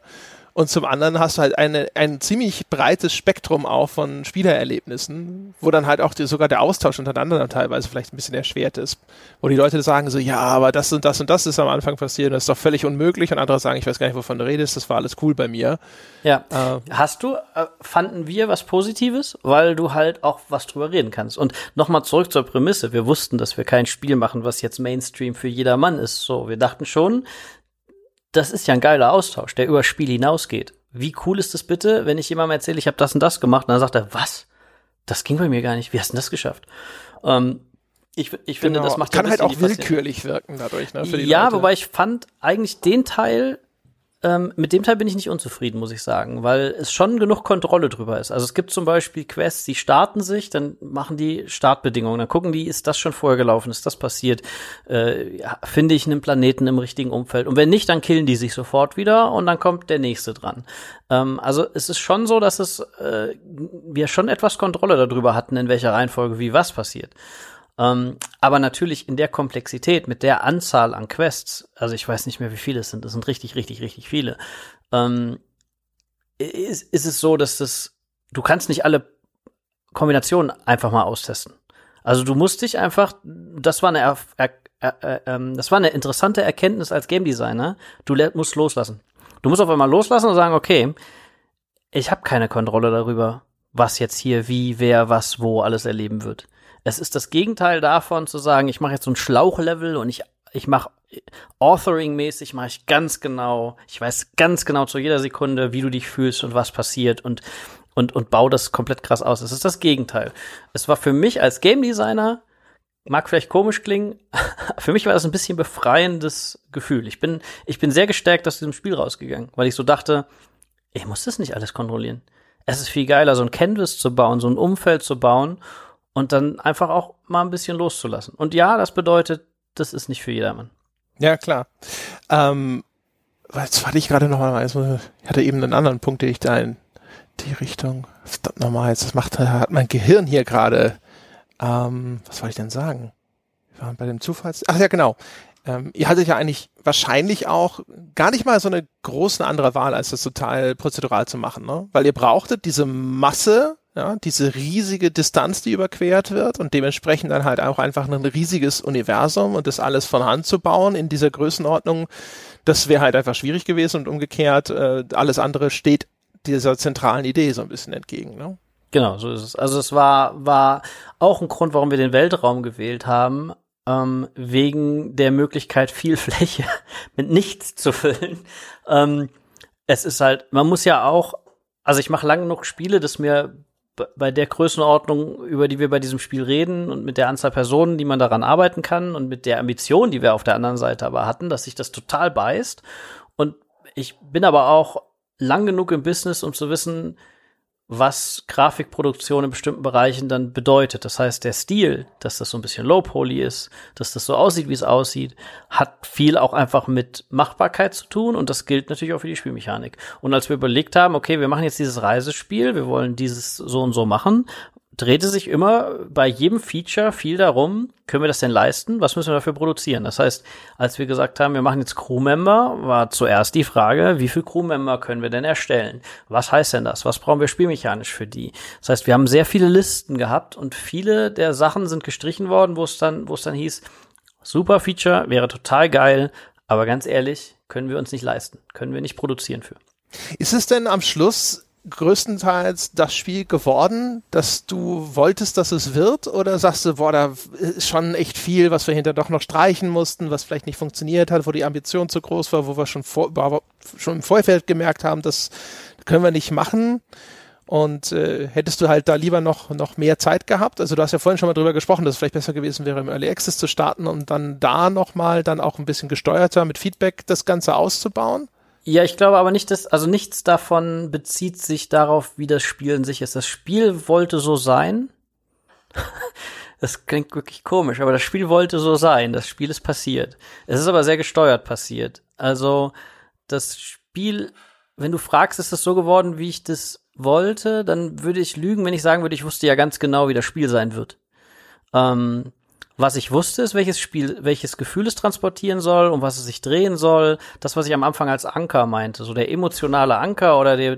und zum anderen hast du halt ein ziemlich breites Spektrum auch von Spielererlebnissen, wo dann halt auch sogar der Austausch untereinander dann teilweise vielleicht ein bisschen erschwert ist, wo die Leute sagen so, ja, aber das und das und das ist am Anfang passiert, das ist doch völlig unmöglich und andere sagen, ich weiß gar nicht, wovon du redest, das war alles cool bei mir. Ja, fanden wir was Positives, weil du halt auch was drüber reden kannst. Und nochmal zurück zur Prämisse, wir wussten, dass wir kein Spiel machen, was jetzt Mainstream für jedermann ist. So, wir dachten schon, das ist ja ein geiler Austausch, der über Spiel hinausgeht. Wie cool ist das bitte, wenn ich jemandem erzähle, ich habe das und das gemacht, und dann sagt er, was? Das ging bei mir gar nicht. Wie hast du denn das geschafft? Ich finde, das macht kann halt auch willkürlich wirken dadurch. Ne, für die Leute. Wobei ich fand eigentlich den Teil, mit dem Teil bin ich nicht unzufrieden, muss ich sagen, weil es schon genug Kontrolle drüber ist. Also es gibt zum Beispiel Quests, die starten sich, dann machen die Startbedingungen, dann gucken die, ist das schon vorher gelaufen, ist das passiert, finde ich einen Planeten im richtigen Umfeld und wenn nicht, dann killen die sich sofort wieder und dann kommt der nächste dran. Also es ist schon so, dass wir schon etwas Kontrolle darüber hatten, in welcher Reihenfolge wie was passiert. Aber natürlich in der Komplexität, mit der Anzahl an Quests, also ich weiß nicht mehr, wie viele es sind richtig, richtig, richtig viele, ist es so, dass du kannst nicht alle Kombinationen einfach mal austesten. Also du musst dich einfach, das war eine interessante Erkenntnis als Game Designer, du musst loslassen. Du musst auf einmal loslassen und sagen, okay, ich habe keine Kontrolle darüber, was jetzt hier, wie, wer, was, wo alles erleben wird. Es ist das Gegenteil davon, zu sagen, ich mache jetzt so ein Schlauchlevel und ich mache Authoring-mäßig, ich weiß ganz genau zu jeder Sekunde, wie du dich fühlst und was passiert und baue das komplett krass aus. Es ist das Gegenteil. Es war für mich als Game Designer, mag vielleicht komisch klingen, für mich war das ein bisschen befreiendes Gefühl. Ich bin sehr gestärkt aus diesem Spiel rausgegangen, weil ich so dachte, ich muss das nicht alles kontrollieren. Es ist viel geiler, so ein Canvas zu bauen, so ein Umfeld zu bauen und dann einfach auch mal ein bisschen loszulassen. Und ja, das bedeutet, das ist nicht für jedermann. Ja, klar. Jetzt hatte ich gerade noch mal, ich hatte eben einen anderen Punkt, den ich da in die Richtung, verdammt nochmal, jetzt hat mein Gehirn hier gerade, was wollte ich denn sagen? Wir waren bei dem ach ja, genau. Ihr hattet ja eigentlich wahrscheinlich auch gar nicht mal so eine große andere Wahl, als das total prozedural zu machen, ne? Weil ihr brauchtet diese Masse, ja, diese riesige Distanz, die überquert wird und dementsprechend dann halt auch einfach ein riesiges Universum und das alles von Hand zu bauen in dieser Größenordnung, das wäre halt einfach schwierig gewesen und umgekehrt, alles andere steht dieser zentralen Idee so ein bisschen entgegen, ne? Genau, so ist es. Also es war auch ein Grund, warum wir den Weltraum gewählt haben, wegen der Möglichkeit, viel Fläche mit nichts zu füllen. Es ist halt, man muss ja auch, also ich mache lang genug Spiele, dass mir bei der Größenordnung, über die wir bei diesem Spiel reden und mit der Anzahl Personen, die man daran arbeiten kann und mit der Ambition, die wir auf der anderen Seite aber hatten, dass sich das total beißt. Und ich bin aber auch lang genug im Business, um zu wissen, was Grafikproduktion in bestimmten Bereichen dann bedeutet. Das heißt, der Stil, dass das so ein bisschen low-poly ist, dass das so aussieht, wie es aussieht, hat viel auch einfach mit Machbarkeit zu tun, und das gilt natürlich auch für die Spielmechanik. Und als wir überlegt haben, okay, wir machen jetzt dieses Reisespiel, wir wollen dieses so und so machen, drehte sich immer bei jedem Feature viel darum, können wir das denn leisten? Was müssen wir dafür produzieren? Das heißt, als wir gesagt haben, wir machen jetzt Crewmember, war zuerst die Frage, wie viel Crewmember können wir denn erstellen? Was heißt denn das? Was brauchen wir spielmechanisch für die? Das heißt, wir haben sehr viele Listen gehabt, und viele der Sachen sind gestrichen worden, wo es dann hieß, super Feature, wäre total geil, aber ganz ehrlich, können wir uns nicht leisten, können wir nicht produzieren für. Ist es denn am Schluss größtenteils das Spiel geworden, dass du wolltest, dass es wird? Oder sagst du, boah, da ist schon echt viel, was wir hinterher doch noch streichen mussten, was vielleicht nicht funktioniert hat, wo die Ambition zu groß war, wo wir schon im Vorfeld gemerkt haben, das können wir nicht machen. Und hättest du halt da lieber noch mehr Zeit gehabt? Also du hast ja vorhin schon mal drüber gesprochen, dass es vielleicht besser gewesen wäre, im Early Access zu starten und dann da nochmal dann auch ein bisschen gesteuerter mit Feedback das Ganze auszubauen? Ja, ich glaube aber nicht, dass, also nichts davon bezieht sich darauf, wie das Spiel in sich ist. Das Spiel wollte so sein. Das klingt wirklich komisch, aber das Spiel wollte so sein. Das Spiel ist passiert. Es ist aber sehr gesteuert passiert. Also, das Spiel, wenn du fragst, ist das so geworden, wie ich das wollte, dann würde ich lügen, wenn ich sagen würde, ich wusste ja ganz genau, wie das Spiel sein wird. Was ich wusste, ist, welches Gefühl es transportieren soll, um was es sich drehen soll. Das, was ich am Anfang als Anker meinte, so der emotionale Anker oder die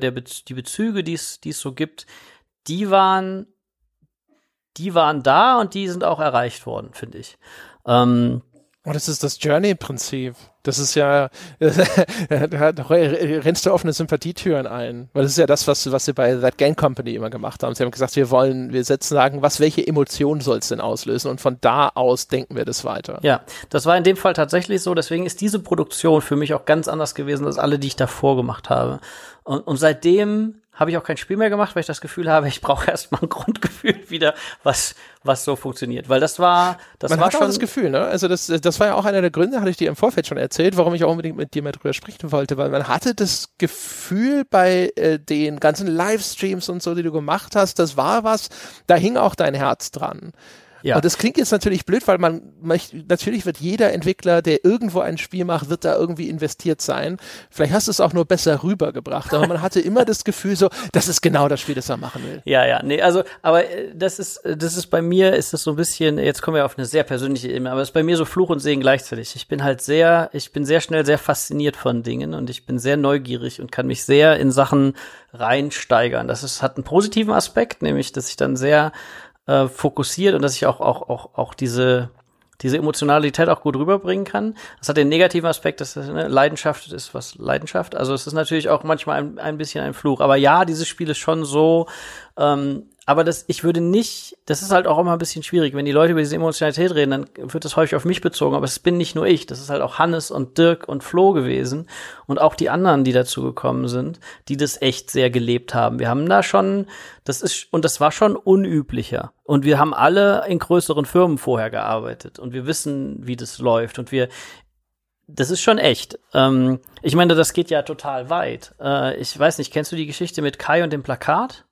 Bezüge, die es so gibt, die waren da, und die sind auch erreicht worden, finde ich. Und das ist das Journey-Prinzip. Das ist ja, da rennst du offene Sympathietüren ein. Weil das ist ja das, was sie bei That Game Company immer gemacht haben. Sie haben gesagt, welche Emotion soll es denn auslösen? Und von da aus denken wir das weiter. Ja, das war in dem Fall tatsächlich so. Deswegen ist diese Produktion für mich auch ganz anders gewesen als alle, die ich davor gemacht habe. Und seitdem habe ich auch kein Spiel mehr gemacht, weil ich das Gefühl habe, ich brauche erstmal ein Grundgefühl wieder, was so funktioniert. Weil man war schon das Gefühl, ne? Also das war ja auch einer der Gründe, hatte ich dir im Vorfeld schon erzählt, warum ich auch unbedingt mit dir mal drüber sprechen wollte, weil man hatte das Gefühl bei den ganzen Livestreams und so, die du gemacht hast, das war was, da hing auch dein Herz dran. Ja. Und das klingt jetzt natürlich blöd, weil natürlich wird jeder Entwickler, der irgendwo ein Spiel macht, wird da irgendwie investiert sein. Vielleicht hast du es auch nur besser rübergebracht, aber man hatte immer das Gefühl so, das ist genau das Spiel, das er machen will. Ja, nee, also, aber das ist bei mir, ist das so ein bisschen, jetzt kommen wir auf eine sehr persönliche Ebene, aber es ist bei mir so Fluch und Segen gleichzeitig. Ich bin sehr schnell sehr fasziniert von Dingen, und ich bin sehr neugierig und kann mich sehr in Sachen reinsteigern. Das hat einen positiven Aspekt, nämlich, dass ich dann sehr fokussiert und dass ich auch diese Emotionalität auch gut rüberbringen kann. Das hat den negativen Aspekt, dass das, ne, Leidenschaft ist, was Leidenschaft. Also es ist natürlich auch manchmal ein bisschen ein Fluch. Aber ja, dieses Spiel ist schon so. Aber das ist halt auch immer ein bisschen schwierig. Wenn die Leute über diese Emotionalität reden, dann wird das häufig auf mich bezogen. Aber es bin nicht nur ich. Das ist halt auch Hannes und Dirk und Flo gewesen. Und auch die anderen, die dazu gekommen sind, die das echt sehr gelebt haben. Wir haben da schon, das war schon unüblicher. Und wir haben alle in größeren Firmen vorher gearbeitet. Und wir wissen, wie das läuft. Und das ist schon echt. Ich meine, das geht ja total weit. Ich weiß nicht, kennst du die Geschichte mit Kai und dem Plakat?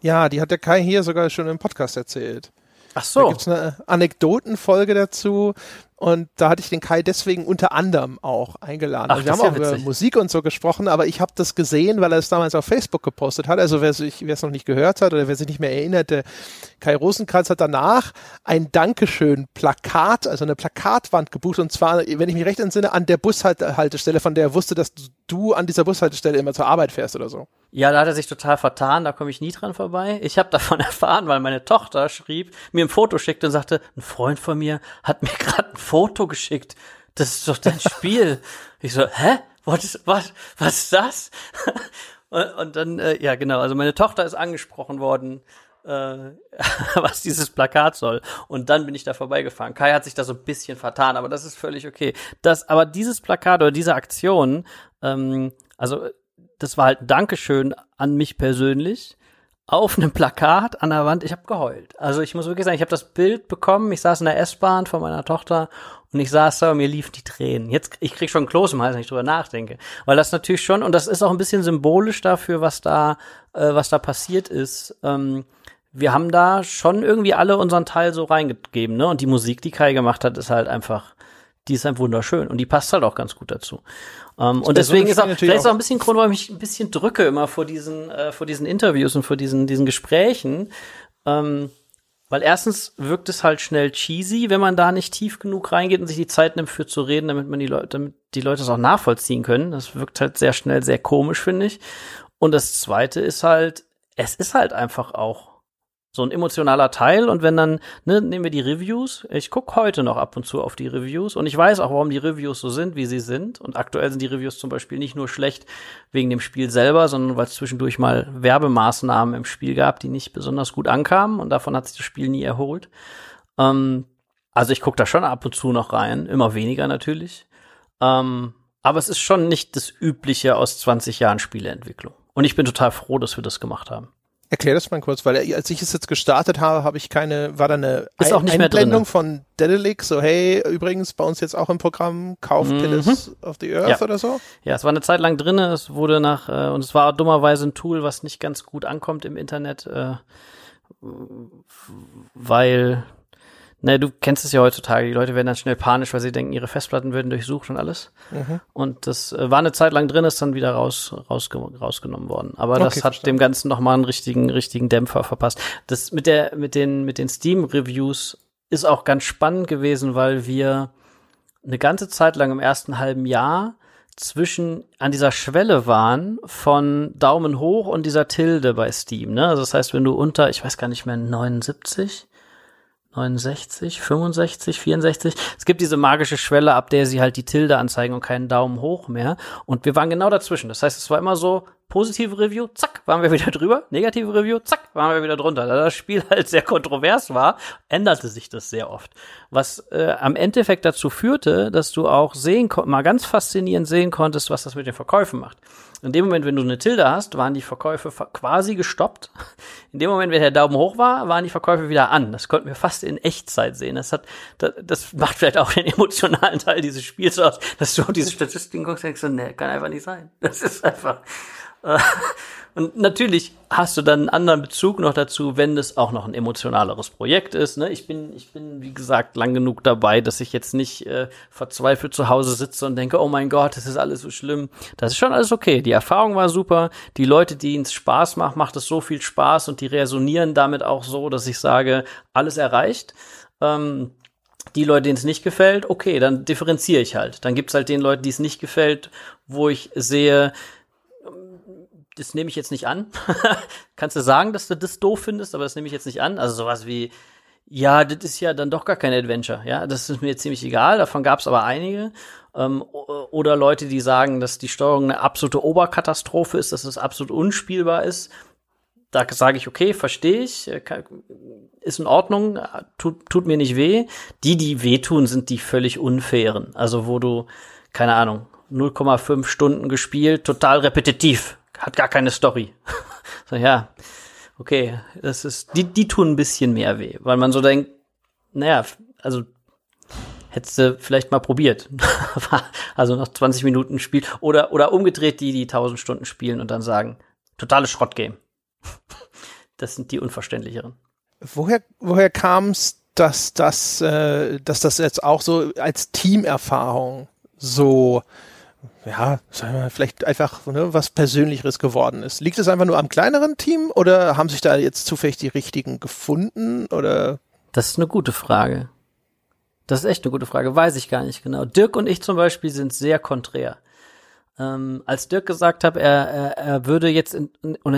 Ja, die hat der Kai hier sogar schon im Podcast erzählt. Ach so. Da gibt's eine Anekdotenfolge dazu, und da hatte ich den Kai deswegen unter anderem auch eingeladen. Ach, also wir haben auch über Musik und so gesprochen, aber ich habe das gesehen, weil er es damals auf Facebook gepostet hat. Also wer es noch nicht gehört hat oder wer sich nicht mehr erinnerte, Kai Rosenkranz hat danach ein Dankeschön-Plakat, also eine Plakatwand gebucht, und zwar, wenn ich mich recht entsinne, an der Bushaltestelle, von der er wusste, dass du an dieser Bushaltestelle immer zur Arbeit fährst oder so. Ja, da hat er sich total vertan, da komme ich nie dran vorbei. Ich habe davon erfahren, weil meine Tochter schrieb, mir ein Foto schickte und sagte, ein Freund von mir hat mir gerade ein Foto geschickt. Das ist doch dein Spiel. Ich so, hä? Was ist das? Und dann, ja genau, also meine Tochter ist angesprochen worden, was dieses Plakat soll. Und dann bin ich da vorbeigefahren. Kai hat sich da so ein bisschen vertan, aber das ist völlig okay. Aber dieses Plakat oder diese Aktion, das war halt ein Dankeschön an mich persönlich, auf einem Plakat an der Wand. Ich habe geheult. Also ich muss wirklich sagen, ich habe das Bild bekommen. Ich saß in der S-Bahn von meiner Tochter und ich saß da und mir liefen die Tränen. Jetzt, ich krieg schon einen Kloß im Hals, wenn ich drüber nachdenke. Weil das natürlich schon, und das ist auch ein bisschen symbolisch dafür, was da passiert ist. Wir haben da schon irgendwie alle unseren Teil so reingegeben, ne? Und die Musik, die Kai gemacht hat, ist halt einfach, die ist halt wunderschön. Und die passt halt auch ganz gut dazu. Und deswegen ist auch, vielleicht ist auch ein bisschen Grund, warum ich mich ein bisschen drücke immer vor diesen Interviews und vor diesen Gesprächen. Weil erstens wirkt es halt schnell cheesy, wenn man da nicht tief genug reingeht und sich die Zeit nimmt für zu reden, damit die Leute es auch nachvollziehen können. Das wirkt halt sehr schnell sehr komisch, finde ich. Und das Zweite ist halt, es ist halt einfach auch so ein emotionaler Teil, und wenn dann, ne, nehmen wir die Reviews, ich gucke heute noch ab und zu auf die Reviews und ich weiß auch, warum die Reviews so sind, wie sie sind, und aktuell sind die Reviews zum Beispiel nicht nur schlecht wegen dem Spiel selber, sondern weil es zwischendurch mal Werbemaßnahmen im Spiel gab, die nicht besonders gut ankamen, und davon hat sich das Spiel nie erholt. Also ich gucke da schon ab und zu noch rein, immer weniger natürlich, aber es ist schon nicht das Übliche aus 20 Jahren Spieleentwicklung, und ich bin total froh, dass wir das gemacht haben. Erklär das mal kurz, weil als ich es jetzt gestartet habe, war da eine Einblendung von Daedalic, so hey, übrigens bei uns jetzt auch im Programm, kauft Pillars of the Earth oder so? Ja, es war eine Zeit lang drin, es wurde und es war dummerweise ein Tool, was nicht ganz gut ankommt im Internet, weil, naja, du kennst es ja heutzutage, die Leute werden dann schnell panisch, weil sie denken, ihre Festplatten werden durchsucht und alles. Mhm. Und das war eine Zeit lang drin, ist dann wieder rausgenommen worden. Aber das hat dem Ganzen nochmal einen richtigen Dämpfer verpasst. Das mit den Steam-Reviews ist auch ganz spannend gewesen, weil wir eine ganze Zeit lang im ersten halben Jahr an dieser Schwelle waren von Daumen hoch und dieser Tilde bei Steam, ne? Also das heißt, wenn du unter, ich weiß gar nicht mehr, 69, 65, 64. Es gibt diese magische Schwelle, ab der sie halt die Tilde anzeigen und keinen Daumen hoch mehr. Und wir waren genau dazwischen. Das heißt, es war immer so, positive Review, zack, waren wir wieder drüber. Negative Review, zack, waren wir wieder drunter. Da das Spiel halt sehr kontrovers war, änderte sich das sehr oft. Was am Endeffekt dazu führte, dass du auch mal ganz faszinierend sehen konntest, was das mit den Verkäufen macht. In dem Moment, wenn du eine Tilde hast, waren die Verkäufe quasi gestoppt. In dem Moment, wenn der Daumen hoch war, waren die Verkäufe wieder an. Das konnten wir fast in Echtzeit sehen. Das macht vielleicht auch den emotionalen Teil dieses Spiels aus, dass du auf diese Statistiken guckst und denkst, nee, kann einfach nicht sein. Das ist einfach. Und natürlich hast du dann einen anderen Bezug noch dazu, wenn das auch noch ein emotionaleres Projekt ist, ne? Ich bin, wie gesagt, lang genug dabei, dass ich jetzt nicht verzweifelt zu Hause sitze und denke, oh mein Gott, das ist alles so schlimm. Das ist schon alles okay. Die Erfahrung war super. Die Leute, denen es Spaß macht es so viel Spaß, und die resonieren damit auch so, dass ich sage, alles erreicht. Die Leute, denen es nicht gefällt, okay, dann differenziere ich halt. Dann gibt's halt den Leuten, die es nicht gefällt, wo ich sehe, das nehme ich jetzt nicht an. Kannst du sagen, dass du das doof findest, aber das nehme ich jetzt nicht an. Also sowas wie, ja, das ist ja dann doch gar kein Adventure. Ja, das ist mir jetzt ziemlich egal. Davon gab es aber einige. Oder Leute, die sagen, dass die Steuerung eine absolute Oberkatastrophe ist, dass es absolut unspielbar ist. Da sage ich, okay, verstehe ich, ist in Ordnung, tut mir nicht weh. Die wehtun, sind die völlig unfairen. Also wo du, keine Ahnung, 0,5 Stunden gespielt, total repetitiv. Hat gar keine Story. So, ja, okay, das ist, die tun ein bisschen mehr weh, weil man so denkt, naja, also hättest du vielleicht mal probiert. Also nach 20 Minuten Spiel oder umgedreht, die 1000 Stunden spielen und dann sagen, totales Schrottgame. Das sind die unverständlicheren. Woher kam es, dass das jetzt auch so als Teamerfahrung so, ja, sagen wir mal, vielleicht einfach, ne, was Persönlicheres geworden ist? Liegt es einfach nur am kleineren Team oder haben sich da jetzt zufällig die Richtigen gefunden, oder? Das ist eine gute Frage. Das ist echt eine gute Frage, weiß ich gar nicht genau. Dirk und ich zum Beispiel sind sehr konträr. Als Dirk gesagt hat, er würde jetzt in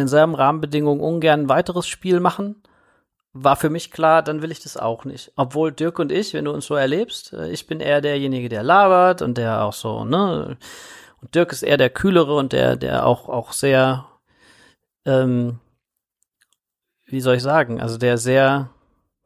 seinen Rahmenbedingungen ungern ein weiteres Spiel machen, war für mich klar, dann will ich das auch nicht. Obwohl Dirk und ich, wenn du uns so erlebst, ich bin eher derjenige, der labert und der auch so, ne? Und Dirk ist eher der Kühlere und der auch sehr, wie soll ich sagen, also der sehr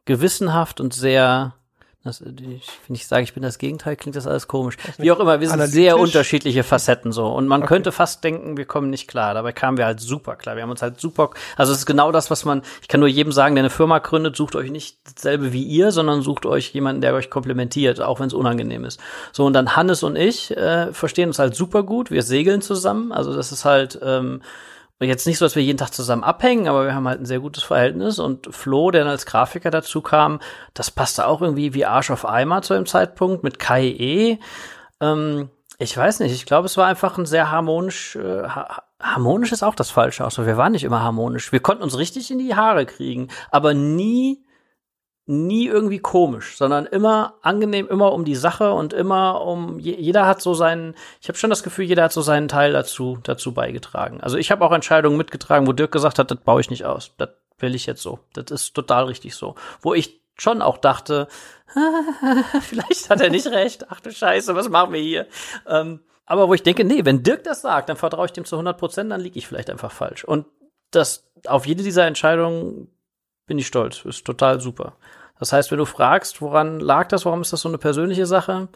gewissenhaft und sehr Wenn ich sage, ich bin das Gegenteil, klingt das alles komisch. Wie auch immer, wir sind sehr unterschiedliche Facetten so. Und man könnte fast denken, wir kommen nicht klar. Dabei kamen wir halt super klar. Wir haben uns halt super, also es ist genau das, was man, ich kann nur jedem sagen, der eine Firma gründet, sucht euch nicht dasselbe wie ihr, sondern sucht euch jemanden, der euch komplementiert, auch wenn es unangenehm ist. So, und dann Hannes und ich verstehen uns halt super gut. Wir segeln zusammen. Also das ist halt, jetzt nicht so, dass wir jeden Tag zusammen abhängen, aber wir haben halt ein sehr gutes Verhältnis. Und Flo, der dann als Grafiker dazu kam, das passte auch irgendwie wie Arsch auf Eimer zu dem Zeitpunkt mit Kai E. Ich weiß nicht, ich glaube, es war einfach ein sehr harmonisch ist auch das Falsche. Also wir waren nicht immer harmonisch. Wir konnten uns richtig in die Haare kriegen, aber nie irgendwie komisch, sondern immer angenehm, immer um die Sache und immer um, jeder hat so seinen, ich habe schon das Gefühl, jeder hat so seinen Teil dazu beigetragen. Also ich habe auch Entscheidungen mitgetragen, wo Dirk gesagt hat, das baue ich nicht aus, das will ich jetzt so, das ist total richtig so. Wo ich schon auch dachte, vielleicht hat er nicht recht, ach du Scheiße, was machen wir hier? Aber wo ich denke, nee, wenn Dirk das sagt, dann vertraue ich dem zu 100%, dann liege ich vielleicht einfach falsch. Und das, auf jede dieser Entscheidungen bin ich stolz, ist total super. Das heißt, wenn du fragst, woran lag das, warum ist das so eine persönliche Sache?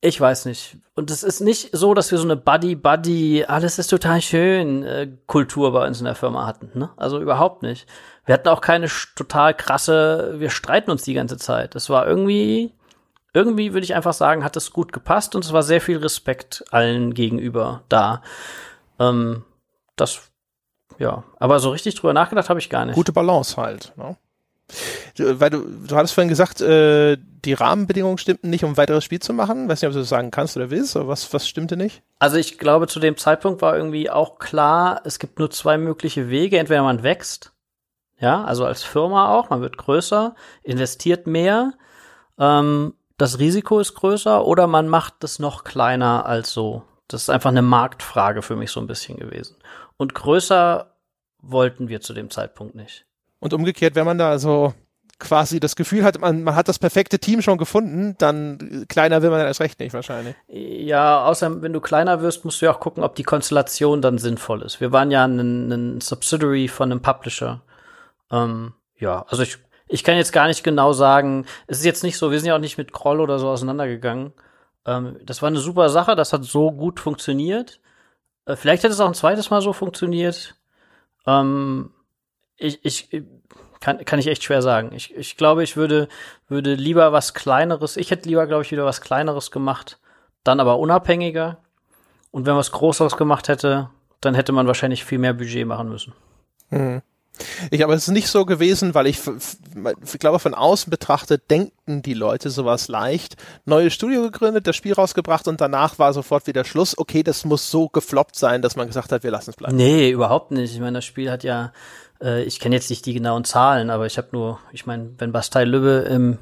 Ich weiß nicht. Und es ist nicht so, dass wir so eine Buddy, alles ist total schön, Kultur bei uns in der Firma hatten, ne? Also überhaupt nicht. Wir hatten auch keine total krasse, wir streiten uns die ganze Zeit. Das war irgendwie würde ich einfach sagen, hat es gut gepasst und es war sehr viel Respekt allen gegenüber da. Ja, aber so richtig drüber nachgedacht habe ich gar nicht. Gute Balance halt, ne? Weil du hattest vorhin gesagt, die Rahmenbedingungen stimmten nicht, um ein weiteres Spiel zu machen. Weiß nicht, ob du das sagen kannst oder willst, aber was stimmte nicht? Also ich glaube, zu dem Zeitpunkt war irgendwie auch klar, es gibt nur zwei mögliche Wege. Entweder man wächst, ja, also als Firma auch, man wird größer, investiert mehr, das Risiko ist größer, oder man macht es noch kleiner als so. Das ist einfach eine Marktfrage für mich so ein bisschen gewesen. Und größer wollten wir zu dem Zeitpunkt nicht. Und umgekehrt, wenn man da also quasi das Gefühl hat, man hat das perfekte Team schon gefunden, dann kleiner will man dann erst recht nicht wahrscheinlich. Ja, außer wenn du kleiner wirst, musst du ja auch gucken, ob die Konstellation dann sinnvoll ist. Wir waren ja ein Subsidiary von einem Publisher. Ja, also ich kann jetzt gar nicht genau sagen, es ist jetzt nicht so, wir sind ja auch nicht mit Kroll oder so auseinandergegangen. Das war eine super Sache, das hat so gut funktioniert. Vielleicht hätte es auch ein zweites Mal so funktioniert. Ich kann ich echt schwer sagen. Ich glaube, ich würde lieber was Kleineres, ich hätte lieber, glaube ich, wieder was Kleineres gemacht, dann aber unabhängiger. Und wenn man was Großes gemacht hätte, dann hätte man wahrscheinlich viel mehr Budget machen müssen. Mhm. Aber es ist nicht so gewesen, weil ich glaube, von außen betrachtet, denken die Leute sowas leicht. Neues Studio gegründet, das Spiel rausgebracht und danach war sofort wieder Schluss. Okay, das muss so gefloppt sein, dass man gesagt hat, wir lassen es bleiben. Nee, überhaupt nicht. Ich meine, das Spiel hat ja, ich kenne jetzt nicht die genauen Zahlen, aber ich meine, wenn Bastei Lübbe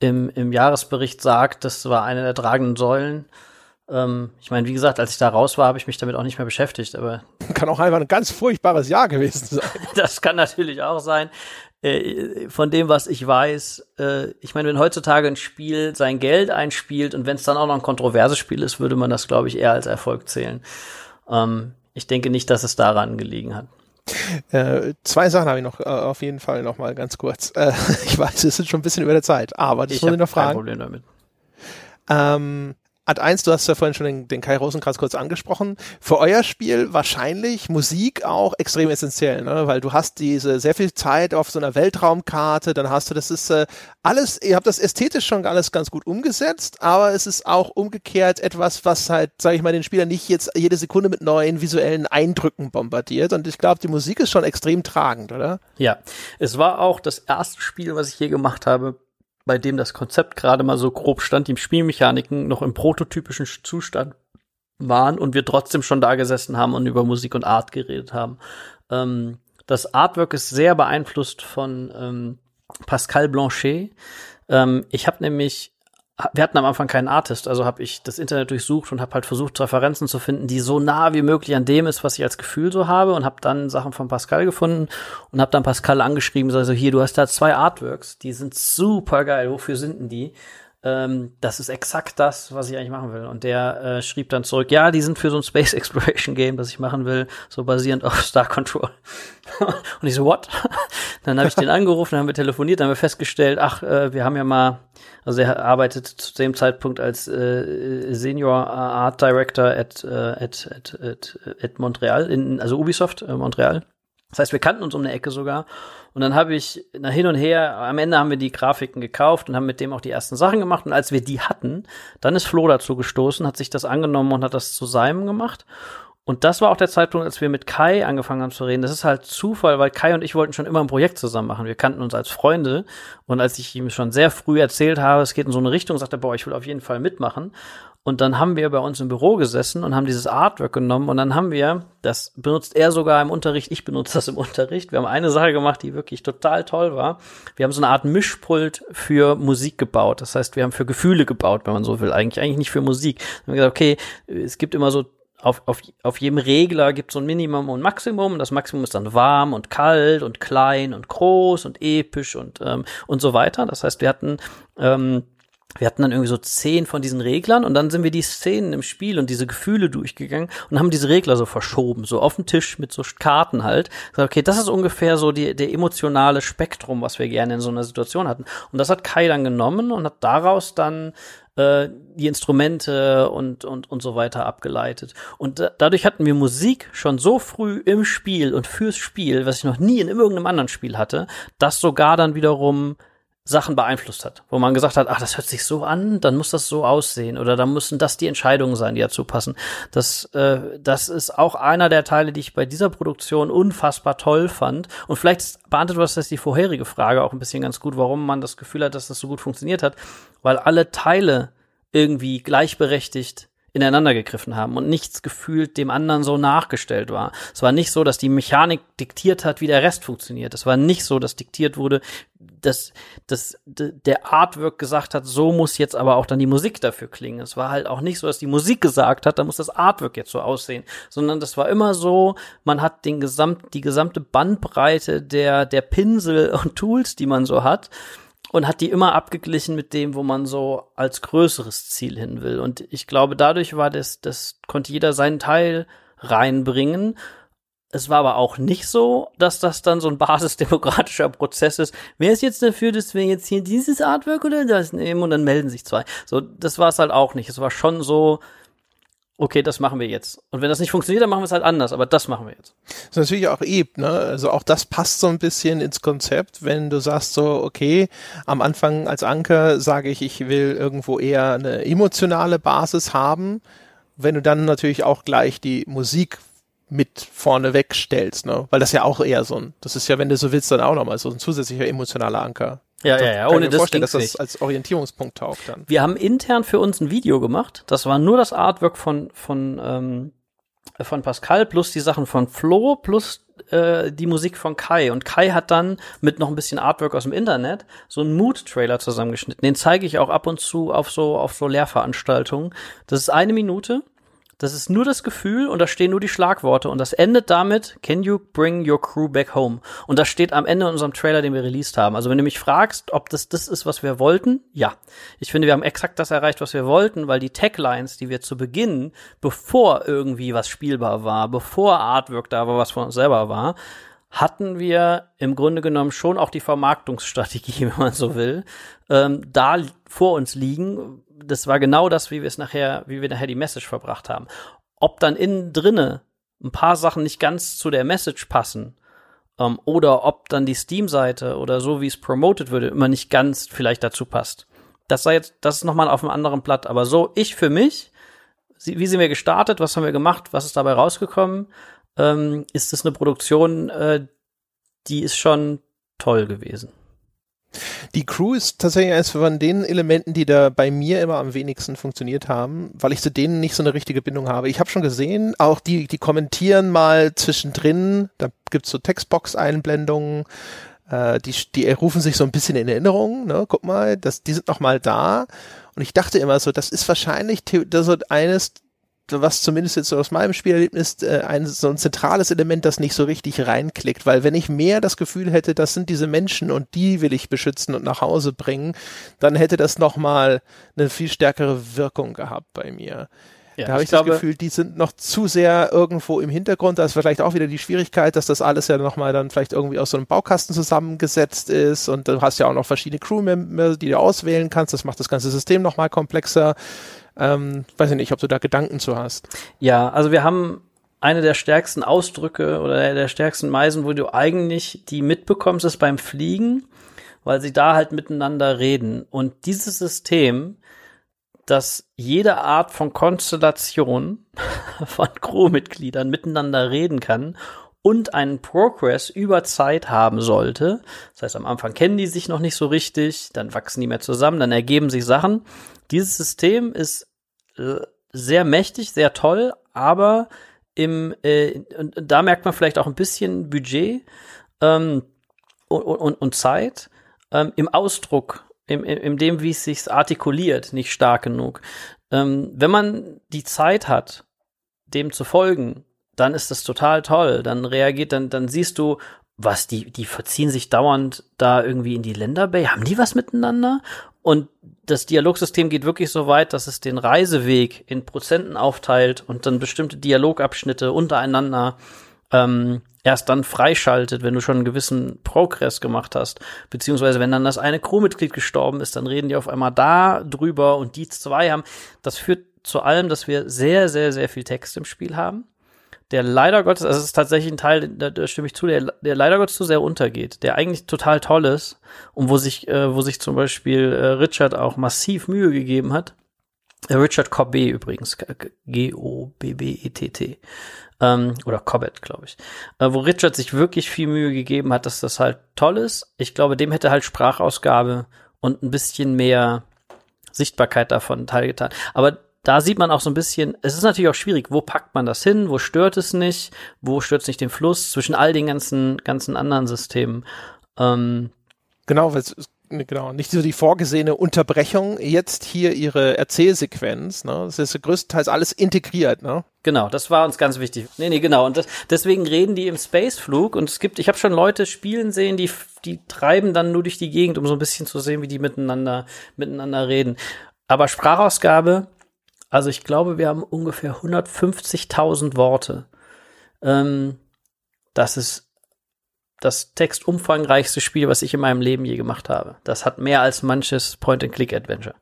im Jahresbericht sagt, das war eine der tragenden Säulen. Ich meine, wie gesagt, als ich da raus war, habe ich mich damit auch nicht mehr beschäftigt. Aber kann auch einfach ein ganz furchtbares Jahr gewesen sein. Das kann natürlich auch sein. Von dem, was ich weiß, ich meine, wenn heutzutage ein Spiel sein Geld einspielt und wenn es dann auch noch ein kontroverses Spiel ist, würde man das, glaube ich, eher als Erfolg zählen. Ich denke nicht, dass es daran gelegen hat. Zwei Sachen habe ich noch auf jeden Fall noch mal ganz kurz. Ich weiß, es ist schon ein bisschen über der Zeit, aber das muss ich noch fragen. Kein Problem damit. Ad 1, du hast ja vorhin schon den Kai Rosenkranz kurz angesprochen. Für euer Spiel wahrscheinlich Musik auch extrem essentiell, ne? Weil du hast diese sehr viel Zeit auf so einer Weltraumkarte, dann hast du, das ist alles, ihr habt das ästhetisch schon alles ganz gut umgesetzt, aber es ist auch umgekehrt etwas, was halt, sage ich mal, den Spieler nicht jetzt jede Sekunde mit neuen visuellen Eindrücken bombardiert und ich glaube, die Musik ist schon extrem tragend, oder? Ja, es war auch das erste Spiel, was ich je gemacht habe, bei dem das Konzept gerade mal so grob stand, die Spielmechaniken noch im prototypischen Zustand waren und wir trotzdem schon da gesessen haben und über Musik und Art geredet haben. Das Artwork ist sehr beeinflusst von Pascal Blanchet. Ich habe nämlich, wir hatten am Anfang keinen Artist, also habe ich das Internet durchsucht und habe halt versucht, Referenzen zu finden, die so nah wie möglich an dem ist, was ich als Gefühl so habe und habe dann Sachen von Pascal gefunden und habe dann Pascal angeschrieben, so, also hier, du hast da zwei Artworks, die sind super geil, wofür sind denn die? das ist exakt das, was ich eigentlich machen will. Und der schrieb dann zurück, ja, die sind für so ein Space Exploration Game, das ich machen will, so basierend auf Star Control. Und ich so, what? Dann habe ich den angerufen, dann haben wir telefoniert, dann haben wir festgestellt, ach, wir haben ja mal, also er arbeitet zu dem Zeitpunkt als Senior Art Director at Montreal, also Ubisoft Montreal. Das heißt, wir kannten uns um eine Ecke sogar. Und dann habe ich nach hin und her, am Ende haben wir die Grafiken gekauft und haben mit dem auch die ersten Sachen gemacht. Und als wir die hatten, dann ist Flo dazu gestoßen, hat sich das angenommen und hat das zu seinem gemacht. Und das war auch der Zeitpunkt, als wir mit Kai angefangen haben zu reden. Das ist halt Zufall, weil Kai und ich wollten schon immer ein Projekt zusammen machen. Wir kannten uns als Freunde. Und als ich ihm schon sehr früh erzählt habe, es geht in so eine Richtung, sagt er, boah, ich will auf jeden Fall mitmachen. Und dann haben wir bei uns im Büro gesessen und haben dieses Artwork genommen. Und dann haben wir, das benutzt er sogar im Unterricht, ich benutze das im Unterricht. Wir haben eine Sache gemacht, die wirklich total toll war. Wir haben so eine Art Mischpult für Musik gebaut. Das heißt, wir haben für Gefühle gebaut, wenn man so will. Eigentlich nicht für Musik. Wir haben gesagt, okay, es gibt immer so, auf jedem Regler gibt es so ein Minimum und Maximum. Das Maximum ist dann warm und kalt und klein und groß und episch und so weiter. Das heißt, wir hatten dann irgendwie so 10 von diesen Reglern und dann sind wir die Szenen im Spiel und diese Gefühle durchgegangen und haben diese Regler so verschoben, so auf den Tisch mit so Karten halt. Okay, das ist ungefähr so der emotionale Spektrum, was wir gerne in so einer Situation hatten. Und das hat Kai dann genommen und hat daraus dann die Instrumente und so weiter abgeleitet. Und dadurch hatten wir Musik schon so früh im Spiel und fürs Spiel, was ich noch nie in irgendeinem anderen Spiel hatte, das sogar dann wiederum Sachen beeinflusst hat, wo man gesagt hat, ach, das hört sich so an, dann muss das so aussehen oder dann müssen das die Entscheidungen sein, die dazu passen. Das ist auch einer der Teile, die ich bei dieser Produktion unfassbar toll fand. Und vielleicht beantwortet das die vorherige Frage auch ein bisschen ganz gut, warum man das Gefühl hat, dass das so gut funktioniert hat, weil alle Teile irgendwie gleichberechtigt ineinander gegriffen haben und nichts gefühlt dem anderen so nachgestellt war. Es war nicht so, dass die Mechanik diktiert hat, wie der Rest funktioniert. Es war nicht so, dass diktiert wurde, dass der Artwork gesagt hat, so muss jetzt aber auch dann die Musik dafür klingen. Es war halt auch nicht so, dass die Musik gesagt hat, da muss das Artwork jetzt so aussehen, sondern das war immer so, man hat die gesamte Bandbreite der Pinsel und Tools, die man so hat, und hat die immer abgeglichen mit dem, wo man so als größeres Ziel hin will. Und ich glaube, dadurch war das konnte jeder seinen Teil reinbringen. Es war aber auch nicht so, dass das dann so ein basisdemokratischer Prozess ist. Wer ist jetzt dafür, dass wir jetzt hier dieses Artwork oder das nehmen und dann melden sich 2? So, das war es halt auch nicht. Es war schon so, okay, das machen wir jetzt. Und wenn das nicht funktioniert, dann machen wir es halt anders, aber das machen wir jetzt. Das ist natürlich auch eben, ne? Also auch das passt so ein bisschen ins Konzept, wenn du sagst so, okay, am Anfang als Anker sage ich, ich will irgendwo eher eine emotionale Basis haben, wenn du dann natürlich auch gleich die Musik mit vorne wegstellst, ne? Weil das ja auch eher so ein, das ist ja, wenn du so willst, dann auch nochmal so ein zusätzlicher emotionaler Anker. Ja, ohne das ging es nicht. Ich kann mir vorstellen, dass das als Orientierungspunkt taugt dann. Wir haben intern für uns ein Video gemacht. Das war nur das Artwork von Pascal plus die Sachen von Flo plus die Musik von Kai. Und Kai hat dann mit noch ein bisschen Artwork aus dem Internet so einen Mood-Trailer zusammengeschnitten. Den zeige ich auch ab und zu auf so Lehrveranstaltungen. Das ist 1 Minute. Das ist nur das Gefühl und da stehen nur die Schlagworte und das endet damit, can you bring your crew back home? Und das steht am Ende in unserem Trailer, den wir released haben. Also wenn du mich fragst, ob das ist, was wir wollten, ja. Ich finde, wir haben exakt das erreicht, was wir wollten, weil die Taglines, die wir zu Beginn, bevor irgendwie was spielbar war, bevor Artwork da war, was von uns selber war, hatten wir im Grunde genommen schon auch die Vermarktungsstrategie, wenn man so will, da vor uns liegen. Das war genau das, wie wir nachher die Message verbracht haben. Ob dann innen drinne ein paar Sachen nicht ganz zu der Message passen, oder ob dann die Steam-Seite oder so, wie es promoted würde, immer nicht ganz vielleicht dazu passt. Das ist nochmal auf einem anderen Blatt. Aber so, ich für mich, wie sind wir gestartet, was haben wir gemacht, was ist dabei rausgekommen? Ist es eine Produktion, die ist schon toll gewesen. Die Crew ist tatsächlich eines von den Elementen, die da bei mir immer am wenigsten funktioniert haben, weil ich zu denen nicht so eine richtige Bindung habe. Ich habe schon gesehen, auch die kommentieren mal zwischendrin, da gibt's so Textbox-Einblendungen, die rufen sich so ein bisschen in Erinnerung, ne? Guck mal, die sind noch mal da und ich dachte immer so, das ist wahrscheinlich das ist eines was zumindest jetzt aus meinem Spielerlebnis ein so ein zentrales Element, das nicht so richtig reinklickt, weil wenn ich mehr das Gefühl hätte, das sind diese Menschen und die will ich beschützen und nach Hause bringen, dann hätte das nochmal eine viel stärkere Wirkung gehabt bei mir. Ja, da habe ich das Gefühl, die sind noch zu sehr irgendwo im Hintergrund. Da ist vielleicht auch wieder die Schwierigkeit, dass das alles ja nochmal dann vielleicht irgendwie aus so einem Baukasten zusammengesetzt ist und du hast ja auch noch verschiedene Crewmember, die du auswählen kannst. Das macht das ganze System nochmal komplexer. Weiß ich nicht, ob du da Gedanken zu hast. Ja, also wir haben eine der stärksten Ausdrücke oder der stärksten Meisen, wo du eigentlich die mitbekommst, ist beim Fliegen, weil sie da halt miteinander reden. Und dieses System, dass jede Art von Konstellation von Crewmitgliedern miteinander reden kann und einen Progress über Zeit haben sollte. Das heißt, am Anfang kennen die sich noch nicht so richtig, dann wachsen die mehr zusammen, dann ergeben sich Sachen. Dieses System ist sehr mächtig, sehr toll, aber da merkt man vielleicht auch ein bisschen Budget und Zeit im Ausdruck, in dem, wie es sich artikuliert, nicht stark genug. Wenn man die Zeit hat, dem zu folgen, dann ist das total toll. Dann reagiert, dann siehst du, was, die verziehen sich dauernd da irgendwie in die Länderbay. Haben die was miteinander? Und das Dialogsystem geht wirklich so weit, dass es den Reiseweg in Prozenten aufteilt und dann bestimmte Dialogabschnitte untereinander erst dann freischaltet, wenn du schon einen gewissen Progress gemacht hast. Beziehungsweise, wenn dann das eine Crewmitglied gestorben ist, dann reden die auf einmal da drüber und die zwei haben. Das führt zu allem, dass wir sehr, sehr, sehr viel Text im Spiel haben, der leider Gottes, also es ist tatsächlich ein Teil, da stimme ich zu, der leider Gottes zu sehr untergeht, der eigentlich total toll ist und wo sich zum Beispiel Richard auch massiv Mühe gegeben hat. Richard Cobbett übrigens, G-O-B-B-E-T-T. Oder Cobbett, glaube ich. Wo Richard sich wirklich viel Mühe gegeben hat, dass das halt toll ist. Ich glaube, dem hätte halt Sprachausgabe und ein bisschen mehr Sichtbarkeit davon teilgetan. Aber da sieht man auch so ein bisschen, es ist natürlich auch schwierig, wo packt man das hin, wo stört es nicht den Fluss, zwischen all den ganzen anderen Systemen. Genau, nicht so die vorgesehene Unterbrechung, jetzt hier ihre Erzählsequenz, ne? Das ist größtenteils alles integriert, ne? Genau, das war uns ganz wichtig. Nee, genau. Und deswegen reden die im Spaceflug und ich habe schon Leute spielen sehen, die treiben dann nur durch die Gegend, um so ein bisschen zu sehen, wie die miteinander reden. Aber Sprachausgabe, also ich glaube, wir haben ungefähr 150.000 Worte. Das ist das textumfangreichste Spiel, was ich in meinem Leben je gemacht habe. Das hat mehr als manches Point-and-Click-Adventure.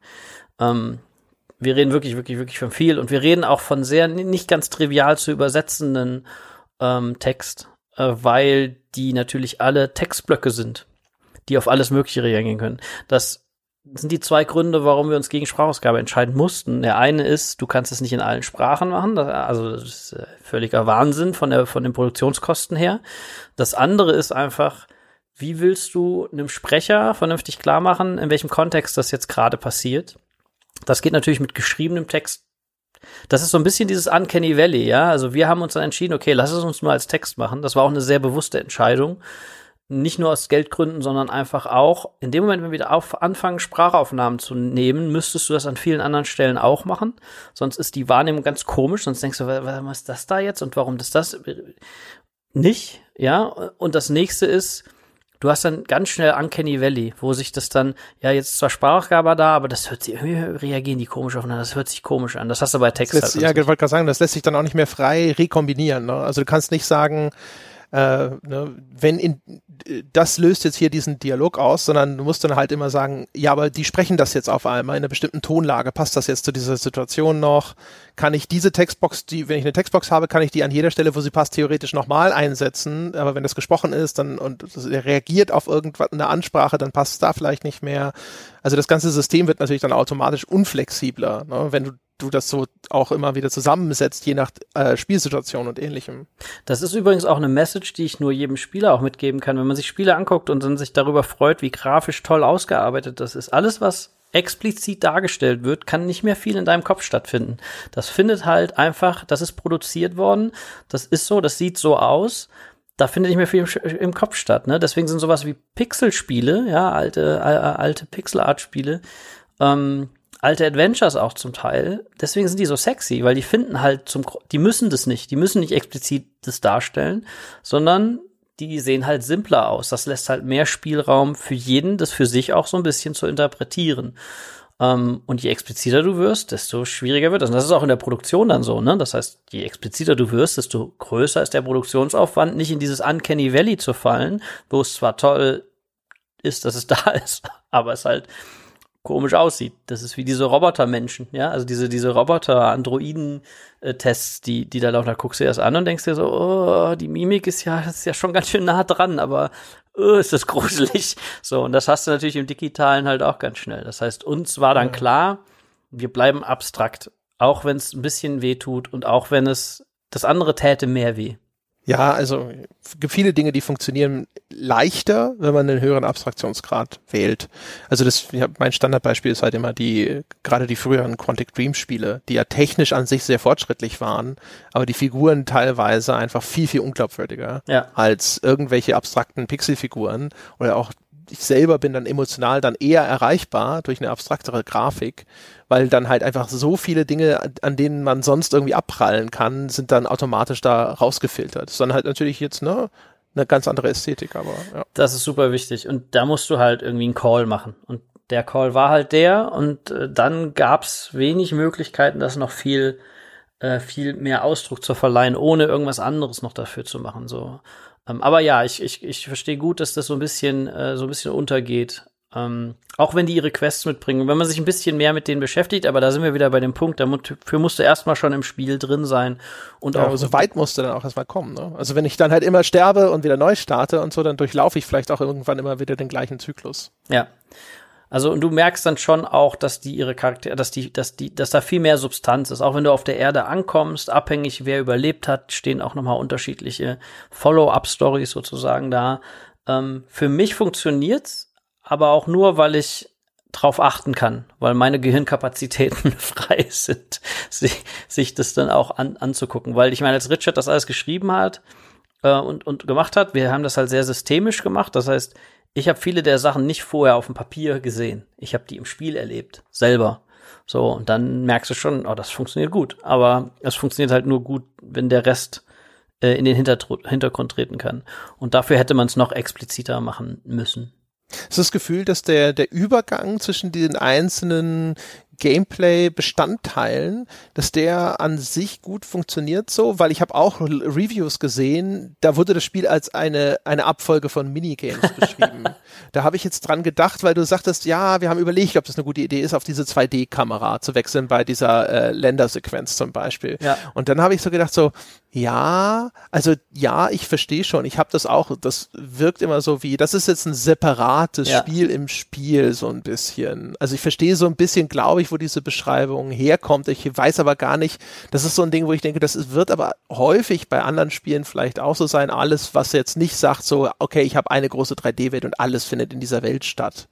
Wir reden wirklich, wirklich, wirklich von viel. Und wir reden auch von sehr, nicht ganz trivial zu übersetzenden Text, weil die natürlich alle Textblöcke sind, die auf alles Mögliche reagieren können. Das sind die zwei Gründe, warum wir uns gegen Sprachausgabe entscheiden mussten. Der eine ist, du kannst es nicht in allen Sprachen machen. Also das ist völliger Wahnsinn von den Produktionskosten her. Das andere ist einfach, wie willst du einem Sprecher vernünftig klar machen, in welchem Kontext das jetzt gerade passiert? Das geht natürlich mit geschriebenem Text. Das ist so ein bisschen dieses Uncanny Valley, ja. Also wir haben uns dann entschieden, okay, lass es uns nur als Text machen. Das war auch eine sehr bewusste Entscheidung. Nicht nur aus Geldgründen, sondern einfach auch, in dem Moment, wenn wir wieder anfangen, Sprachaufnahmen zu nehmen, müsstest du das an vielen anderen Stellen auch machen. Sonst ist die Wahrnehmung ganz komisch. Sonst denkst du, was ist das da jetzt? Und warum ist das nicht? Ja, und das nächste ist, du hast dann ganz schnell Uncanny Valley, wo sich das dann, ja, jetzt zwar Sprachausgabe da, aber das hört sich, reagieren die komisch aufeinander, das hört sich komisch an. Das hast du bei Text halt. Ja, ich wollte gerade sagen, das lässt sich dann auch nicht mehr frei rekombinieren, ne? Also du kannst nicht sagen, das löst jetzt hier diesen Dialog aus, sondern du musst dann halt immer sagen, ja, aber die sprechen das jetzt auf einmal in einer bestimmten Tonlage, passt das jetzt zu dieser Situation noch, kann ich diese Textbox, wenn ich eine Textbox habe, kann ich die an jeder Stelle, wo sie passt, theoretisch nochmal einsetzen, aber wenn das gesprochen ist dann und reagiert auf irgendwas, eine Ansprache, dann passt es da vielleicht nicht mehr. Also das ganze System wird natürlich dann automatisch unflexibler, ne, wenn du das so auch immer wieder zusammensetzt, je nach Spielsituation und Ähnlichem. Das ist übrigens auch eine Message, die ich nur jedem Spieler auch mitgeben kann. Wenn man sich Spiele anguckt und dann sich darüber freut, wie grafisch toll ausgearbeitet das ist. Alles, was explizit dargestellt wird, kann nicht mehr viel in deinem Kopf stattfinden. Das findet halt einfach, das ist produziert worden, das ist so, das sieht so aus. Da findet nicht mehr viel im Kopf statt, ne? Deswegen sind sowas wie Pixelspiele, ja, alte Pixel-Art-Spiele, alte Adventures auch zum Teil. Deswegen sind die so sexy, weil die finden halt die müssen das nicht. Die müssen nicht explizit das darstellen, sondern die sehen halt simpler aus. Das lässt halt mehr Spielraum für jeden, das für sich auch so ein bisschen zu interpretieren. Und je expliziter du wirst, desto schwieriger wird das. Und das ist auch in der Produktion dann so, ne? Das heißt, je expliziter du wirst, desto größer ist der Produktionsaufwand, nicht in dieses Uncanny Valley zu fallen, wo es zwar toll ist, dass es da ist, aber es halt komisch aussieht. Das ist wie diese Robotermenschen, ja? Also diese Roboter-Androiden-Tests, die da laufen, da guckst du dir das an und denkst dir so, oh, die Mimik ist ja schon ganz schön nah dran, aber ist das gruselig. So, und das hast du natürlich im Digitalen halt auch ganz schnell. Das heißt, uns war dann klar, wir bleiben abstrakt, auch wenn es ein bisschen weh tut und auch wenn es das andere täte mehr weh. Ja, also gibt viele Dinge, die funktionieren leichter, wenn man einen höheren Abstraktionsgrad wählt. Also mein Standardbeispiel ist halt immer gerade die früheren Quantic Dream Spiele, die ja technisch an sich sehr fortschrittlich waren, aber die Figuren teilweise einfach viel, viel unglaubwürdiger als irgendwelche abstrakten Pixelfiguren, oder auch ich selber bin dann emotional dann eher erreichbar durch eine abstraktere Grafik, weil dann halt einfach so viele Dinge, an denen man sonst irgendwie abprallen kann, sind dann automatisch da rausgefiltert. Das ist dann halt natürlich jetzt eine ganz andere Ästhetik, aber ja. Das ist super wichtig und da musst du halt irgendwie einen Call machen und der Call war halt der und dann gab's wenig Möglichkeiten, das noch viel mehr Ausdruck zu verleihen, ohne irgendwas anderes noch dafür zu machen, so. Aber ja, ich verstehe gut, dass das so ein bisschen untergeht. Auch wenn die ihre Quests mitbringen. Wenn man sich ein bisschen mehr mit denen beschäftigt, aber da sind wir wieder bei dem Punkt, dafür musst du erstmal schon im Spiel drin sein. Und ja, auch so weit musst du dann auch erstmal kommen, ne? Also wenn ich dann halt immer sterbe und wieder neu starte und so, dann durchlaufe ich vielleicht auch irgendwann immer wieder den gleichen Zyklus. Ja. Also, und du merkst dann schon auch, dass die ihre Charaktere, dass da viel mehr Substanz ist. Auch wenn du auf der Erde ankommst, abhängig, wer überlebt hat, stehen auch nochmal unterschiedliche Follow-up-Stories sozusagen da. Für mich funktioniert's, aber auch nur, weil ich drauf achten kann, weil meine Gehirnkapazitäten frei sind, sich das dann auch anzugucken. Weil ich meine, als Richard das alles geschrieben hat, und gemacht hat, wir haben das halt sehr systemisch gemacht. Das heißt, ich habe viele der Sachen nicht vorher auf dem Papier gesehen. Ich habe die im Spiel erlebt, selber. So, und dann merkst du schon, oh, das funktioniert gut. Aber es funktioniert halt nur gut, wenn der Rest in den Hintergrund treten kann. Und dafür hätte man es noch expliziter machen müssen. Es ist das Gefühl, dass der Übergang zwischen den einzelnen Gameplay-Bestandteilen, dass der an sich gut funktioniert so, weil ich habe auch Reviews gesehen, da wurde das Spiel als eine Abfolge von Minigames beschrieben. Da habe ich jetzt dran gedacht, weil du sagtest, ja, wir haben überlegt, ob das eine gute Idee ist, auf diese 2D-Kamera zu wechseln bei dieser Ländersequenz zum Beispiel. Ja. Und dann habe ich so gedacht so, ich verstehe schon, ich habe das auch, das wirkt immer so wie, das ist jetzt ein separates Spiel im Spiel, so ein bisschen. Also ich verstehe so ein bisschen, glaube ich, wo diese Beschreibung herkommt, ich weiß aber gar nicht, das ist so ein Ding, wo ich denke, das wird aber häufig bei anderen Spielen vielleicht auch so sein, alles, was jetzt nicht sagt so, okay, ich habe eine große 3D-Welt und alles findet in dieser Welt statt.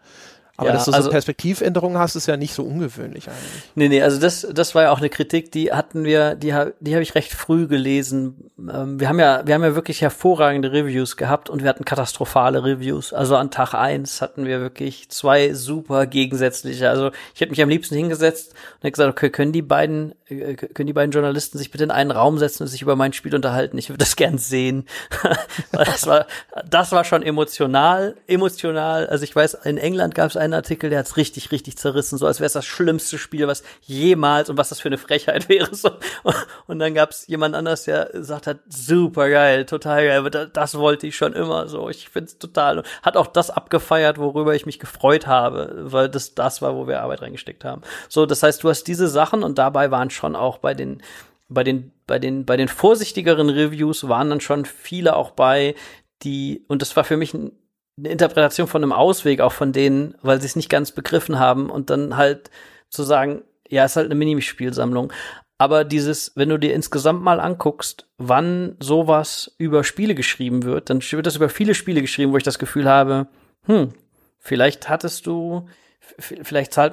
Aber dass du so Perspektivänderungen hast, ist ja nicht so ungewöhnlich eigentlich. Nee, also das war ja auch eine Kritik, die hatten wir, die habe ich recht früh gelesen. Wir haben ja wirklich hervorragende Reviews gehabt und wir hatten katastrophale Reviews. Also an Tag 1 hatten wir wirklich 2 super gegensätzliche. Also ich hätte mich am liebsten hingesetzt und hätte gesagt, okay, können die beiden Journalisten sich bitte in einen Raum setzen und sich über mein Spiel unterhalten? Ich würde das gern sehen. Das war schon emotional. Also ich weiß, in England gab es einen Artikel, der hat's richtig, richtig zerrissen, so als wäre es das schlimmste Spiel, was jemals, und was das für eine Frechheit wäre. So. Und dann gab's jemand anders, der gesagt hat, super geil, total geil, das wollte ich schon immer so. Ich find's total, hat auch das abgefeiert, worüber ich mich gefreut habe, weil das war, wo wir Arbeit reingesteckt haben. So, das heißt, du hast diese Sachen und dabei waren schon auch bei den vorsichtigeren Reviews waren dann schon viele auch bei, die, und das war für mich eine Interpretation von einem Ausweg, auch von denen, weil sie es nicht ganz begriffen haben und dann halt zu sagen, ja, ist halt eine Minispielsammlung. Aber dieses, wenn du dir insgesamt mal anguckst, wann sowas über Spiele geschrieben wird, dann wird das über viele Spiele geschrieben, wo ich das Gefühl habe, Vielleicht zahlt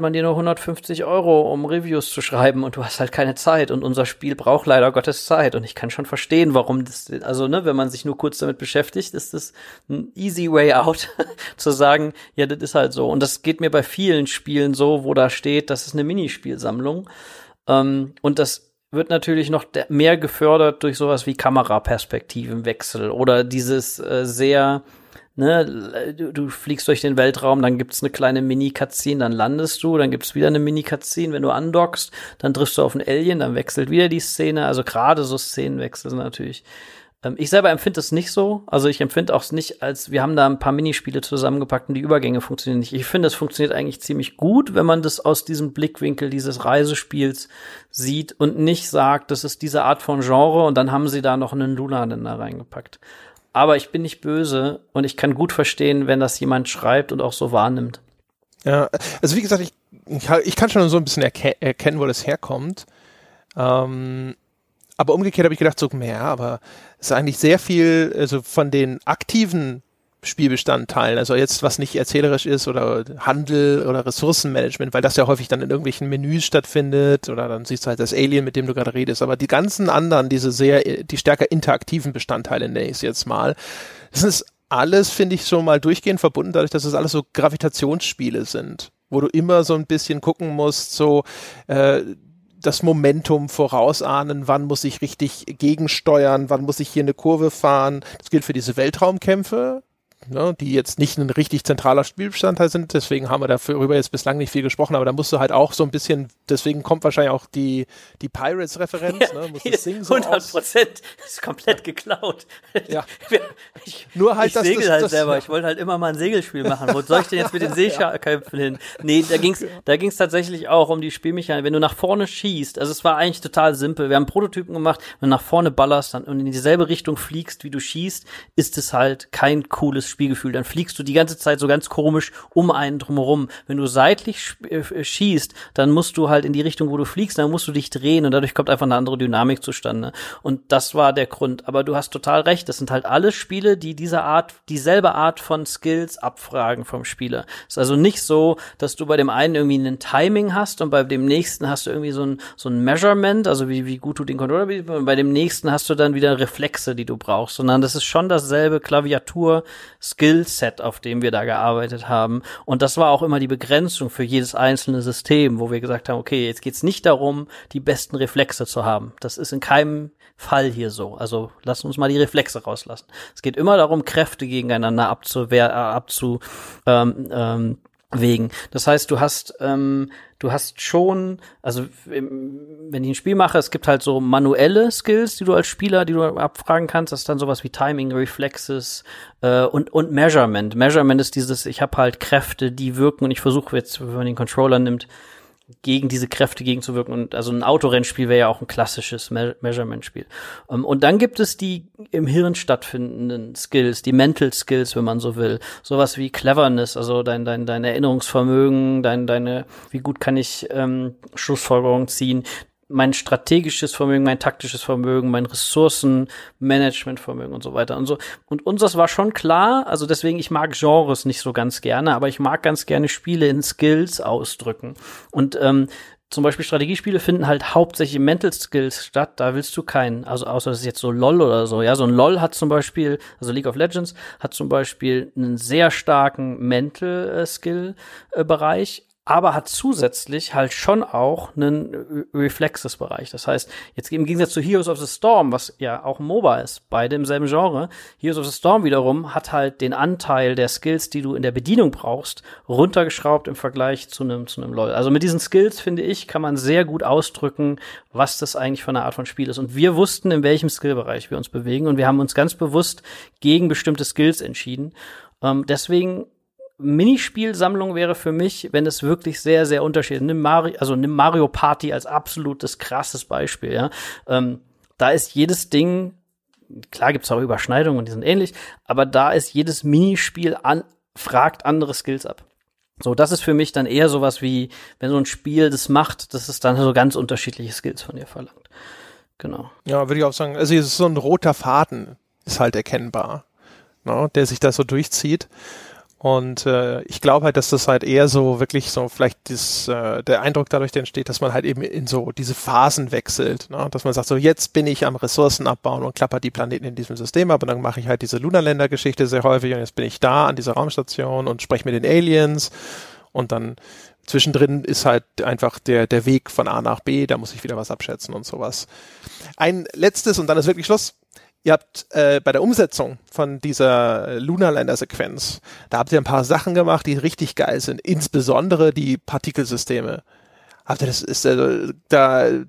man dir nur 150 €, um Reviews zu schreiben, und du hast halt keine Zeit, und unser Spiel braucht leider Gottes Zeit, und ich kann schon verstehen, warum das, also ne, wenn man sich nur kurz damit beschäftigt, ist das ein easy way out, zu sagen, ja, das ist halt so, und das geht mir bei vielen Spielen so, wo da steht, das ist eine Minispielsammlung, und das wird natürlich noch mehr gefördert durch sowas wie Kameraperspektivenwechsel oder dieses sehr, ne, du fliegst durch den Weltraum, dann gibt's eine kleine Mini-Cutscene, dann landest du, dann gibt's wieder eine Mini-Cutscene, wenn du andockst, dann triffst du auf einen Alien, dann wechselt wieder die Szene, also gerade so Szenenwechsel sind natürlich. Ich selber empfinde es nicht so, also ich empfinde auch nicht als, wir haben da ein paar Minispiele zusammengepackt und die Übergänge funktionieren nicht. Ich finde, es funktioniert eigentlich ziemlich gut, wenn man das aus diesem Blickwinkel dieses Reisespiels sieht und nicht sagt, das ist diese Art von Genre und dann haben sie da noch einen Luladen da reingepackt. Aber ich bin nicht böse und ich kann gut verstehen, wenn das jemand schreibt und auch so wahrnimmt. Ja, also wie gesagt, ich kann schon so ein bisschen erkennen, wo das herkommt. Aber umgekehrt habe ich gedacht, so mehr, aber es ist eigentlich sehr viel, also von den aktiven Spielbestandteilen, also jetzt, was nicht erzählerisch ist oder Handel oder Ressourcenmanagement, weil das ja häufig dann in irgendwelchen Menüs stattfindet oder dann siehst du halt das Alien, mit dem du gerade redest, aber die ganzen anderen, die stärker interaktiven Bestandteile, nenne ich es jetzt mal, das ist alles, finde ich, schon mal durchgehend verbunden, dadurch, dass das alles so Gravitationsspiele sind, wo du immer so ein bisschen gucken musst, so das Momentum vorausahnen, wann muss ich richtig gegensteuern, wann muss ich hier eine Kurve fahren, das gilt für diese Weltraumkämpfe, ne, die jetzt nicht ein richtig zentraler Spielbestandteil sind, deswegen haben wir darüber jetzt bislang nicht viel gesprochen, aber da musst du halt auch so ein bisschen, deswegen kommt wahrscheinlich auch die Pirates-Referenz, ja, ne, musst das Ding so 100%, ist komplett geklaut. Ja. Nur halt, ich segel das, halt das, selber, ja. Ich wollte halt immer mal ein Segelspiel machen, wo soll ich denn jetzt mit den Seekämpfen hin? Nee, da ging's tatsächlich auch um die Spielmechanik, wenn du nach vorne schießt, also es war eigentlich total simpel, wir haben Prototypen gemacht, wenn du nach vorne ballerst dann und in dieselbe Richtung fliegst, wie du schießt, ist es halt kein cooles Spielgefühl, dann fliegst du die ganze Zeit so ganz komisch um einen drumherum. Wenn du seitlich schießt, dann musst du halt in die Richtung, wo du fliegst, dann musst du dich drehen und dadurch kommt einfach eine andere Dynamik zustande. Und das war der Grund. Aber du hast total recht, das sind halt alle Spiele, die dieselbe Art von Skills abfragen vom Spieler. Ist also nicht so, dass du bei dem einen irgendwie einen Timing hast und bei dem nächsten hast du irgendwie so ein Measurement, also wie gut du den Controller bist, und bei dem nächsten hast du dann wieder Reflexe, die du brauchst, sondern das ist schon dasselbe Klaviatur-Skillset, auf dem wir da gearbeitet haben. Und das war auch immer die Begrenzung für jedes einzelne System, wo wir gesagt haben, okay, jetzt geht's nicht darum, die besten Reflexe zu haben. Das ist in keinem Fall hier so. Also lass uns mal die Reflexe rauslassen. Es geht immer darum, Kräfte gegeneinander abzuwägen. Das heißt, du hast schon, also wenn ich ein Spiel mache, es gibt halt so manuelle Skills, die du abfragen kannst, das ist dann sowas wie Timing, Reflexes und Measurement. Measurement ist dieses, ich habe halt Kräfte, die wirken und ich versuche jetzt, wenn man den Controller nimmt, gegen diese Kräfte gegenzuwirken. Und also ein Autorennspiel wäre ja auch ein klassisches Measurement-Spiel. Und dann gibt es die im Hirn stattfindenden Skills, die Mental Skills, wenn man so will. Sowas wie Cleverness, also dein Erinnerungsvermögen, wie gut kann ich Schlussfolgerungen ziehen, mein strategisches Vermögen, mein taktisches Vermögen, mein Ressourcenmanagementvermögen und so weiter und so. Und uns, das war schon klar, also deswegen, ich mag Genres nicht so ganz gerne, aber ich mag ganz gerne Spiele in Skills ausdrücken. Und zum Beispiel Strategiespiele finden halt hauptsächlich Mental Skills statt, da willst du keinen, also außer das ist jetzt so LOL oder so, ja, so ein LOL hat zum Beispiel, also League of Legends, hat zum Beispiel einen sehr starken Mental Skill Bereich, aber hat zusätzlich halt schon auch einen Reflexes-Bereich. Das heißt, jetzt im Gegensatz zu Heroes of the Storm, was ja auch ein MOBA ist, beide im selben Genre, Heroes of the Storm wiederum hat halt den Anteil der Skills, die du in der Bedienung brauchst, runtergeschraubt im Vergleich zu einem LoL. Also mit diesen Skills, finde ich, kann man sehr gut ausdrücken, was das eigentlich für eine Art von Spiel ist. Und wir wussten, in welchem Skillbereich wir uns bewegen. Und wir haben uns ganz bewusst gegen bestimmte Skills entschieden. Deswegen Minispielsammlung wäre für mich, wenn es wirklich sehr, sehr unterschiedlich ist. Nimm Mario Party als absolutes krasses Beispiel, ja. Da ist jedes Ding, klar gibt's auch Überschneidungen und die sind ähnlich, aber da ist jedes Minispiel fragt andere Skills ab. So, das ist für mich dann eher sowas wie, wenn so ein Spiel das macht, dass es dann so ganz unterschiedliche Skills von dir verlangt. Genau. Ja, würde ich auch sagen, also es ist so ein roter Faden, ist halt erkennbar, ne, der sich da so durchzieht. Und ich glaube halt, dass das halt eher so wirklich so vielleicht der Eindruck dadurch entsteht, dass man halt eben in so diese Phasen wechselt, ne? Dass man sagt, so jetzt bin ich am Ressourcen abbauen und klapper die Planeten in diesem System ab und dann mache ich halt diese Lunarländer-Geschichte sehr häufig und jetzt bin ich da an dieser Raumstation und spreche mit den Aliens und dann zwischendrin ist halt einfach der Weg von A nach B, da muss ich wieder was abschätzen und sowas. Ein letztes und dann ist wirklich Schluss. Ihr habt bei der Umsetzung von dieser Lunarlander-Sequenz, da habt ihr ein paar Sachen gemacht, die richtig geil sind, insbesondere die Partikelsysteme. Habt ihr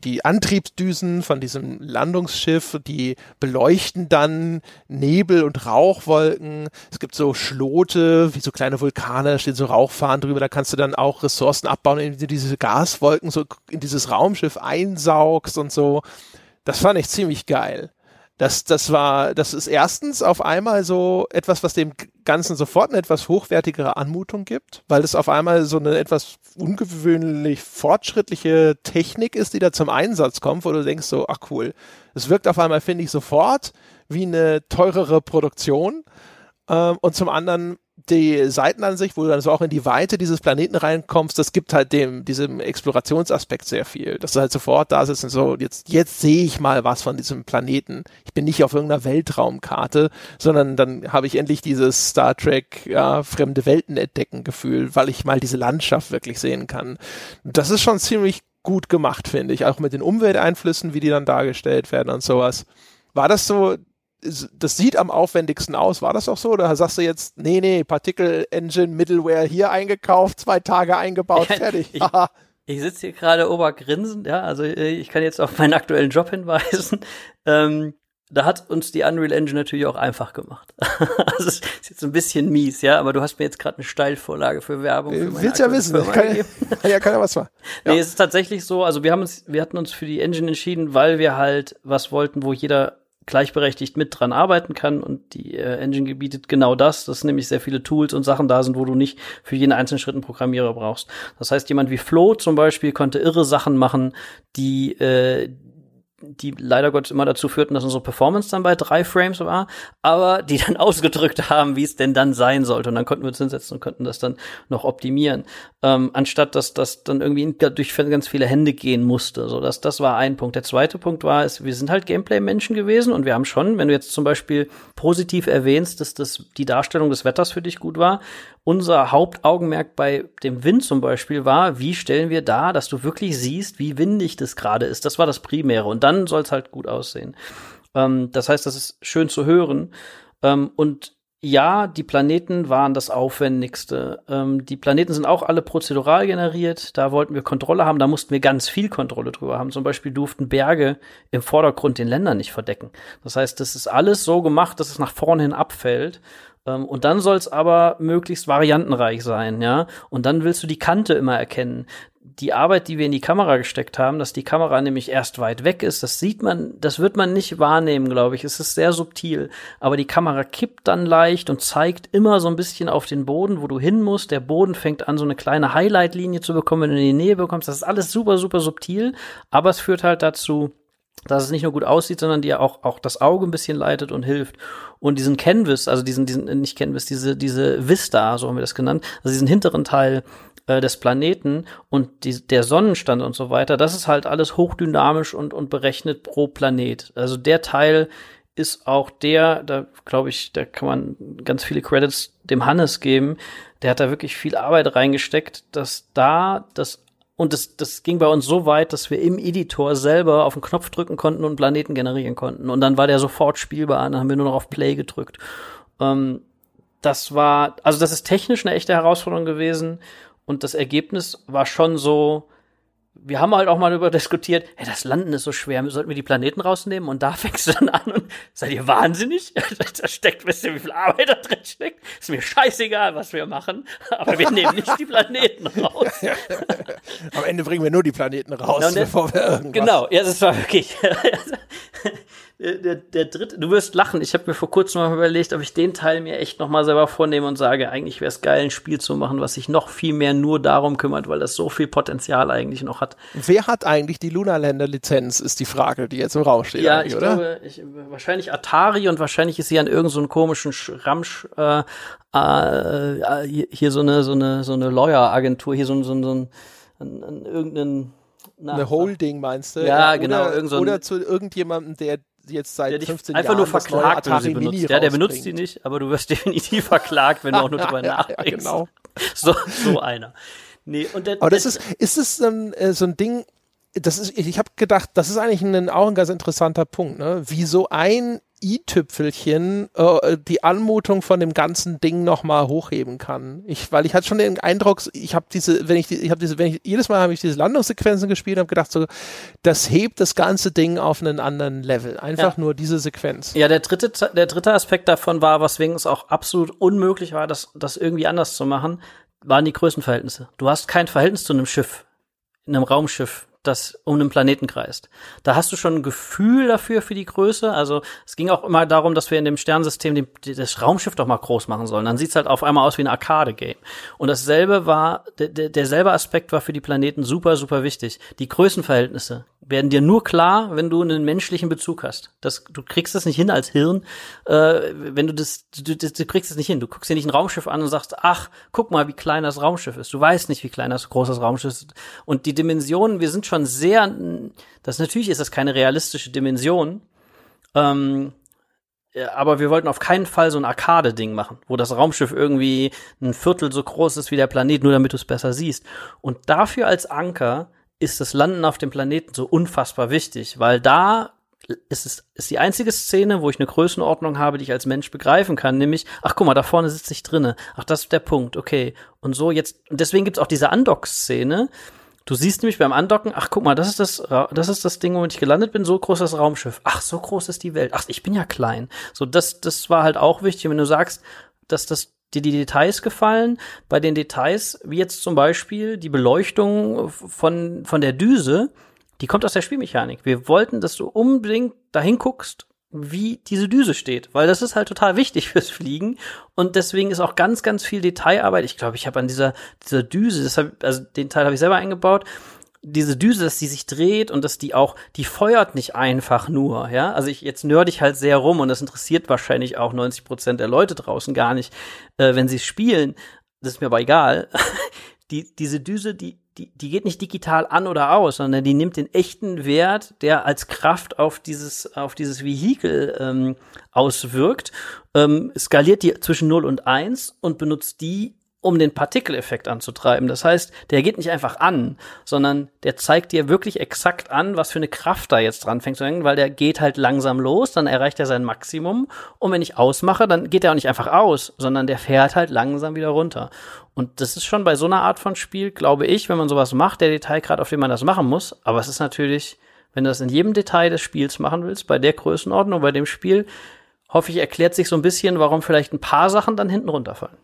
die Antriebsdüsen von diesem Landungsschiff, die beleuchten dann Nebel und Rauchwolken. Es gibt so Schlote, wie so kleine Vulkane, da stehen so Rauchfahnen drüber, da kannst du dann auch Ressourcen abbauen, indem du diese Gaswolken so in dieses Raumschiff einsaugst und so. Das fand ich ziemlich geil. Das ist erstens auf einmal so etwas, was dem Ganzen sofort eine etwas hochwertigere Anmutung gibt, weil es auf einmal so eine etwas ungewöhnlich fortschrittliche Technik ist, die da zum Einsatz kommt, wo du denkst so, ach cool, es wirkt auf einmal, finde ich, sofort wie eine teurere Produktion. Und zum anderen die Seitenansicht, wo du dann so auch in die Weite dieses Planeten reinkommst, das gibt halt diesem Explorationsaspekt sehr viel. Dass du halt sofort da sitzt und so, jetzt sehe ich mal was von diesem Planeten. Ich bin nicht auf irgendeiner Weltraumkarte, sondern dann habe ich endlich dieses Star Trek, ja, fremde Welten entdecken Gefühl, weil ich mal diese Landschaft wirklich sehen kann. Das ist schon ziemlich gut gemacht, finde ich. Auch mit den Umwelteinflüssen, wie die dann dargestellt werden und sowas. War das so... Das sieht am aufwendigsten aus. War das auch so? Oder sagst du jetzt, nee, Partikel-Engine, Middleware hier eingekauft, 2 Tage eingebaut, fertig. Ich sitze hier gerade obergrinsend, ja, also ich kann jetzt auf meinen aktuellen Job hinweisen. Da hat uns die Unreal Engine natürlich auch einfach gemacht. Also ist jetzt ein bisschen mies, ja, aber du hast mir jetzt gerade eine Steilvorlage für Werbung. Willst ja wissen, kann ja was machen. Ja. Nee, es ist tatsächlich so, also wir hatten uns für die Engine entschieden, weil wir halt was wollten, wo jeder gleichberechtigt mit dran arbeiten kann und die Engine bietet genau das, dass nämlich sehr viele Tools und Sachen da sind, wo du nicht für jeden einzelnen Schritt einen Programmierer brauchst. Das heißt, jemand wie Flo zum Beispiel konnte irre Sachen machen, die leider Gottes immer dazu führten, dass unsere Performance dann bei 3 Frames war, aber die dann ausgedrückt haben, wie es denn dann sein sollte. Und dann konnten wir uns hinsetzen und konnten das dann noch optimieren. Anstatt, dass das dann irgendwie durch ganz viele Hände gehen musste. So, das war ein Punkt. Der zweite Punkt war, wir sind halt Gameplay-Menschen gewesen und wir haben schon, wenn du jetzt zum Beispiel positiv erwähnst, dass die Darstellung des Wetters für dich gut war, unser Hauptaugenmerk bei dem Wind zum Beispiel war, wie stellen wir dar, dass du wirklich siehst, wie windig das gerade ist. Das war das Primäre. Und dann soll es halt gut aussehen. Das heißt, das ist schön zu hören. Und ja, die Planeten waren das Aufwendigste. Die Planeten sind auch alle prozedural generiert. Da wollten wir Kontrolle haben. Da mussten wir ganz viel Kontrolle drüber haben. Zum Beispiel durften Berge im Vordergrund den Ländern nicht verdecken. Das heißt, das ist alles so gemacht, dass es nach vorne hin abfällt. Und dann soll es aber möglichst variantenreich sein, ja. Und dann willst du die Kante immer erkennen. Die Arbeit, die wir in die Kamera gesteckt haben, dass die Kamera nämlich erst weit weg ist, das sieht man, das wird man nicht wahrnehmen, glaube ich. Es ist sehr subtil. Aber die Kamera kippt dann leicht und zeigt immer so ein bisschen auf den Boden, wo du hin musst. Der Boden fängt an, so eine kleine Highlight-Linie zu bekommen, wenn du in die Nähe bekommst. Das ist alles super, super subtil. Aber es führt halt dazu, dass es nicht nur gut aussieht, sondern dir auch das Auge ein bisschen leitet und hilft. Und diesen Canvas, also diese Vista, so haben wir das genannt, also diesen hinteren Teil des Planeten und der Sonnenstand und so weiter, das ist halt alles hochdynamisch und berechnet pro Planet. Also der Teil ist auch da glaube ich, da kann man ganz viele Credits dem Hannes geben, der hat da wirklich viel Arbeit reingesteckt, dass da das. Und das ging bei uns so weit, dass wir im Editor selber auf den Knopf drücken konnten und Planeten generieren konnten. Und dann war der sofort spielbar. Dann haben wir nur noch auf Play gedrückt. Das ist technisch eine echte Herausforderung gewesen. Und das Ergebnis war schon so, wir haben halt auch mal darüber diskutiert, hey, das Landen ist so schwer, sollten wir die Planeten rausnehmen? Und da fängst du dann an und seid ihr wahnsinnig? Da steckt, wisst ihr, wie viel Arbeit da drin steckt? Ist mir scheißegal, was wir machen, aber wir nehmen nicht die Planeten raus. Am Ende bringen wir nur die Planeten raus, bevor wir irgendwas... Genau, ja, das war wirklich... der dritte, du wirst lachen, ich habe mir vor kurzem mal überlegt, ob ich den Teil mir echt nochmal selber vornehme und sage, eigentlich wäre es geil, ein Spiel zu machen, was sich noch viel mehr nur darum kümmert, weil das so viel Potenzial eigentlich noch hat. Wer hat eigentlich die Lunaländer-Lizenz, ist die Frage, die jetzt im Raum steht, ja, ich oder? Ja, wahrscheinlich Atari und wahrscheinlich ist sie an irgendeinem so komischen Ramsch, hier so eine Lawyer-Agentur, hier irgendeinen eine Holding, meinst du? Ja, oder, genau. Oder zu irgendjemandem, der jetzt seit 15 Jahren nur verklagt, das neue Atari Mini. Ja, der benutzt die nicht, aber du wirst definitiv verklagt, wenn du auch nur drüber nachdenkst. Ja, genau. So einer. Nee, und aber ist es so ein Ding, das ist, ich habe gedacht, das ist eigentlich auch ein ganz interessanter Punkt, ne? Wie so ein i-Tüpfelchen die Anmutung von dem ganzen Ding nochmal hochheben kann. Weil ich hatte schon den Eindruck, jedes Mal habe ich diese Landungssequenzen gespielt und habe gedacht, so, das hebt das ganze Ding auf einen anderen Level. Einfach nur diese Sequenz. Ja, der dritte Aspekt davon war, weswegen es auch absolut unmöglich war, das irgendwie anders zu machen, waren die Größenverhältnisse. Du hast kein Verhältnis zu einem Schiff, einem Raumschiff, das um einen Planeten kreist. Da hast du schon ein Gefühl dafür, für die Größe. Also es ging auch immer darum, dass wir in dem Sternensystem das Raumschiff doch mal groß machen sollen. Dann sieht's halt auf einmal aus wie ein Arcade-Game. Und dasselbe war, derselbe Aspekt war für die Planeten super, super wichtig. Die Größenverhältnisse werden dir nur klar, wenn du einen menschlichen Bezug hast. Du kriegst das nicht hin als Hirn, wenn du kriegst es nicht hin. Du guckst dir nicht ein Raumschiff an und sagst, ach, guck mal, wie klein das Raumschiff ist. Du weißt nicht, wie klein das große Raumschiff ist. Und die Dimensionen, wir sind schon sehr, natürlich ist das keine realistische Dimension, aber wir wollten auf keinen Fall so ein Arcade-Ding machen, wo das Raumschiff irgendwie ein Viertel so groß ist wie der Planet, nur damit du es besser siehst. Und dafür als Anker ist das Landen auf dem Planeten so unfassbar wichtig, weil da ist die einzige Szene, wo ich eine Größenordnung habe, die ich als Mensch begreifen kann, nämlich, ach guck mal, da vorne sitze ich drinne, ach, das ist der Punkt, okay. Und so jetzt, und deswegen gibt's auch diese Andock-Szene. Du siehst nämlich beim Andocken, ach guck mal, das ist das Ding, womit ich gelandet bin, so groß das Raumschiff, ach, so groß ist die Welt, ach, ich bin ja klein. So, das war halt auch wichtig, wenn du sagst, dass das dir die Details gefallen. Bei den Details, wie jetzt zum Beispiel die Beleuchtung von der Düse, die kommt aus der Spielmechanik. Wir wollten, dass du unbedingt dahin guckst, wie diese Düse steht, weil das ist halt total wichtig fürs Fliegen und deswegen ist auch ganz, ganz viel Detailarbeit. Ich glaube, ich habe an dieser Düse, den Teil habe ich selber eingebaut, diese Düse, dass die sich dreht und dass die feuert nicht einfach nur, ja. Also jetzt nerd ich halt sehr rum und das interessiert wahrscheinlich auch 90% der Leute draußen gar nicht, wenn sie spielen. Das ist mir aber egal. Diese Düse, die geht nicht digital an oder aus, sondern die nimmt den echten Wert, der als Kraft auf dieses Vehikel auswirkt, skaliert die zwischen 0 und 1 und benutzt die, um den Partikeleffekt anzutreiben. Das heißt, der geht nicht einfach an, sondern der zeigt dir wirklich exakt an, was für eine Kraft da jetzt dran fängt zu hängen, weil der geht halt langsam los, dann erreicht er sein Maximum und wenn ich ausmache, dann geht er auch nicht einfach aus, sondern der fährt halt langsam wieder runter. Und das ist schon bei so einer Art von Spiel, glaube ich, wenn man sowas macht, der Detailgrad, auf den man das machen muss, aber es ist natürlich, wenn du das in jedem Detail des Spiels machen willst, bei der Größenordnung, bei dem Spiel, hoffe ich, erklärt sich so ein bisschen, warum vielleicht ein paar Sachen dann hinten runterfallen.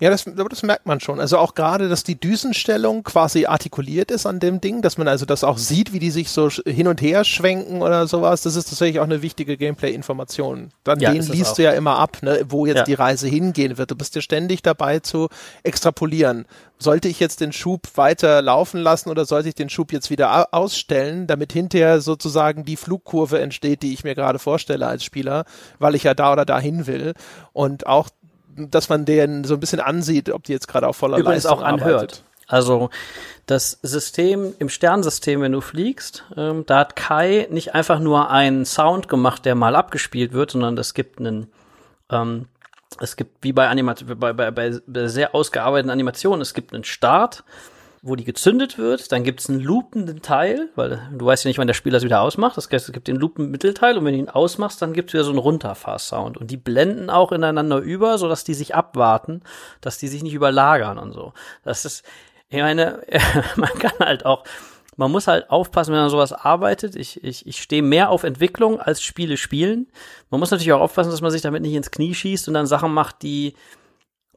Ja, das merkt man schon. Also auch gerade, dass die Düsenstellung quasi artikuliert ist an dem Ding, dass man also das auch sieht, wie die sich so hin und her schwenken oder sowas, das ist tatsächlich auch eine wichtige Gameplay-Information. Den liest du ja immer ab, ne, wo jetzt die Reise hingehen wird. Du bist ja ständig dabei zu extrapolieren. Sollte ich jetzt den Schub weiter laufen lassen oder sollte ich den Schub jetzt wieder ausstellen, damit hinterher sozusagen die Flugkurve entsteht, die ich mir gerade vorstelle als Spieler, weil ich ja da oder dahin will. Und auch dass man denen so ein bisschen ansieht, ob die jetzt gerade auf voller Leistung arbeitet. Übrigens auch anhört. Also das System, im Sternsystem, wenn du fliegst, da hat Kai nicht einfach nur einen Sound gemacht, der mal abgespielt wird, sondern es gibt wie bei sehr ausgearbeiteten Animationen, es gibt einen Start, wo die gezündet wird, dann gibt's einen loopenden Teil, weil du weißt ja nicht, wann der Spieler es wieder ausmacht. Das heißt, es gibt den loopenden Mittelteil und wenn du ihn ausmachst, dann gibt's wieder so einen Runterfahrsound. Und die blenden auch ineinander über, sodass die sich abwarten, dass die sich nicht überlagern und so. Das ist, ich meine, man muss halt aufpassen, wenn man sowas arbeitet. Ich stehe mehr auf Entwicklung als Spiele spielen. Man muss natürlich auch aufpassen, dass man sich damit nicht ins Knie schießt und dann Sachen macht, die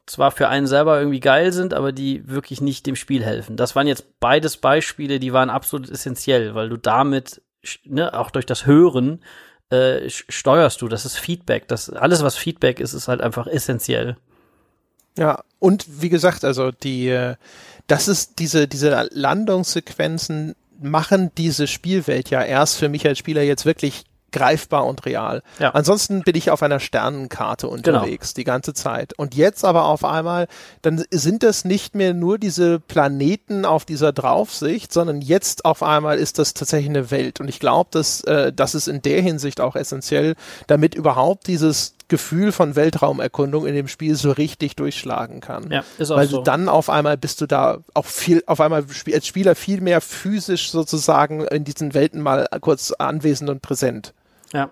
zwar für einen selber irgendwie geil sind, aber die wirklich nicht dem Spiel helfen. Das waren jetzt beides Beispiele, die waren absolut essentiell, weil du damit, ne, auch durch das Hören steuerst du. Das ist Feedback. Das, alles, was Feedback ist, ist halt einfach essentiell. Ja, und wie gesagt, also das ist diese Landungssequenzen machen diese Spielwelt ja erst für mich als Spieler jetzt wirklich greifbar und real. Ja. Ansonsten bin ich auf einer Sternenkarte unterwegs, genau, die ganze Zeit. Und jetzt aber auf einmal, dann sind das nicht mehr nur diese Planeten auf dieser Draufsicht, sondern jetzt auf einmal ist das tatsächlich eine Welt. Und ich glaube, das ist in der Hinsicht auch essentiell, damit überhaupt dieses Gefühl von Weltraumerkundung in dem Spiel so richtig durchschlagen kann. Ja, ist auch so. Weil dann auf einmal bist du da auch als Spieler viel mehr physisch sozusagen in diesen Welten mal kurz anwesend und präsent. Ja.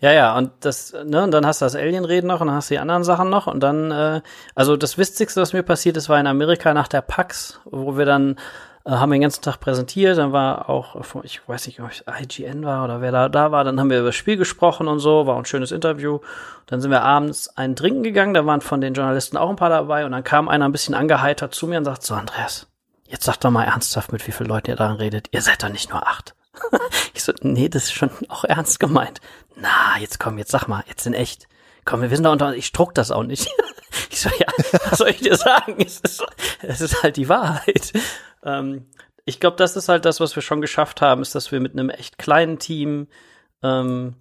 Ja, und das, ne, und dann hast du das Alien-Reden noch und dann hast du die anderen Sachen noch und dann, also das Witzigste, was mir passiert ist, war in Amerika nach der PAX, wo wir dann haben wir den ganzen Tag präsentiert, dann war auch, ich weiß nicht, ob es IGN war oder wer da war, dann haben wir über das Spiel gesprochen und so, war ein schönes Interview. Dann sind wir abends einen trinken gegangen, da waren von den Journalisten auch ein paar dabei und dann kam einer ein bisschen angeheitert zu mir und sagt, so Andreas, jetzt sag doch mal ernsthaft, mit wie vielen Leuten ihr daran redet, ihr seid doch nicht nur 8. Ich so, nee, das ist schon auch ernst gemeint. Na, jetzt komm, jetzt sag mal, jetzt in echt. Komm, wir wissen da unter uns, ich druck das auch nicht. Ich so, ja, was soll ich dir sagen? Es ist halt die Wahrheit. Ich glaube, das ist halt das, was wir schon geschafft haben, ist, dass wir mit einem echt kleinen Team in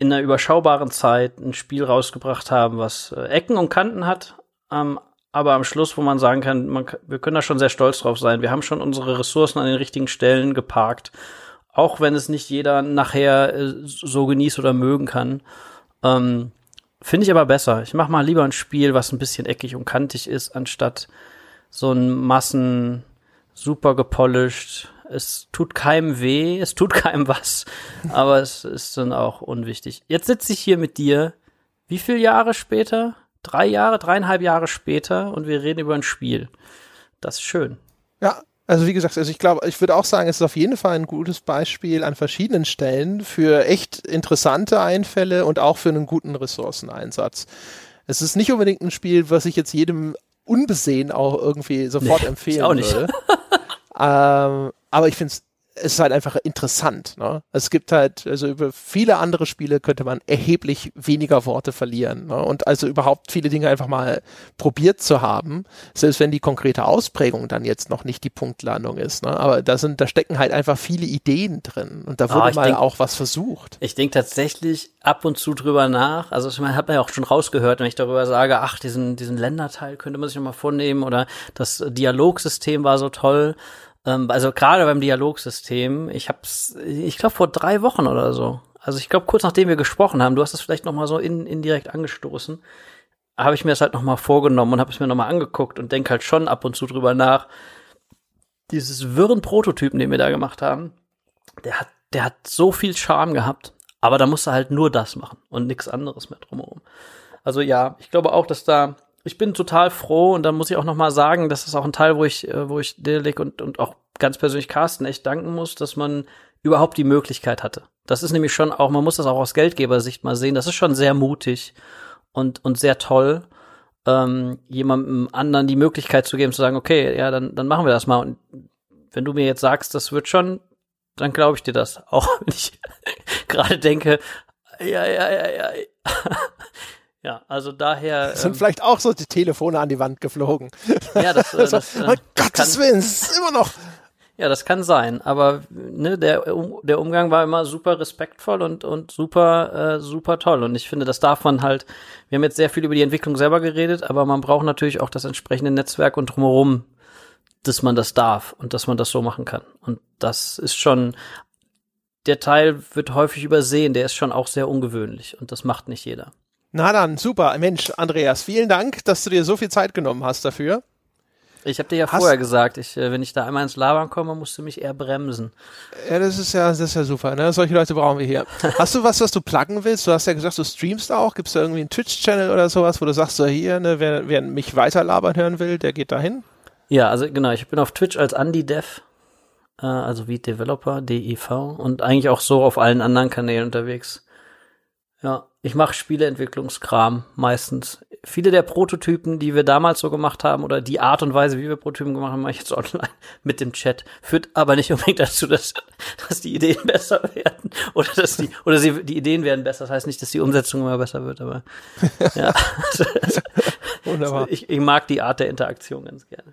einer überschaubaren Zeit ein Spiel rausgebracht haben, was Ecken und Kanten hat, aber am Schluss, wo man sagen kann, wir können da schon sehr stolz drauf sein. Wir haben schon unsere Ressourcen an den richtigen Stellen geparkt, auch wenn es nicht jeder nachher so genießt oder mögen kann. Finde ich aber besser. Ich mache mal lieber ein Spiel, was ein bisschen eckig und kantig ist, anstatt so ein Massen super gepolished. Es tut keinem weh, es tut keinem was, aber es ist dann auch unwichtig. Jetzt sitze ich hier mit dir, wie viele Jahre später? 3,5 Jahre später und wir reden über ein Spiel. Das ist schön. Ja, also wie gesagt, also ich glaube, ich würde auch sagen, es ist auf jeden Fall ein gutes Beispiel an verschiedenen Stellen für echt interessante Einfälle und auch für einen guten Ressourceneinsatz. Es ist nicht unbedingt ein Spiel, was ich jetzt jedem unbesehen auch irgendwie sofort empfehlen würde. Ich auch nicht. Aber ich finde, es ist halt einfach interessant. Ne? Es gibt halt, also über viele andere Spiele könnte man erheblich weniger Worte verlieren. Ne? Und also überhaupt viele Dinge einfach mal probiert zu haben, selbst wenn die konkrete Ausprägung dann jetzt noch nicht die Punktlandung ist. Ne? Aber da stecken halt einfach viele Ideen drin. Und da wurde auch was versucht. Ich denke tatsächlich ab und zu drüber nach. Also ich meine, hat man ja auch schon rausgehört, wenn ich darüber sage, ach, diesen Länderteil könnte man sich noch mal vornehmen oder das Dialogsystem war so toll. Also gerade beim Dialogsystem, ich glaube vor 3 Wochen oder so, also ich glaube kurz nachdem wir gesprochen haben, du hast es vielleicht noch mal so indirekt angestoßen, habe ich mir das halt noch mal vorgenommen und habe es mir noch mal angeguckt und denke halt schon ab und zu drüber nach, dieses wirren Prototypen, den wir da gemacht haben, der hat so viel Charme gehabt, aber da musst du halt nur das machen und nichts anderes mehr drumherum. Also ja, ich glaube auch, dass da ich bin total froh und dann muss ich auch noch mal sagen, das ist auch ein Teil, wo ich Daedalic und auch ganz persönlich Carsten echt danken muss, dass man überhaupt die Möglichkeit hatte. Das ist nämlich schon auch, man muss das auch aus Geldgebersicht mal sehen, das ist schon sehr mutig und sehr toll, jemandem anderen die Möglichkeit zu geben, zu sagen, okay, ja, dann machen wir das mal. Und wenn du mir jetzt sagst, das wird schon, dann glaube ich dir das. Auch wenn ich gerade denke, ja. Ja, also daher. Es sind vielleicht auch so die Telefone an die Wand geflogen. Ja, das Gottes Willen, es ist immer noch. Ja, das kann sein, aber ne, der Umgang war immer super respektvoll und super toll. Und ich finde, das darf man halt, wir haben jetzt sehr viel über die Entwicklung selber geredet, aber man braucht natürlich auch das entsprechende Netzwerk und drumherum, dass man das darf und dass man das so machen kann. Und das ist schon, der Teil wird häufig übersehen, der ist schon auch sehr ungewöhnlich und das macht nicht jeder. Na dann, super. Mensch, Andreas, vielen Dank, dass du dir so viel Zeit genommen hast dafür. Ich habe dir ja vorher gesagt, wenn ich da einmal ins Labern komme, musst du mich eher bremsen. Ja, das ist ja super. Ne? Solche Leute brauchen wir hier. Hast du was du pluggen willst? Du hast ja gesagt, du streamst auch. Gibt es da irgendwie einen Twitch-Channel oder sowas, wo du sagst, so hier, ne, wer mich weiter labern hören will, der geht da hin? Ja, also genau. Ich bin auf Twitch als AndiDev, also wie Developer, D-E-V, und eigentlich auch so auf allen anderen Kanälen unterwegs. Ja, ich mache Spieleentwicklungskram meistens. viele der Prototypen, die wir damals so gemacht haben, oder die Art und Weise, wie wir Prototypen gemacht haben, mache ich jetzt online mit dem Chat. Führt aber nicht unbedingt dazu, dass die Ideen besser werden. Oder die Ideen werden besser. Das heißt nicht, dass die Umsetzung immer besser wird, aber ja. Wunderbar. Ich mag die Art der Interaktion ganz gerne.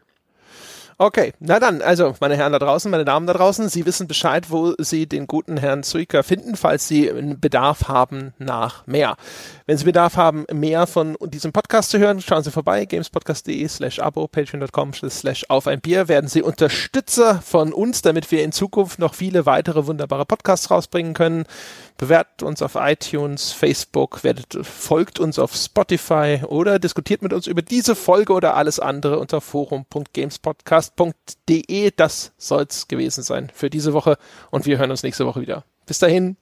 Okay, na dann, also meine Herren da draußen, meine Damen da draußen, Sie wissen Bescheid, wo Sie den guten Herrn Zuiker finden, falls Sie Bedarf haben nach mehr. Wenn Sie Bedarf haben, mehr von diesem Podcast zu hören, schauen Sie vorbei, gamespodcast.de/abo, patreon.com/auf ein Bier, werden Sie Unterstützer von uns, damit wir in Zukunft noch viele weitere wunderbare Podcasts rausbringen können. Bewertet uns auf iTunes, Facebook, folgt uns auf Spotify oder diskutiert mit uns über diese Folge oder alles andere unter forum.gamespodcast.de. Das soll's gewesen sein für diese Woche und wir hören uns nächste Woche wieder. Bis dahin,